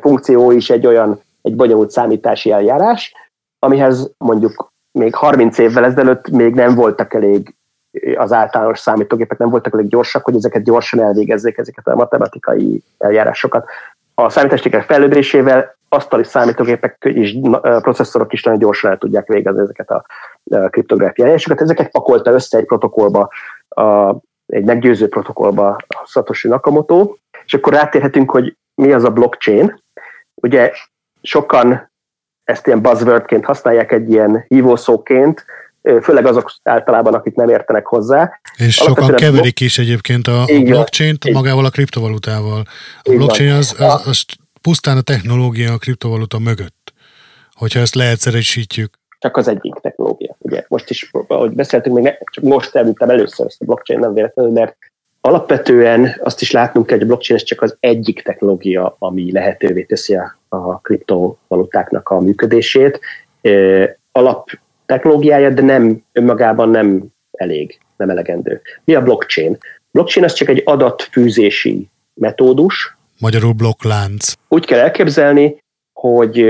funkció is egy olyan, egy bonyolult számítási eljárás, amihez mondjuk még harminc évvel ezelőtt még nem voltak elég, az általános számítógépek nem voltak elég gyorsak, hogy ezeket gyorsan elvégezzék, ezeket a matematikai eljárásokat. A számítástechnikák fejlődésével asztali számítógépek és processzorok is nagyon gyorsan el tudják végezni ezeket a kriptográfiai eljárásokat. Ezeket pakolta össze egy protokollba, a, egy meggyőző protokollba Satoshi Nakamoto, és akkor rátérhetünk, hogy mi az a blockchain. Ugye sokan ezt ilyen buzzwordként használják, egy ilyen hívószóként, főleg azok általában, akik nem értenek hozzá. És alapvetően sokan keverik is egyébként a, a blockchain-t magával a kriptovalutával. A blockchain az, az, az pusztán a technológia a kriptovaluta mögött, hogyha ezt leegyszerűsítjük. Csak az egyik technológia. Ugye most is, ahogy beszéltünk, még ne, csak most elmondtam először ezt a blockchain, nem véletlenül, mert alapvetően azt is látnunk kell, hogy a blockchain ez csak az egyik technológia, ami lehetővé teszi a, a kriptovalutáknak a működését. Alap technológiája, de nem, önmagában nem elég, nem elegendő. Mi a blockchain? Blockchain az csak egy adatfűzési metódus. Magyarul blokklánc. Úgy kell elképzelni, hogy,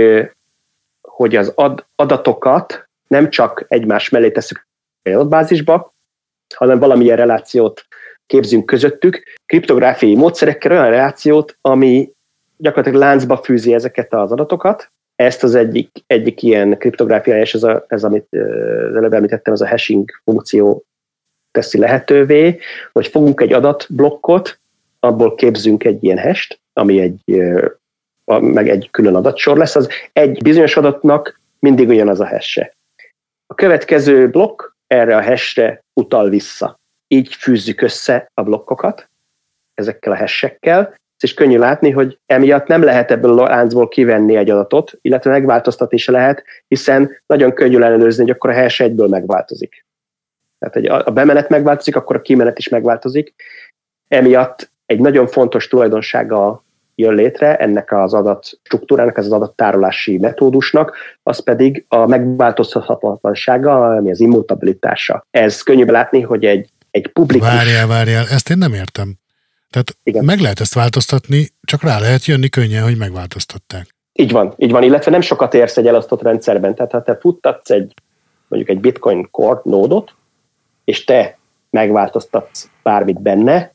hogy az ad, adatokat nem csak egymás mellé tesszük egy adatbázisba, hanem valamilyen relációt képzünk közöttük, kriptográfiai módszerekkel olyan relációt, ami gyakorlatilag láncba fűzi ezeket az adatokat. Ezt az egyik, egyik ilyen kriptográfia, és ez, a, ez amit előbb említettem, ez a hashing funkció teszi lehetővé, hogy fogunk egy adatblokkot, abból képzünk egy ilyen hash-t, ami egy, meg egy külön adatsor lesz, az egy bizonyos adatnak mindig ugyanaz a hash-e. A következő blokk erre a hash-re utal vissza. Így fűzzük össze a blokkokat ezekkel a hash-ekkel, és könnyű látni, hogy emiatt nem lehet ebből a láncból kivenni egy adatot, illetve megváltoztatni se lehet, hiszen nagyon könnyű ellenőrizni, hogy akkor a hash egyből megváltozik. Tehát a bemenet megváltozik, akkor a kimenet is megváltozik. Emiatt egy nagyon fontos tulajdonsága jön létre ennek az adatstruktúrának, ez az adattárolási metódusnak, az pedig a megváltoztathatatlansága, ami az immutabilitása. Ez könnyű látni, hogy egy, egy publikus... Várjál, várjál, ezt én nem értem. Tehát igen, meg lehet ezt változtatni, csak rá lehet jönni könnyen, hogy megváltoztatták. Így van, így van, illetve nem sokat érsz egy elosztott rendszerben. Tehát ha te futtatsz egy, mondjuk egy Bitcoin Core nódot, és te megváltoztatsz bármit benne,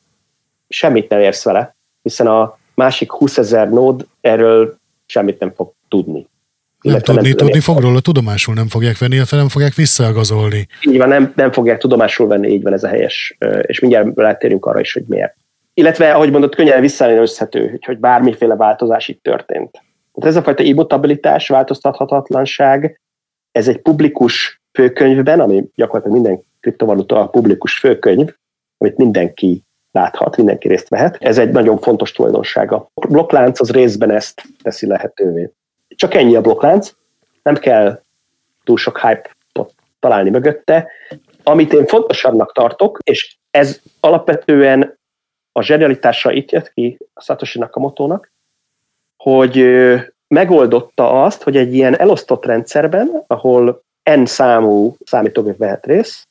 semmit nem érsz vele, hiszen a másik húszezer nód erről semmit nem fog tudni. Nem tudni, nem tudni fog róla, tudomásul nem fogják venni, illetve nem fogják visszaigazolni. Így van, nem, nem fogják tudomásul venni, így van, ez a helyes. És mindjárt rátérünk arra is, hogy miért. Illetve, ahogy mondott, könnyen visszaellenőrizhető, hogy bármiféle változás itt történt. Tehát ez a fajta immutabilitás, változtathatatlanság, ez egy publikus főkönyvben, ami gyakorlatilag minden kriptovaluta a publikus főkönyv, amit mindenki láthat, mindenki részt vehet. Ez egy nagyon fontos tulajdonsága. A blokklánc az részben ezt teszi lehetővé. Csak ennyi a blokklánc, nem kell túl sok hype-ot találni mögötte. Amit én fontosabbnak tartok, és ez alapvetően a zsenialitása itt jött ki a Satoshi Nakamotónak, hogy megoldotta azt, hogy egy ilyen elosztott rendszerben, ahol N számú számítógép vehet részt,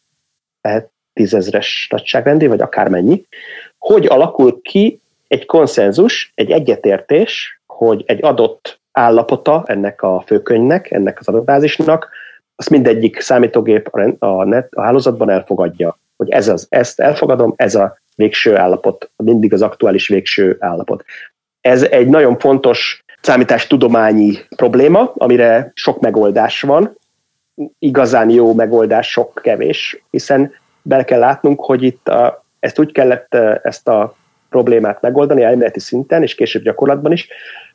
lehet tízezres nagyságrendi, vagy akármennyi, hogy alakul ki egy konszenzus, egy egyetértés, hogy egy adott állapota ennek a főkönyvnek, ennek az adatbázisnak, azt mindegyik számítógép a, net, a hálózatban elfogadja, hogy ez az, ezt elfogadom, ez a végső állapot, mindig az aktuális végső állapot. Ez egy nagyon fontos számítástudományi probléma, amire sok megoldás van, igazán jó megoldás sok kevés, hiszen bele kell látnunk, hogy itt a, ezt úgy kellett ezt a problémát megoldani elméleti szinten, és később gyakorlatban is,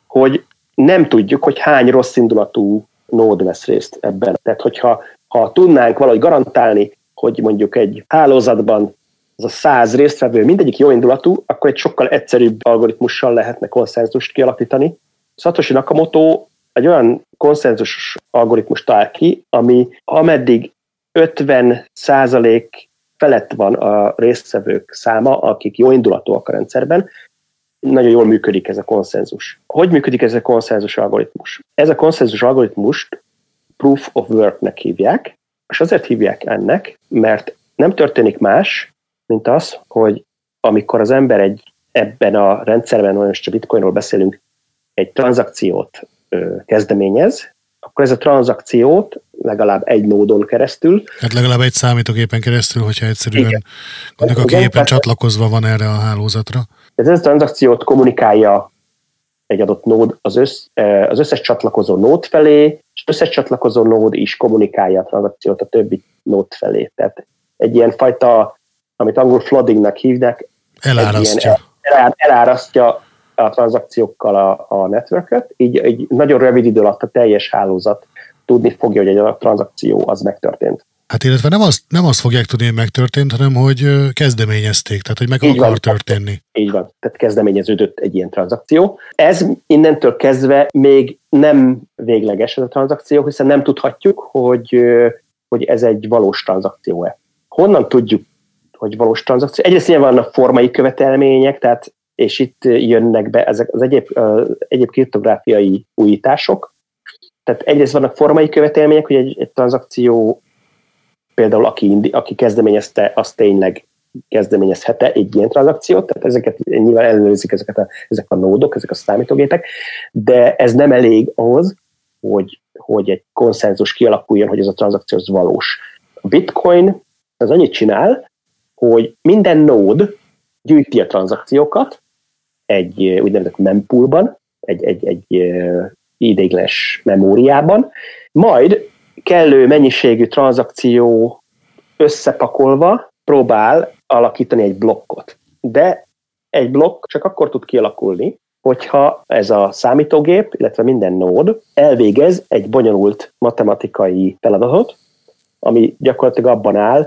hogy nem tudjuk, hogy hány rossz indulatú nód vesz részt ebben. Tehát, hogyha ha tudnánk valahogy garantálni, hogy mondjuk egy hálózatban az a száz résztvevő mindegyik jó indulatú, akkor egy sokkal egyszerűbb algoritmussal lehetne konszenzust kialakítani. Satoshi Nakamoto egy olyan konszenzusos algoritmus talál ki, ami ameddig ötven százalék felett van a résztvevők száma, akik jó indulatúak a rendszerben, nagyon jól működik ez a konszenzus. Hogy működik ez a konszenzus algoritmus? Ez a konszenzus algoritmust proof of worknek hívják, és azért hívják ennek, mert nem történik más, mint az, hogy amikor az ember egy ebben a rendszerben, most a bitcoinról beszélünk, egy tranzakciót ö, kezdeményez, akkor ez a tranzakciót legalább egy nódon keresztül. Hát legalább egy számítógépen keresztül, hogyha egyszerűen annak, aki éppen csatlakozva van erre a hálózatra. Ez a tranzakciót kommunikálja egy adott nód az, össz, az összes csatlakozó nód felé, és az összes csatlakozó nód is kommunikálja a tranzakciót a többi nód felé. Tehát egy ilyen fajta, amit angol floodingnak hívnak, elárasztja. El, elárasztja a tranzakciókkal a, a networköt, így egy nagyon rövid idő alatt a teljes hálózat tudni fogja, hogy egy a tranzakció az megtörtént. Hát illetve nem azt, nem azt fogják tudni, hogy megtörtént, hanem hogy kezdeményezték, tehát hogy meg így akar van, történni. Így van, tehát kezdeményeződött egy ilyen tranzakció. Ez innentől kezdve még nem végleges ez a tranzakció, hiszen nem tudhatjuk, hogy, hogy ez egy valós tranzakció-e. Honnan tudjuk, hogy valós tranzakció? Egyrészt ilyen vannak formai követelmények, tehát és itt jönnek be ezek az egyéb, egyéb kriptográfiai újítások. Tehát egyrészt vannak formai követelmények, hogy egy, egy tranzakció például aki, indi, aki kezdeményezte, az tényleg kezdeményezhet-e egy ilyen tranzakciót, tehát ezeket nyilván ellenőrzik ezeket a, ezek a nódok, ezek a számítógépek, de ez nem elég ahhoz, hogy, hogy egy konszenzus kialakuljon, hogy ez a tranzakció az valós. A Bitcoin az annyit csinál, hogy minden nód gyűjti a tranzakciókat egy úgynevezett mempoolban, egy, egy, egy ideiglenes memóriában, majd kellő mennyiségű tranzakció összepakolva próbál alakítani egy blokkot. De egy blokk csak akkor tud kialakulni, hogyha ez a számítógép, illetve minden nód elvégez egy bonyolult matematikai feladatot, ami gyakorlatilag abban áll,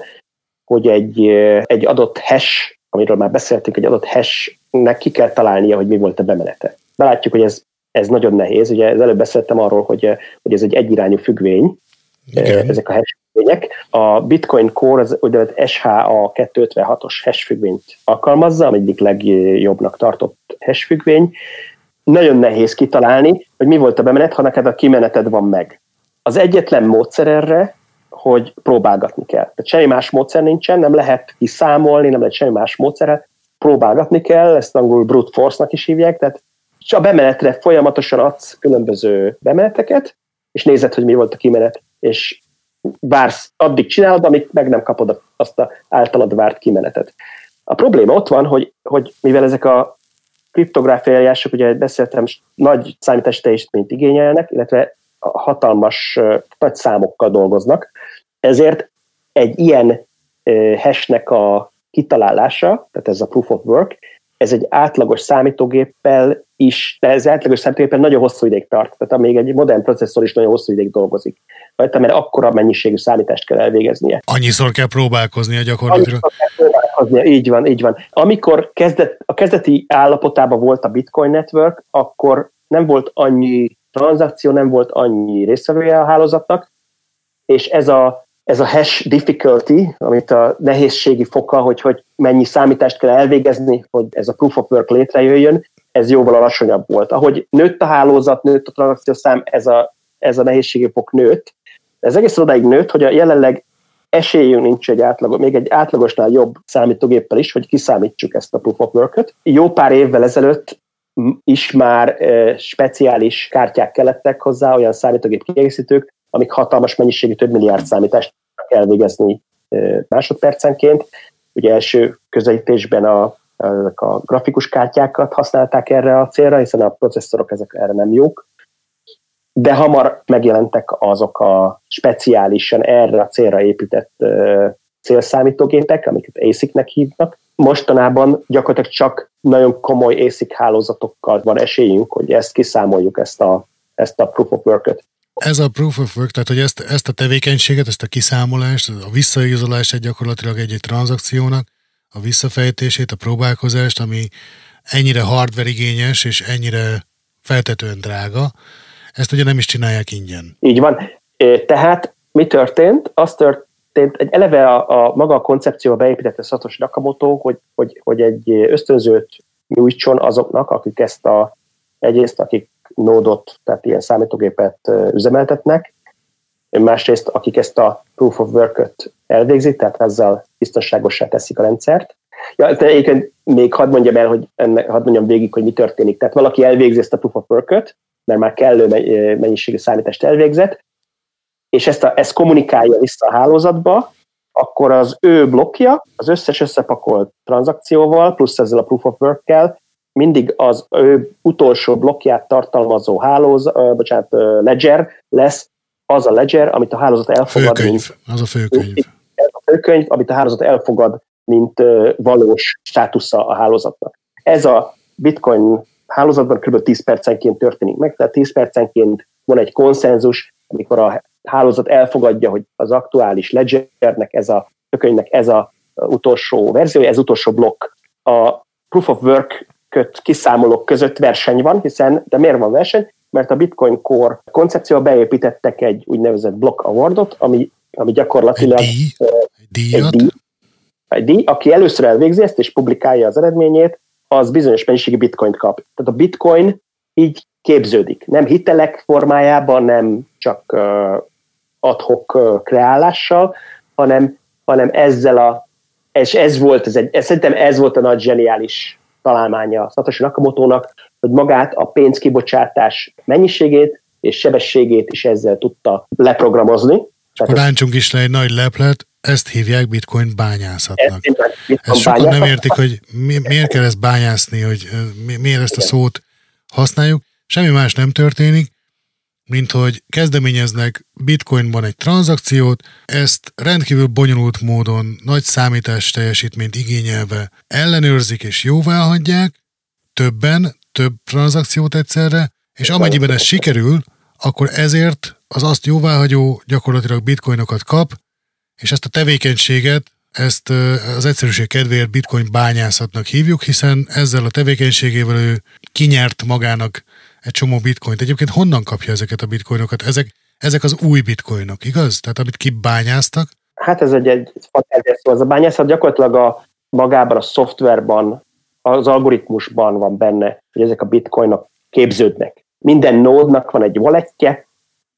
hogy egy, egy adott hash, amiről már beszéltünk, egy adott hashnek ki kell találnia, hogy mi volt a bemenete. Belátjuk, hogy ez, ez nagyon nehéz. Ugye az előbb beszéltem arról, hogy, hogy ez egy egyirányú függvény, okay. Ezek a hash függvények. A Bitcoin Core az úgynevezett S H A kétszázötvenhatos hash függvényt alkalmazza, amelyik legjobbnak tartott hash függvény. Nagyon nehéz kitalálni, hogy mi volt a bemenet, ha neked a kimeneted van meg. Az egyetlen módszer erre, hogy próbálgatni kell. Tehát semmi más módszer nincsen, nem lehet kiszámolni, nem lehet semmi más módszerrel. Próbálgatni kell, ezt angolul brute force-nak is hívják, tehát csak a bemenetre folyamatosan adsz különböző bemeneteket, és nézed, hogy mi volt a kimenet, és vársz, addig csinálod, amíg meg nem kapod azt az általad várt kimenetet. A probléma ott van, hogy, hogy mivel ezek a kriptográfiai eljárások, ugye beszéltem, nagy számítási teljesítményt igényelnek, illetve hatalmas nagy számokkal dolgoznak, ezért egy ilyen hashnek a kitalálása, tehát ez a proof of work, ez egy átlagos számítógéppel is, de ez átlagos számítógéppel nagyon hosszú ideig tart, tehát amíg egy modern processzor is nagyon hosszú ideig dolgozik, vagy mert akkora mennyiségű számítást kell elvégeznie. Annyiszor kell próbálkozni a gyakorlatilag. Így van, így van. Amikor kezdet, a kezdeti állapotában volt a Bitcoin Network, akkor nem volt annyi tranzakció, nem volt annyi résztvevője a hálózatnak, és ez a, ez a hash difficulty, amit a nehézségi foka, hogy, hogy mennyi számítást kell elvégezni, hogy ez a proof of work létrejöjjön, ez jóval alacsonyabb volt. Ahogy nőtt a hálózat, nőtt a tranzakciószám, ez a, ez a nehézségi fok nőtt. Ez egészen odáig nőtt, hogy a jelenleg esélyünk nincs egy átlagos, még egy átlagosnál jobb számítógéppel is, hogy kiszámítsuk ezt a proof of work-öt. Jó pár évvel ezelőtt is már e, speciális kártyák kellettek hozzá, olyan számítógép kiegészítők, amik hatalmas mennyiségű, több milliárd számítást kell végezni e, másodpercenként. Ugye első közelítésben a, ezek a grafikus kártyákat használták erre a célra, hiszen a processzorok ezek erre nem jók. De hamar megjelentek azok a speciálisan erre a célra épített e, célszámítógépek, amiket á sic-nek hívnak. Mostanában gyakorlatilag csak nagyon komoly á sic hálózatokkal van esélyünk, hogy ezt kiszámoljuk, ezt a, ezt a proof of work-öt. Ez a proof of work, tehát hogy ezt, ezt a tevékenységet, ezt a kiszámolást, a visszaigazolását gyakorlatilag egy-egy tranzakciónak, a visszafejtését, a próbálkozást, ami ennyire hardware-igényes és ennyire feltetően drága, ezt ugye nem is csinálják ingyen. Így van. Tehát mi történt? Az történt, egy eleve a, a maga a koncepcióba beépítette Satoshi Nakamoto, hogy, hogy, hogy egy ösztönzőt nyújtson azoknak, akik ezt a, egyrészt akik nódot, tehát ilyen számítógépet üzemeltetnek, másrészt akik ezt a proof of work-öt elvégzik, tehát ezzel biztonságosá teszik a rendszert. Ja, egyébként még hadd mondjam el, hogy ennek, hadd mondjam végig, hogy mi történik. Tehát valaki elvégzi ezt a proof of work-öt, mert már kellő mennyiségű számítást elvégzett, és ezt, a, ezt kommunikálja vissza a hálózatba, akkor az ő blokkja az összes összepakolt tranzakcióval, plusz ezzel a proof of work-kel, mindig az ő utolsó blokkját tartalmazó hálózat, bocsánat, ledger lesz az a ledger, amit a hálózat elfogad. Főkönyv, mint, az a főkönyv. Ez a főkönyv, amit a hálózat elfogad, mint valós státusza a hálózatnak. Ez a Bitcoin hálózatban kb. tíz percenként történik meg, tehát tíz percenként van egy konszenzus, amikor a hálózat elfogadja, hogy az aktuális ledgernek, ez a könyvnek ez a utolsó verziója, ez utolsó blokk. A proof of work-köt kiszámolók között verseny van, hiszen, de miért van verseny? Mert a Bitcoin Core koncepcióba beépítettek egy úgynevezett block awardot, ami, ami gyakorlatilag egy díj, egy díj, aki először elvégzi ezt és publikálja az eredményét, az bizonyos mennyiségű bitcoint kap. Tehát a bitcoin így képződik. Nem hitelek formájában, nem csak uh, ad hoc uh, kreálással, hanem, hanem ezzel a, és ez volt, ez egy, ez, szerintem ez volt a nagy zseniális találmánya a Satoshi Nakamotónak, hogy magát a pénzkibocsátás mennyiségét és sebességét is ezzel tudta leprogramozni. Ráncsunk is le egy nagy leplet, ezt hívják bitcoin bányászatnak. Ezt, bitcoin ezt sokan bányászat. Nem értik, hogy mi, miért kell ezt bányászni, hogy mi, miért ezt a szót használjuk. Semmi más nem történik, mint hogy kezdeményeznek bitcoinban egy tranzakciót, ezt rendkívül bonyolult módon, nagy számítás teljesítményt igényelve ellenőrzik és jóváhagyják, többen, több tranzakciót egyszerre, és amennyiben ez sikerül, akkor ezért az azt jóváhagyó gyakorlatilag bitcoinokat kap, és ezt a tevékenységet, ezt az egyszerűség kedvéért bitcoin bányászatnak hívjuk, hiszen ezzel a tevékenységével ő kinyert magának egy csomó bitcoint. Egyébként honnan kapja ezeket a bitcoinokat? Ezek, ezek az új bitcoinok, igaz? Tehát amit kibányáztak? Hát ez egy, egy szó, ez a bányászat gyakorlatilag a magában, a szoftverban, az algoritmusban van benne, hogy ezek a bitcoinok képződnek. Minden nódnak van egy walletje,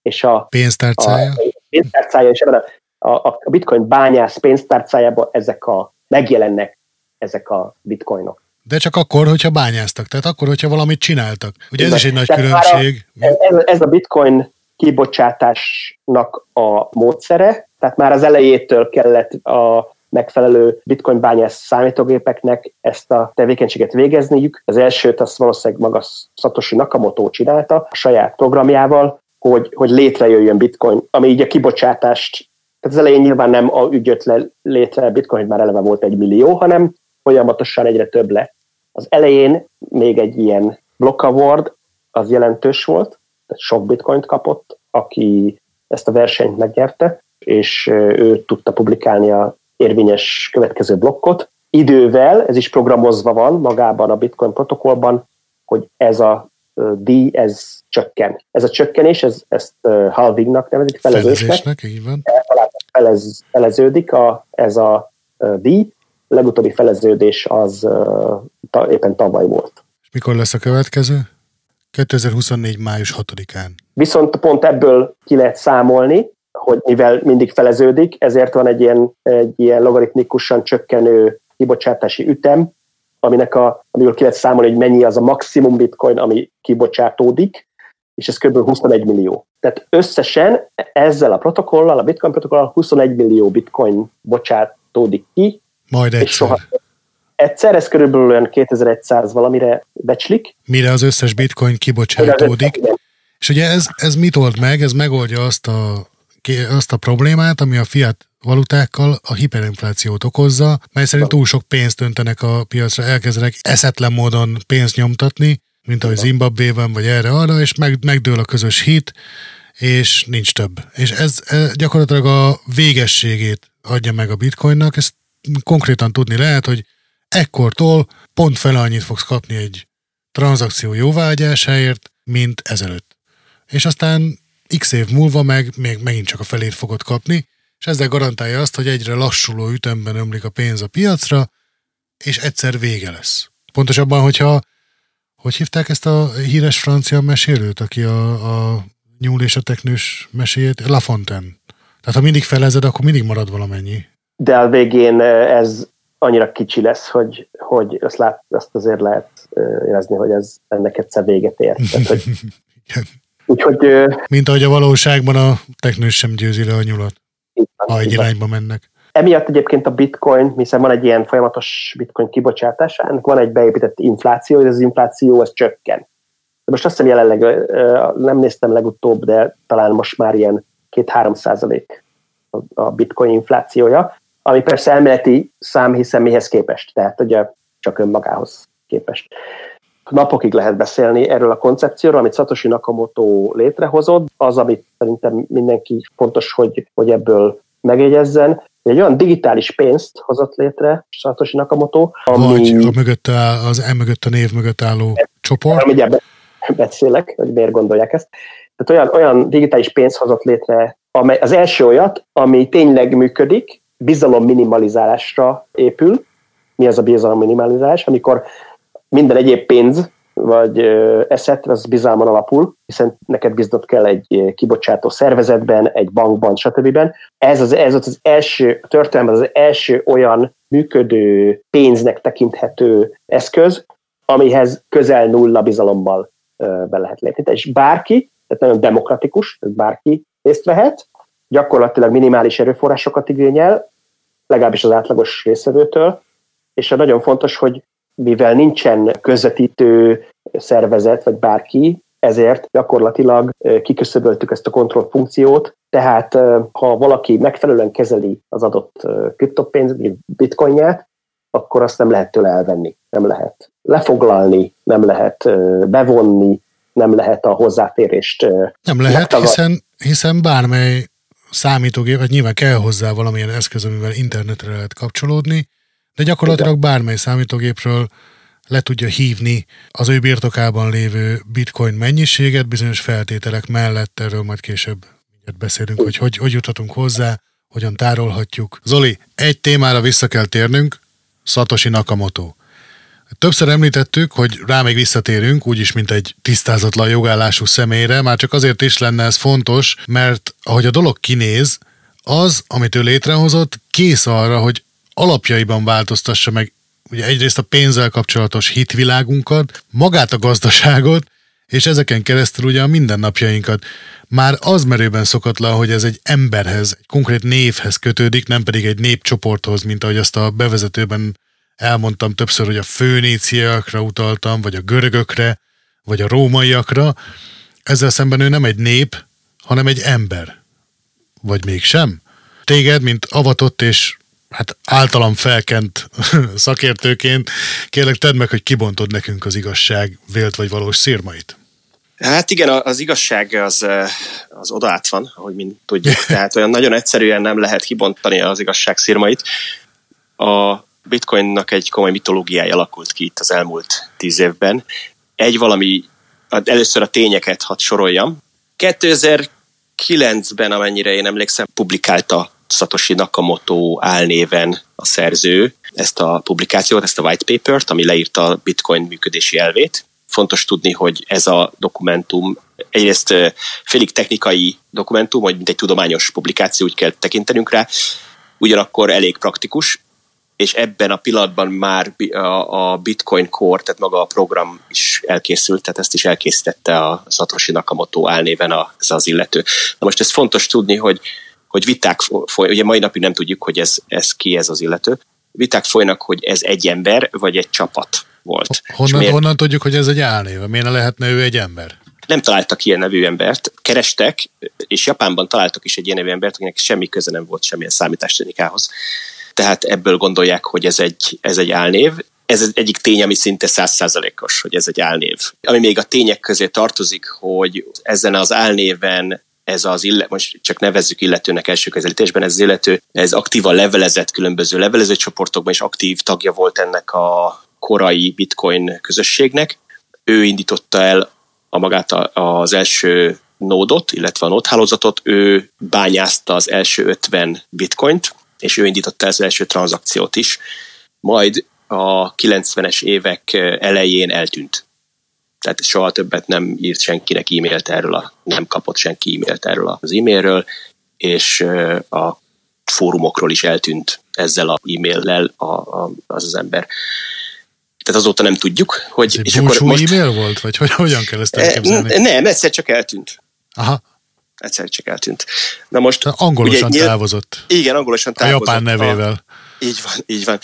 és a pénztárcája, a, a, pénztárcája és ebben a, a, a bitcoin bányász pénztárcájában ezek a, megjelennek ezek a bitcoinok. De csak akkor, hogyha bányáztak, tehát akkor, hogyha valamit csináltak. Ugye ez is egy nagy tehát különbség. A, ez, ez a bitcoin kibocsátásnak a módszere, tehát már az elejétől kellett a megfelelő bitcoin bányász számítógépeknek ezt a tevékenységet végezniük. Az elsőt azt valószínűleg maga Satoshi Nakamoto csinálta a saját programjával, hogy, hogy létrejöjjön bitcoin, ami így a kibocsátást, tehát az elején nyilván nem a ügyött le, létre bitcoin, hogy már eleve volt egy millió, hanem folyamatosan egyre több lett. Az elején még egy ilyen block award, az jelentős volt, tehát sok bitcoint kapott, aki ezt a versenyt megnyerte, és ő tudta publikálni a érvényes következő blokkot. Idővel, ez is programozva van magában a bitcoin protokollban, hogy ez a díj, ez csökken. Ez a csökkenés, ez, ezt halvingnak nevezik, felezésnek, felez, feleződik a, ez a díj. A legutóbbi feleződés az uh, ta, éppen tavaly volt. És mikor lesz a következő? kétezer-huszonnégy május hatodikán. Viszont pont ebből ki lehet számolni, hogy mivel mindig feleződik, ezért van egy ilyen, egy ilyen logaritmikusan csökkenő kibocsátási ütem, aminek a, amikor ki lehet számolni, hogy mennyi az a maximum bitcoin, ami kibocsátódik, és ez kb. huszonegy millió. Tehát összesen ezzel a protokollal, a bitcoin protokollal huszonegy millió bitcoin bocsátódik ki, majd egyszer. Soha. Egyszer, ez körülbelül olyan kétezer-száz valamire becslik. Mire az összes bitcoin kibocsátódik. És ugye ez, ez mit old meg? Ez megoldja azt a, azt a problémát, ami a fiat valutákkal a hiperinflációt okozza, mely szerint túl sok pénzt öntenek a piacra, elkezdenek eszetlen módon pénzt nyomtatni, mint ahogy Zimbabwe-ben vagy erre-arra, és meg, megdől a közös hit, és nincs több. És ez, ez gyakorlatilag a végességét adja meg a bitcoinnak, ezt konkrétan tudni lehet, hogy ekkortól pont fele annyit fogsz kapni egy tranzakció jóváhagyásáért, mint ezelőtt. És aztán x év múlva meg még megint csak a felét fogod kapni, és ezzel garantálja azt, hogy egyre lassuló ütemben ömlik a pénz a piacra, és egyszer vége lesz. Pontosabban, hogyha hogy hívták ezt a híres francia mesélőt, aki a, a nyúl és a teknős meséjét? La Fontaine. Tehát ha mindig felezed, akkor mindig marad valamennyi. De a végén ez annyira kicsi lesz, hogy, hogy azt, lát, azt azért lehet érezni, hogy ez ennek egyszer véget ér. Tehát, hogy, úgyhogy, mint ahogy a valóságban a teknős sem győzi le a nyulat, ha egy irányba mennek. Emiatt egyébként a bitcoin, hiszen van egy ilyen folyamatos bitcoin kibocsátásának, van egy beépített infláció, és az infláció az csökken. De most azt hiszem jelenleg, nem néztem legutóbb, de talán most már ilyen két-három százalék a bitcoin inflációja, ami persze elméleti szám, hiszen mihez képest, tehát ugye csak önmagához képest. Napokig lehet beszélni erről a koncepcióról, amit Satoshi Nakamoto létrehozott, az, amit szerintem mindenki fontos, hogy, hogy ebből megjegyezzen. Egy olyan digitális pénzt hozott létre Satoshi Nakamoto, ami... Vagy a mögött a, az e mögött a név mögött álló e, csoport. Mindjárt beszélek, hogy miért gondolják ezt. Tehát olyan, olyan digitális pénzt hozott létre, amely az első olyat, ami tényleg működik, bizalom minimalizálásra épül. Mi az a bizalom minimalizálás? Amikor minden egyéb pénz vagy asset, az bizalmon alapul, hiszen neked bíznod kell egy kibocsátó szervezetben, egy bankban, stb. Ez az, ez az első, a történelemben az első olyan működő, pénznek tekinthető eszköz, amihez közel nulla bizalommal be lehet lépni. És bárki, tehát nagyon demokratikus, bárki részt vehet, gyakorlatilag minimális erőforrásokat igényel, legalábbis az átlagos részvevőtől, és nagyon fontos, hogy mivel nincsen közvetítő szervezet, vagy bárki, ezért gyakorlatilag kiküszöböltük ezt a kontrollfunkciót, tehát ha valaki megfelelően kezeli az adott kriptopénz, bitcoinját, akkor azt nem lehet tőle elvenni, nem lehet lefoglalni, nem lehet bevonni, nem lehet a hozzáférést. Nem lehet, hiszen, hiszen bármely számítógép, vagy nyilván kell hozzá valamilyen eszköz, amivel internetre lehet kapcsolódni, de gyakorlatilag bármely számítógépről le tudja hívni az ő birtokában lévő bitcoin mennyiséget bizonyos feltételek mellett, erről majd később beszélünk, hogy hogy, hogy juthatunk hozzá, hogyan tárolhatjuk. Zoli, egy témára vissza kell térnünk, Satoshi Nakamoto. Többször említettük, hogy rá még visszatérünk, úgyis, mint egy tisztázatlan jogállású személyre, már csak azért is lenne ez fontos, mert ahogy a dolog kinéz, az, amit ő létrehozott, kész arra, hogy alapjaiban változtassa meg ugye egyrészt a pénzzel kapcsolatos hitvilágunkat, magát a gazdaságot, és ezeken keresztül ugye a mindennapjainkat. Már az merőben szokatlan, hogy ez egy emberhez, egy konkrét névhez kötődik, nem pedig egy népcsoporthoz, mint ahogy azt a bevezetőben elmondtam többször, hogy a föníciakra utaltam, vagy a görögökre, vagy a rómaiakra. Ezzel szemben ő nem egy nép, hanem egy ember. Vagy mégsem? Téged, mint avatott és hát általam felkent szakértőként, kérlek tedd meg, hogy kibontod nekünk az igazság vélt vagy valós szirmait. Hát igen, az igazság az, az oda át van, ahogy mind tudjuk. Tehát olyan nagyon egyszerűen nem lehet kibontani az igazság szirmait. A Bitcoinnak egy komoly mitológiája alakult ki itt az elmúlt tíz évben. Egy valami, először a tényeket hadd soroljam. kétezer-kilencben, amennyire én emlékszem, publikálta Satoshi Nakamoto álnéven a szerző ezt a publikációt, ezt a white papert, ami leírta a Bitcoin működési elvét. Fontos tudni, hogy ez a dokumentum egyrészt félig technikai dokumentum, vagy mint egy tudományos publikáció, úgy kell tekintenünk rá, ugyanakkor elég praktikus, és ebben a pillanatban már a Bitcoin Core, tehát maga a program is elkészült, tehát ezt is elkészítette a Satoshi Nakamoto álnéven az, az illető. Na most ez fontos tudni, hogy hogy viták folynak, ugye mai napig nem tudjuk, hogy ez, ez ki ez az illető, viták folynak, hogy ez egy ember, vagy egy csapat volt. Honnan, miért... honnan tudjuk, hogy ez egy álnév? Miért ne lehetne ő egy ember? Nem találtak ilyen nevű embert, kerestek, és Japánban találtak is egy ilyen nevű embert, akinek semmi köze nem volt semmilyen számítástechnikához. Tehát ebből gondolják, hogy ez egy, ez egy álnév. Ez az egyik tény, ami szinte száz százalékos, hogy ez egy álnév. Ami még a tények közé tartozik, hogy ezen az álnéven ez az illető, most csak nevezzük illetőnek első kezelítésben, ez az illető, ez aktívan levelezett különböző levelező csoportokban, és aktív tagja volt ennek a korai bitcoin közösségnek. Ő indította el a magát az első nódot, illetve a nódhálózatot, ő bányászta az első ötven bitcoint, és ő indította el az első tranzakciót is. Majd a kilencvenes évek elején eltűnt. Tehát soha többet nem írt senkinek e-mailt erről, a, nem kapott senki e-mailt erről az e-mailről, és a fórumokról is eltűnt ezzel az e-maillel a, a, az az ember. Tehát azóta nem tudjuk, hogy... Ez és egy búcsú most... e-mail volt? Vagy hogyan kell ezt elképzelni? Nem, egyszer csak eltűnt. Aha. Egyszer csak eltűnt. Na most... Tehát angolosan ugye, távozott. Igen, angolosan távozott. A japán nevével. A... Így van, így van.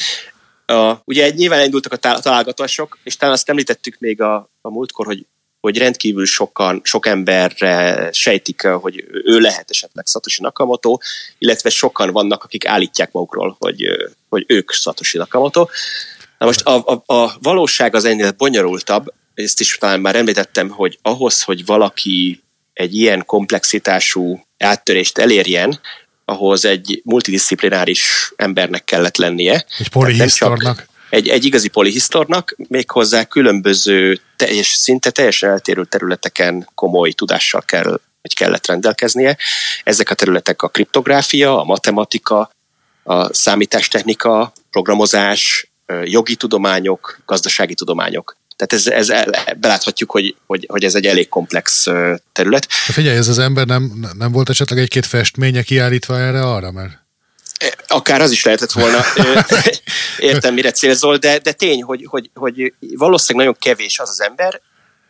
A, ugye nyilván indultak a találgatások, és talán azt említettük még a, a múltkor, hogy, hogy rendkívül sokan, sok emberre sejtik, hogy ő lehet esetleg Satoshi Nakamoto, illetve sokan vannak, akik állítják magukról, hogy, hogy ők Satoshi Nakamoto. Na most a, a, a valóság az ennél bonyolultabb, ezt is talán már említettem, hogy ahhoz, hogy valaki egy ilyen komplexitású áttörést elérjen, ahhoz egy multidisziplináris embernek kellett lennie. Egy polihisztornak. Egy, egy igazi polihisztornak, méghozzá különböző, teljes, szinte teljesen eltérő területeken komoly tudással kell, hogy kellett rendelkeznie. Ezek a területek a kriptográfia, a matematika, a számítástechnika, programozás, jogi tudományok, gazdasági tudományok. Tehát ez, ez el, beláthatjuk, hogy, hogy, hogy ez egy elég komplex terület. De figyelj, ez az ember nem, nem volt esetleg egy-két festménye kiállítva erre arra, mert... Akár az is lehetett volna, értem, mire célzol, de, de tény, hogy, hogy, hogy valószínűleg nagyon kevés az az ember,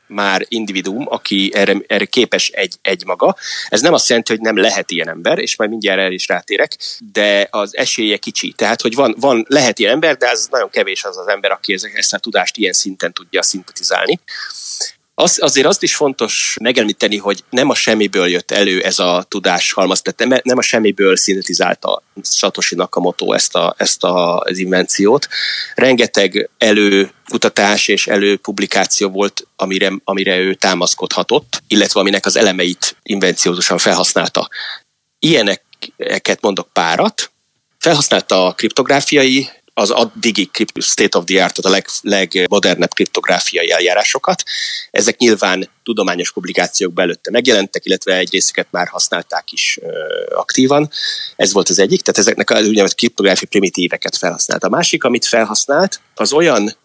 már individuum, aki erre, erre képes egy, egy maga. Ez nem azt jelenti, hogy nem lehet ilyen ember, és majd mindjárt erre is rátérek, de az esélye kicsi. Tehát, hogy van, van lehet ilyen ember, de ez nagyon kevés az az ember, aki ezt a tudást ilyen szinten tudja szintetizálni. Az, azért azt is fontos megemlíteni, hogy nem a semmiből jött elő ez a tudás halmaz, tehát nem, nem a semmiből szintetizálta Satoshi Nakamoto ezt, a, ezt a, az invenciót. Rengeteg előkutatás és előpublikáció volt, amire, amire ő támaszkodhatott, illetve aminek az elemeit invenciózusan felhasználta. Ilyeneket mondok párat. Felhasználta a kriptográfiai, az addigi state of the art, tehát a leg, legmodernebb kriptográfiai eljárásokat. Ezek nyilván tudományos publikációk előtte megjelentek, illetve egy részüket már használták is ö, aktívan. Ez volt az egyik, tehát ezeknek az úgynevezett kriptográfiai primitíveket felhasznált. A másik, amit felhasznált, az olyan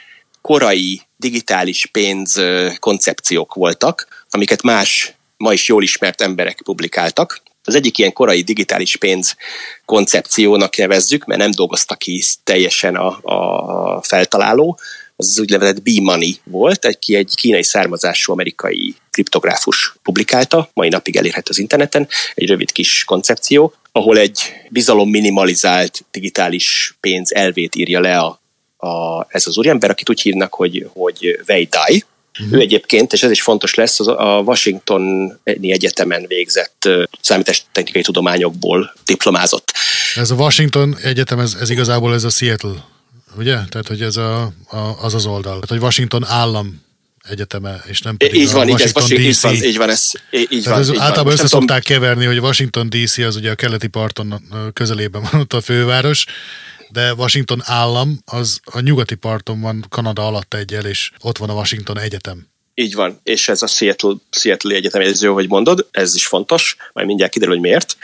korai digitális pénz koncepciók voltak, amiket más, ma is jól ismert emberek publikáltak. Az egyik ilyen korai digitális pénz koncepciónak nevezzük, mert nem dolgozta ki teljesen a, a feltaláló, az az úgynevezett B-Money volt, aki egy kínai származású amerikai kriptográfus publikálta, mai napig elérhető az interneten, egy rövid kis koncepció, ahol egy bizalomminimalizált digitális pénz elvét írja le a, a, ez az úriember, akit úgy hívnak, hogy, hogy Wei Dai. Mm. Ő egyébként, és ez is fontos lesz, a Washingtoni Egyetemen végzett számítástechnikai tudományokból diplomázott. Ez a Washington Egyetem, ez, ez igazából ez a Seattle, ugye? Tehát, hogy ez a, a, az az oldal. Tehát, hogy Washington állam egyeteme, és nem pedig így van, a Washington így, ez, dé cé. Így van, így van, ez, így van, ez így általában van. Össze szokták keverni, hogy Washington dé cé az ugye a keleti parton közelében van, ott a főváros, de Washington állam az a nyugati parton van, Kanada alatt egyel, és ott van a Washington Egyetem. Így van, és ez a Seattle, Seattle Egyetem, ez jó, hogy mondod, ez is fontos, majd mindjárt kiderül, hogy miért.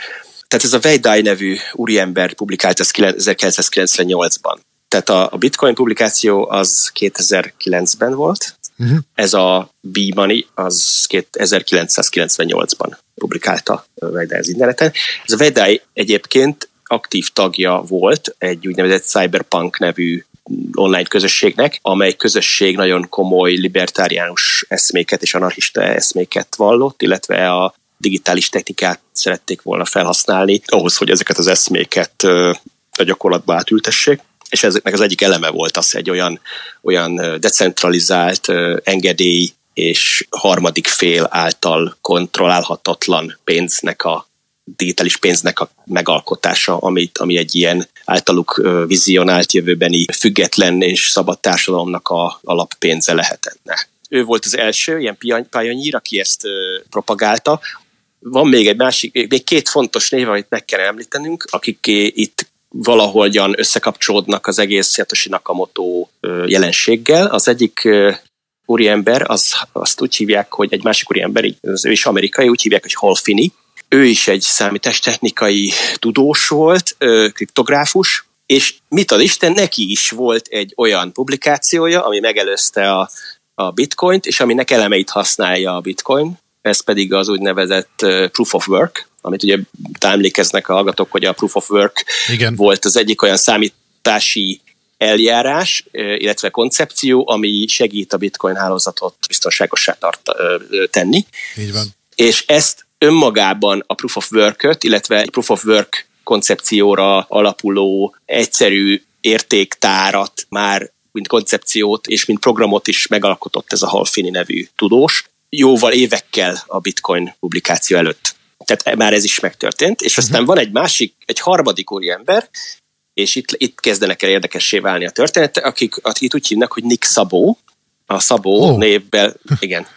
Tehát ez a Wei Dai nevű úriember publikált ezt ezerkilencszázkilencvennyolcban. Tehát a, a Bitcoin publikáció az kétezer-kilencben volt, uh-huh. Ez a B-Money az ezerkilencszázkilencvennyolcban publikálta Wei Dai az interneten. Ez a Wei Dai egyébként aktív tagja volt egy úgynevezett cyberpunk nevű online közösségnek, amely közösség nagyon komoly libertáriánus eszméket és anarchista eszméket vallott, illetve a digitális technikát szerették volna felhasználni ahhoz, hogy ezeket az eszméket a gyakorlatba átültessék. És ezeknek az egyik eleme volt az egy olyan, olyan decentralizált engedély és harmadik fél által kontrollálhatatlan pénznek a digitális pénznek a megalkotása, amit, ami egy ilyen általuk vizionált jövőbeni független és szabad társadalomnak a alappénze lehetne. Ő volt az első ilyen pionír, aki ezt propagálta. Van még egy másik, még két fontos név, amit meg kell említenünk, akik itt valahogyan összekapcsolódnak az egész Satoshi Nakamoto jelenséggel. Az egyik úriember, az, azt úgy hívják, hogy egy másik úriember, ő is amerikai, úgy hívják, hogy Hal Finney. Ő is egy számítástechnikai tudós volt, kriptográfus, és mit ad Isten, neki is volt egy olyan publikációja, ami megelőzte a, a bitcoint, és aminek elemeit használja a bitcoin. Ez pedig az úgynevezett proof of work, amit ugye emlékeznek a hallgatók, hogy a proof of work igen. Volt az egyik olyan számítási eljárás, illetve koncepció, ami segít a bitcoin hálózatot biztonságossá tart, tenni. Így van. És ezt önmagában a proof of work-öt, illetve egy proof of work koncepcióra alapuló egyszerű értéktárat már, mint koncepciót és mint programot is megalkotott ez a Hal Finney nevű tudós, jóval évekkel a Bitcoin publikáció előtt. Tehát már ez is megtörtént, és aztán van egy másik, egy harmadik úriember, és itt, itt kezdenek el érdekessé válni a történet, akik, akik úgy hívnak, hogy Nick Szabó. A Szabó oh. névből, igen,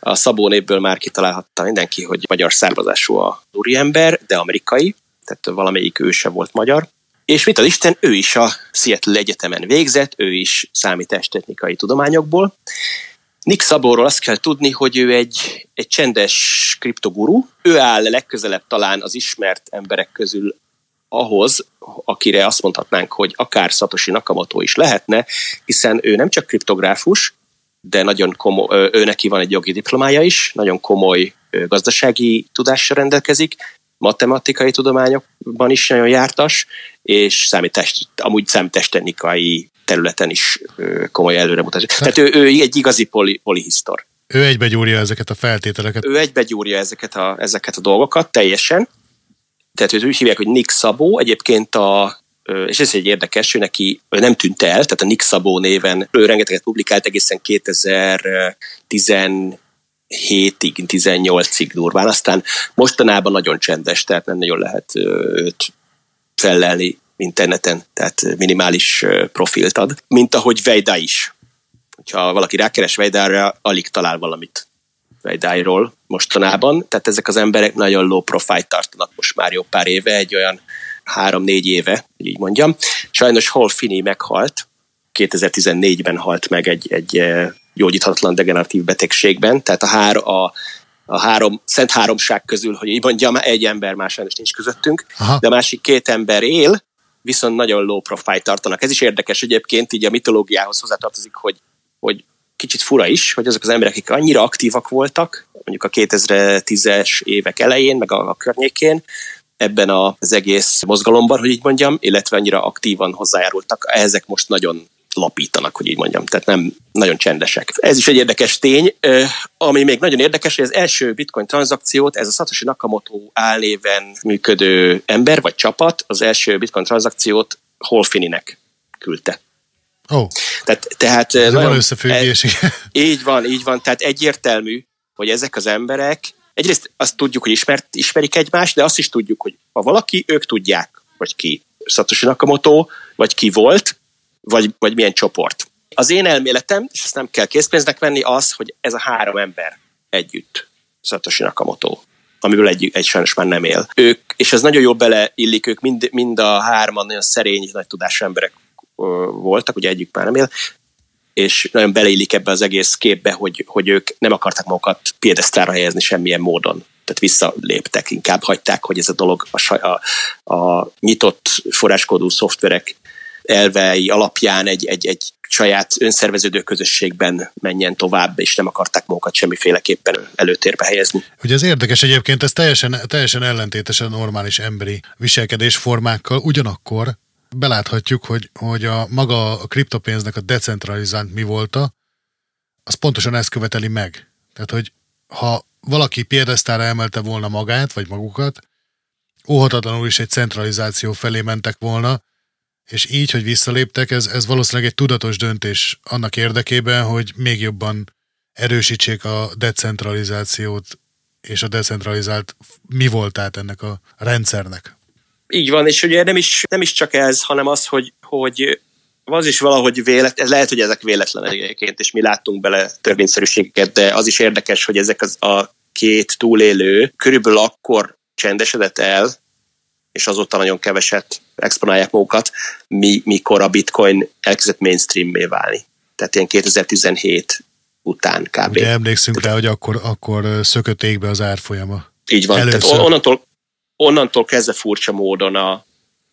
a Szabó névből már kitalálhatta mindenki, hogy magyar származású az úriember, de amerikai, tehát valamelyik őse volt magyar. És mit az Isten, ő is a Seattle Egyetemen végzett, ő is számítástechnikai tudományokból. Nick Szabóról azt kell tudni, hogy ő egy, egy csendes kriptoguru. Ő áll legközelebb talán az ismert emberek közül ahhoz, akire azt mondhatnánk, hogy akár Satoshi Nakamoto is lehetne, hiszen ő nem csak kriptográfus, de nagyon komoly, ő neki van egy jogi diplomája is, nagyon komoly gazdasági tudással rendelkezik, matematikai tudományokban is nagyon jártas, és számítás, amúgy számítástechnikai területen is komoly előremutatás. Tehát ő, ő egy igazi poli, polihisztor. Ő egybegyúrja ezeket a feltételeket. Ő egybegyúrja ezeket a, ezeket a dolgokat teljesen. Tehát őt úgy hívják, hogy Nick Szabó, egyébként a, és ez egy érdekes, ő neki ő nem tűnt el, tehát a Nick Szabó néven, ő rengeteget publikált egészen kétezer-tizenhétig, tizennyolcig durván, aztán mostanában nagyon csendes, tehát nem nagyon lehet őt fellelni interneten, tehát minimális profilt ad, mint ahogy Wei Dai is. Ha valaki rákeres Wei Dai-ra, alig talál valamit Wei Dai-ról mostanában, tehát ezek az emberek nagyon low profile tartanak most már jó pár éve, egy olyan három-négy éve, így mondjam. Sajnos Hal Finney meghalt, kétezer-tizennégyben halt meg egy, egy gyógyíthatatlan degeneratív betegségben, tehát a, hár, a, a három, szent háromság közül, hogy így mondjam, egy ember már sajnos nincs közöttünk, aha, de a másik két ember él, viszont nagyon low profile tartanak. Ez is érdekes egyébként, így a mitológiához hozzátartozik, hogy, hogy kicsit fura is, hogy azok az emberek, akik annyira aktívak voltak, mondjuk a kétezer-tízes évek elején, meg a, a környékén, ebben az egész mozgalomban, hogy így mondjam, illetve annyira aktívan hozzájárultak, ezek most nagyon lapítanak, hogy így mondjam, tehát nem nagyon csendesek. Ez is egy érdekes tény, ami még nagyon érdekes, hogy az első bitcoin tranzakciót, ez a Satoshi Nakamoto álnéven működő ember vagy csapat, az első bitcoin tranzakciót Hal Finneynek küldte. Oh. Tehát, tehát ez nagyon, van összefüggés. E, így van, így van, tehát egyértelmű, hogy ezek az emberek, egyrészt azt tudjuk, hogy ismert, ismerik egymást, de azt is tudjuk, hogy ha valaki, ők tudják, hogy ki Satoshi Nakamoto, vagy ki volt, vagy, vagy milyen csoport. Az én elméletem, és ezt nem kell készpénznek venni, az, hogy ez a három ember együtt Satoshi Nakamoto, amiből egy, egy sajnos már nem él. Ők, és ez nagyon jól beleillik, ők mind, mind a hárman nagyon szerény, nagy tudású emberek voltak, ugye egyik már nem él, és nagyon beleillik ebbe az egész képbe, hogy, hogy ők nem akarták magukat piedesztára helyezni semmilyen módon. Tehát visszaléptek, inkább hagyták, hogy ez a dolog a, a, a nyitott forráskódú szoftverek elvei alapján egy, egy, egy saját önszerveződő közösségben menjen tovább, és nem akarták magukat semmiféleképpen előtérbe helyezni. Ugye ez érdekes egyébként, ez teljesen, teljesen ellentétes a normális emberi viselkedésformákkal, ugyanakkor beláthatjuk, hogy, hogy a maga a kriptopénznek a decentralizált mi volta, az pontosan ezt követeli meg. Tehát, hogy ha valaki piedesztára emelte volna magát, vagy magukat, óhatatlanul is egy centralizáció felé mentek volna, és így, hogy visszaléptek, ez, ez valószínűleg egy tudatos döntés annak érdekében, hogy még jobban erősítsék a decentralizációt és a decentralizált mi voltát ennek a rendszernek. Így van, és ugye nem is, nem is csak ez, hanem az, hogy, hogy az is valahogy véletlen, lehet, hogy ezek véletlen egyébként, és mi láttunk bele törvényszerűségeket, de az is érdekes, hogy ezek az, a két túlélő körülbelül akkor csendesedett el, és azóta nagyon keveset exponálják magukat, mi, mikor a bitcoin elkezdett mainstream-mé válni. Tehát ilyen kétezer-tizenhét után kb. Ugye emlékszünk tehát, rá, hogy akkor, akkor szökött égbe az árfolyama. Így van, először. Tehát onnantól Onnantól kezdve furcsa módon a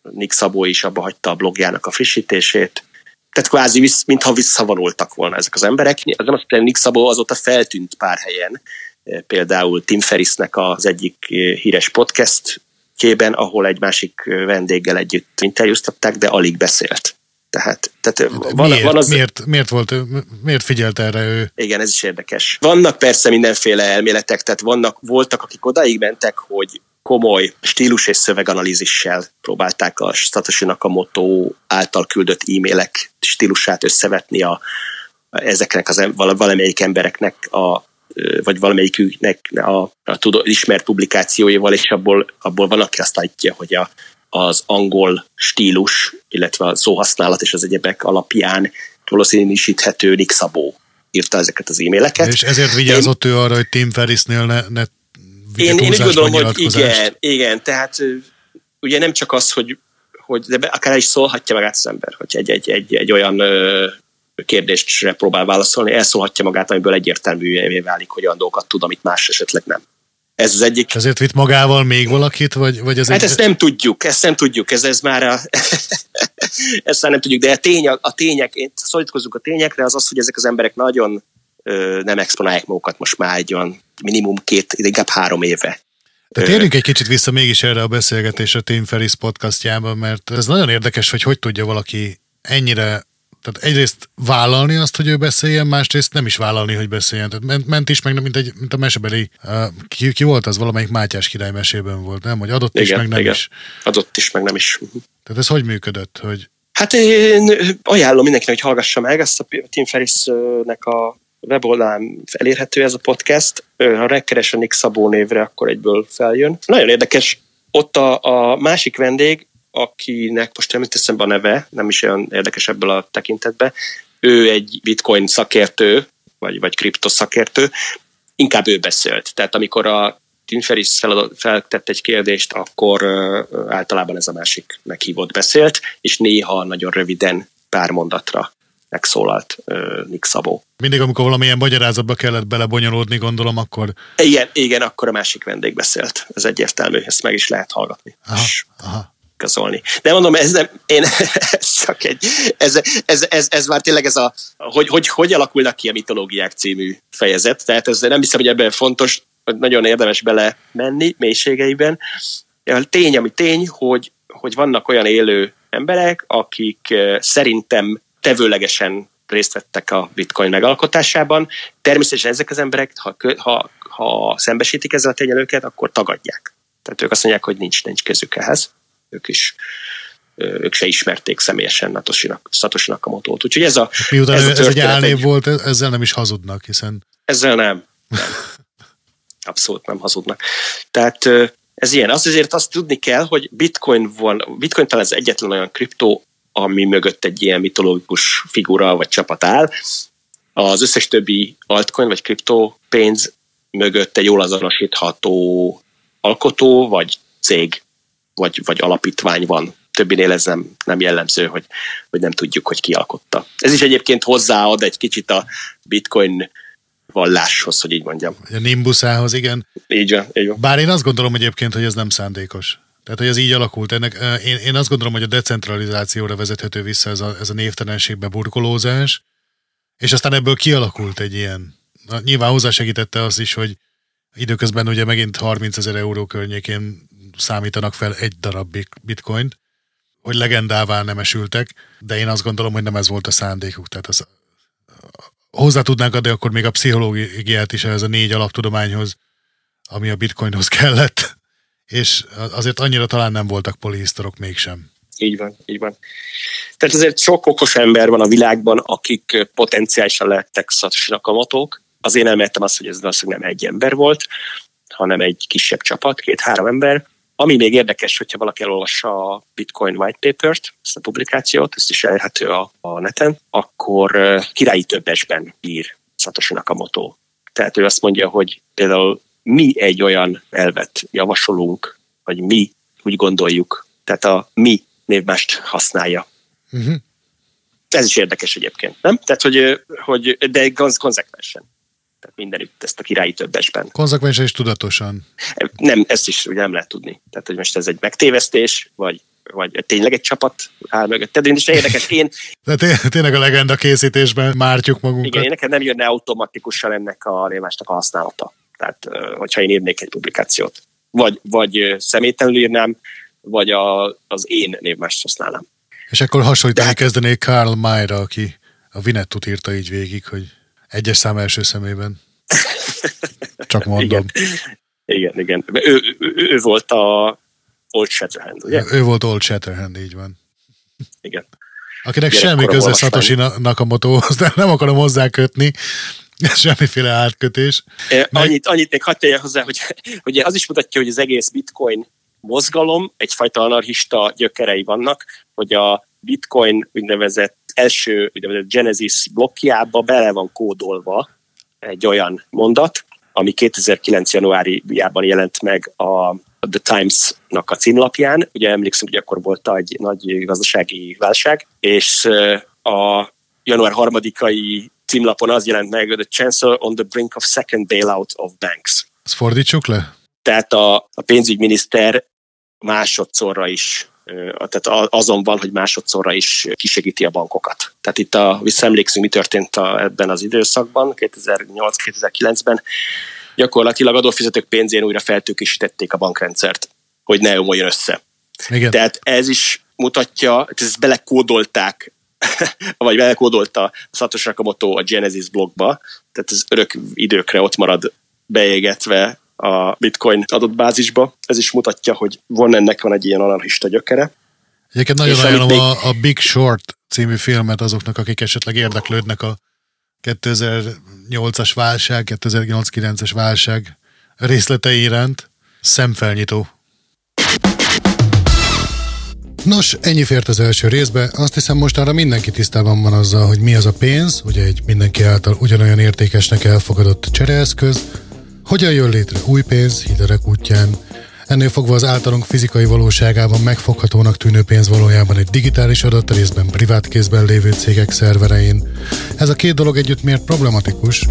Nick Szabó is abba hagyta a blogjának a frissítését. Tehát kvázi, visz, mintha visszavonultak volna ezek az emberek. Az nem azt mondja, Nick Szabó azóta feltűnt pár helyen, például Tim Ferrissnek az egyik híres podcastjében, ahol egy másik vendéggel együtt interjúztatták, de alig beszélt. Tehát, tehát van, miért, van az... miért, miért, volt, miért figyelt erre ő? Igen, ez is érdekes. Vannak persze mindenféle elméletek, tehát vannak, voltak, akik odáig mentek, hogy komoly stílus- és szöveganalízissel próbálták a Satoshi Nakamoto által küldött e-mailek stílusát összevetni a, ezeknek az valamelyik embereknek, a, vagy valamelyiküknek a, a tudó, ismert publikációival, és abból, abból van, aki azt látja, hogy a, az angol stílus, illetve a szóhasználat és az egyebek alapján valószínűsíthető Nick Szabó írta ezeket az e-maileket. És ezért vigyázott Én... ő arra, hogy Tim Ferrissnél ne, ne... Én, én úgy gondolom, hogy igen, igen, tehát ugye nem csak az, hogy, hogy de akár el is szólhatja magát az ember, hogy egy, egy, egy, egy olyan ö, kérdésre próbál válaszolni, elszólhatja magát, amiből egyértelművé válik, hogy olyan dolgokat tud, amit más esetleg nem. Ez az egyik. Ezért vitt magával még valakit? Vagy, vagy ez hát egy... ezt nem tudjuk, ezt nem tudjuk, ez, ez már a... ezt már nem tudjuk, de a, tény, a tények, szorítkozunk a tényekre, az az, hogy ezek az emberek nagyon nem exponálják magukat most már egy olyan minimum két, inkább három éve. Tehát térjünk egy kicsit vissza mégis erre a beszélgetésre a Tim Ferriss podcastjában, mert ez nagyon érdekes, hogy hogy tudja valaki ennyire, tehát egyrészt vállalni azt, hogy ő beszéljen, másrészt nem is vállalni, hogy beszéljen. Tehát ment is, meg mint, egy, mint a mesebeli, ki, ki volt az, valamelyik Mátyás király mesében volt, nem? Hogy adott igen, is, meg nem igen. is. Adott is, meg nem is. Tehát ez hogy működött? Hogy... Hát én ajánlom mindenkinek, hogy hallgassa meg ezt a Tim Ferriss-nek a weboldalán elérhető ez a podcast. Ha megkeres a Nick Szabó névre, akkor egyből feljön. Nagyon érdekes. Ott a, a másik vendég, akinek most nem teszem be a neve, nem is olyan érdekes ebből a tekintetben, ő egy bitcoin szakértő, vagy, vagy kriptoszakértő, inkább ő beszélt. Tehát amikor a Tim Ferriss felad, feltett egy kérdést, akkor uh, általában ez a másik meghívott beszélt, és néha nagyon röviden pár mondatra megszólalt uh, Nick Szabó. Mindig, amikor valamilyen magyarázatba kellett belebonyolódni, gondolom, akkor... Igen, igen, akkor a másik vendég beszélt. Ez egyértelmű, ezt meg is lehet hallgatni. Aha, aha. Igazolni. De mondom, ez nem, én egy, ez, ez, ez, ez már tényleg ez a, hogy, hogy, hogy alakulnak ki a mitológiák című fejezet, tehát ez nem hiszem, hogy ebben fontos, hogy nagyon érdemes bele menni mélységeiben. Tény, ami tény, hogy, hogy vannak olyan élő emberek, akik szerintem tevőlegesen részt vettek a bitcoin megalkotásában. Természetesen ezek az emberek, ha, ha, ha szembesítik ezzel a tényen őket, akkor tagadják. Tehát ők azt mondják, hogy nincs, nincs közük ehhez. Ők is, ők se ismerték személyesen Satoshi Nakamotót. Úgyhogy ez a Miután ez, a ez egy álnév volt, ezzel nem is hazudnak, hiszen... Ezzel nem. nem. Abszolút nem hazudnak. Tehát ez ilyen. Azt azért azt tudni kell, hogy Bitcoin van, Bitcoin talán az egyetlen olyan kriptó, ami mögött egy ilyen mitológikus figura vagy csapat áll. Az összes többi altcoin vagy kriptópénz mögött egy jól azonosítható alkotó vagy cég Vagy, vagy alapítvány van. Többinél ez nem, nem jellemző, hogy, hogy nem tudjuk, hogy ki alkotta. Ez is egyébként hozzáad egy kicsit a bitcoin valláshoz, hogy így mondjam. A nimbuszához, igen. Így van, így van. Bár én azt gondolom egyébként, hogy ez nem szándékos. Tehát, hogy ez így alakult. Ennek, én, én azt gondolom, hogy a decentralizációra vezethető vissza ez a, ez a névtelenségbe burkolózás, és aztán ebből kialakult egy ilyen. Na, nyilván hozzásegítette az is, hogy időközben ugye megint harmincezer euró környékén számítanak fel egy darab bitcoint, hogy legendává nem esültek, de én azt gondolom, hogy nem ez volt a szándékuk. Tehát az, hozzá tudnánk adni akkor még a pszichológiát is ez a négy alaptudományhoz, ami a bitcoinhoz kellett, és azért annyira talán nem voltak polihisztorok mégsem. Így van, így van. Tehát azért sok okos ember van a világban, akik potenciálisan lehettek Satoshi Nakamotók. Az én elméletem azt, hogy ez valószínűleg nem egy ember volt, hanem egy kisebb csapat, két-három ember. Ami még érdekes, hogyha valaki elolvassa a Bitcoin White Papert, ezt a publikációt, ezt is elérhető a, a neten, akkor királyi többesben ír Satoshi Nakamoto. Tehát ő azt mondja, hogy például mi egy olyan elvet javasolunk, vagy mi úgy gondoljuk. Tehát a mi névmást használja. Uh-huh. Ez is érdekes egyébként, nem? Tehát, hogy, hogy de konzekvensen. Tehát mindenütt ezt a királyi többesben. Konzekvensen és tudatosan. Nem, ezt is ugye nem lehet tudni. Tehát, hogy most ez egy megtévesztés, vagy, vagy tényleg egy csapat áll mögötted, és érdekes, én... De tényleg a legenda készítésben mártjuk magunkat. Igen, nekem nem jönne automatikusan ennek a névmásnak a használata. Tehát, hogyha én írnék egy publikációt. Vagy, vagy személytelenül írnám, vagy a, az én névmást használnám. És akkor hasonlítani hát... kezdenék Karl Mayra, aki a Winettut írta így végig, hogy... Egyes szám első szemében. Csak mondom. Igen, igen. igen. Ő, ő, ő volt a Old Shatterhand, ugye? Ő volt Old Shatterhand, így van. Igen. Akinek igen, semmi köze Satoshi Nakamotóhoz, de nem akarom hozzákötni. Semmiféle átkötés. É, Meg... Annyit, annyit még hadd tegyek hozzá, hogy, hogy az is mutatja, hogy az egész bitcoin mozgalom, egyfajta anarchista gyökerei vannak, hogy a bitcoin úgynevezett első úgynevezett Genesis blokkjába bele van kódolva egy olyan mondat, ami kétezer-kilenc januárjában jelent meg a The Times-nak a címlapján. Ugye emlékszünk, hogy akkor volt egy nagy gazdasági válság, és a január harmadikai címlapon az jelent meg, The Chancellor on the brink of second bailout of banks. Ezt fordítsuk le? Tehát a, a pénzügyminiszter másodszorra is tehát azon van, hogy másodszorra is kisegíti a bankokat. Tehát itt a, visszaemlékszünk, mi történt a, ebben az időszakban, kétezer-nyolc kétezer-kilencben, gyakorlatilag adófizetők pénzén újra feltőkésítették a bankrendszert, hogy ne omoljon össze. Igen. Tehát ez is mutatja, ezt belekódolták, vagy belekódolta a Satoshi Nakamoto a Genesis blogba, tehát ez örök időkre ott marad beégetve a Bitcoin adatbázisba. Ez is mutatja, hogy van ennek van egy ilyen anarchista gyökere. Egyébként nagyon és ajánlom még... a, a Big Short című filmet azoknak, akik esetleg érdeklődnek a kétezer-nyolcas válság, kétezer-nyolc kilences válság részletei iránt. Szemfelnyitó. Nos, ennyi fért az első részbe. Azt hiszem, mostanra mindenki tisztában van azzal, hogy mi az a pénz, ugye egy mindenki által ugyanolyan értékesnek elfogadott csereeszköz, hogyan jön létre új pénz hitelek útján. Ennél fogva az általunk fizikai valóságában megfoghatónak tűnő pénz valójában egy digitális adat, részben privát kézben lévő cégek szerverein. Ez a két dolog együtt miért problematikus?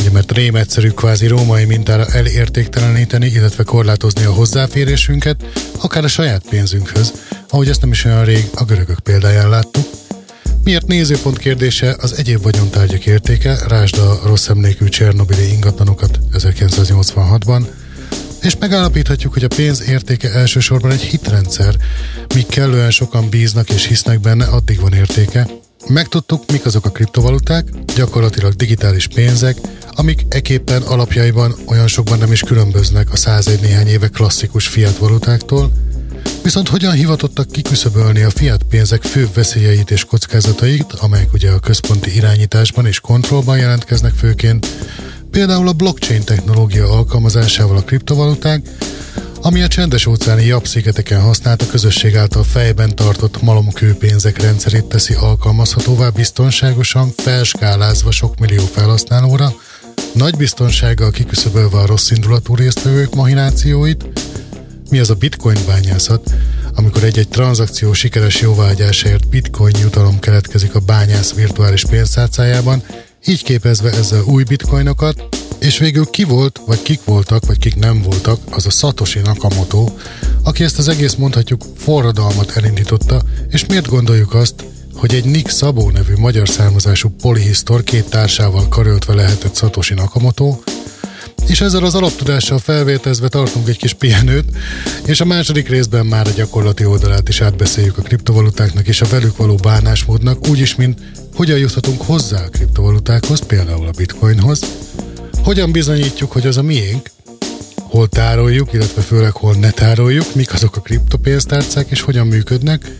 Ugye mert rém egyszerű kvázi római mintára elértékteleníteni, illetve korlátozni a hozzáférésünket, akár a saját pénzünkhöz, ahogy ezt nem is olyan rég a görögök példáján láttuk. Miért nézőpont kérdése az egyéb vagyontárgyak értéke, rásd a rossz emlékű csernobili ingatlanokat ezerkilencszáznyolcvanhatban, és megállapíthatjuk, hogy a pénz értéke elsősorban egy hitrendszer, míg kellően sokan bíznak és hisznek benne, addig van értéke. Megtudtuk, mik azok a kriptovaluták, gyakorlatilag digitális pénzek, amik eképpen alapjaiban olyan sokban nem is különböznek a százegy néhány éve klasszikus fiat valutáktól, viszont hogyan hivatottak kiküszöbölni a fiat pénzek fő veszélyeit és kockázatait, amelyek ugye a központi irányításban és kontrollban jelentkeznek főként, például a blockchain technológia alkalmazásával a kriptovaluták, ami a csendes-óceáni Yap-szigeteken használt a közösség által fejben tartott malomkőpénzek rendszerét teszi alkalmazhatóvá biztonságosan, felskálázva sok millió felhasználóra, nagy biztonsággal kiküszöbölve a rossz indulatú résztvevők mahinációit. Mi az a bitcoin bányászat, amikor egy-egy tranzakció sikeres jóváhagyásáért bitcoin jutalom keletkezik a bányász virtuális pénztárcájában, így képezve ezzel új bitcoinokat, és végül ki volt, vagy kik voltak, vagy kik nem voltak, az a Satoshi Nakamoto, aki ezt az egész mondhatjuk forradalmat elindította, és miért gondoljuk azt, hogy egy Nick Szabó nevű magyar származású polihisztor két társával karöltve lehetett Satoshi Nakamoto, és ezzel az alaptudással felvértezve tartunk egy kis pihenőt, és a második részben már a gyakorlati oldalát is átbeszéljük a kriptovalutáknak és a velük való bánásmódnak, úgyis, mint hogyan juthatunk hozzá a kriptovalutákhoz, például a bitcoinhoz, hogyan bizonyítjuk, hogy az a miénk, hol tároljuk, illetve főleg hol ne tároljuk, mik azok a kriptopénztárcák és hogyan működnek,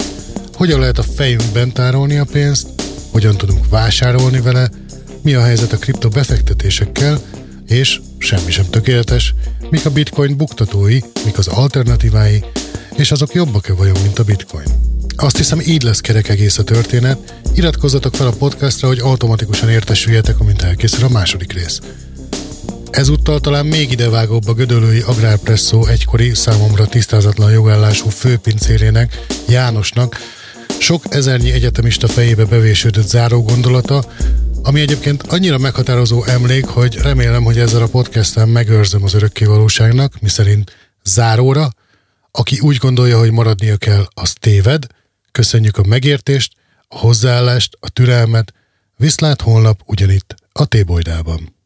hogyan lehet a fejünkben tárolni a pénzt, hogyan tudunk vásárolni vele, mi a helyzet a kriptobefektetésekkel, és semmi sem tökéletes, mik a bitcoin buktatói, mik az alternatívái, és azok jobbak-e vajon, mint a bitcoin. Azt hiszem, így lesz kerek egész a történet. Iratkozzatok fel a podcastra, hogy automatikusan értesüljetek, amint elkészül a második rész. Ezúttal talán még idevágóbb a gödölői Agrárpresszó egykori számomra tisztázatlan jogállású főpincérének, Jánosnak, sok ezernyi egyetemista fejébe bevésődött záró gondolata, ami egyébként annyira meghatározó emlék, hogy remélem, hogy ezzel a podcasten megőrzöm az örökkévalóságnak, miszerint záróra, aki úgy gondolja, hogy maradnia kell, az téved. Köszönjük a megértést, a hozzáállást, a türelmet, viszlát holnap ugyanitt a Tébolydában.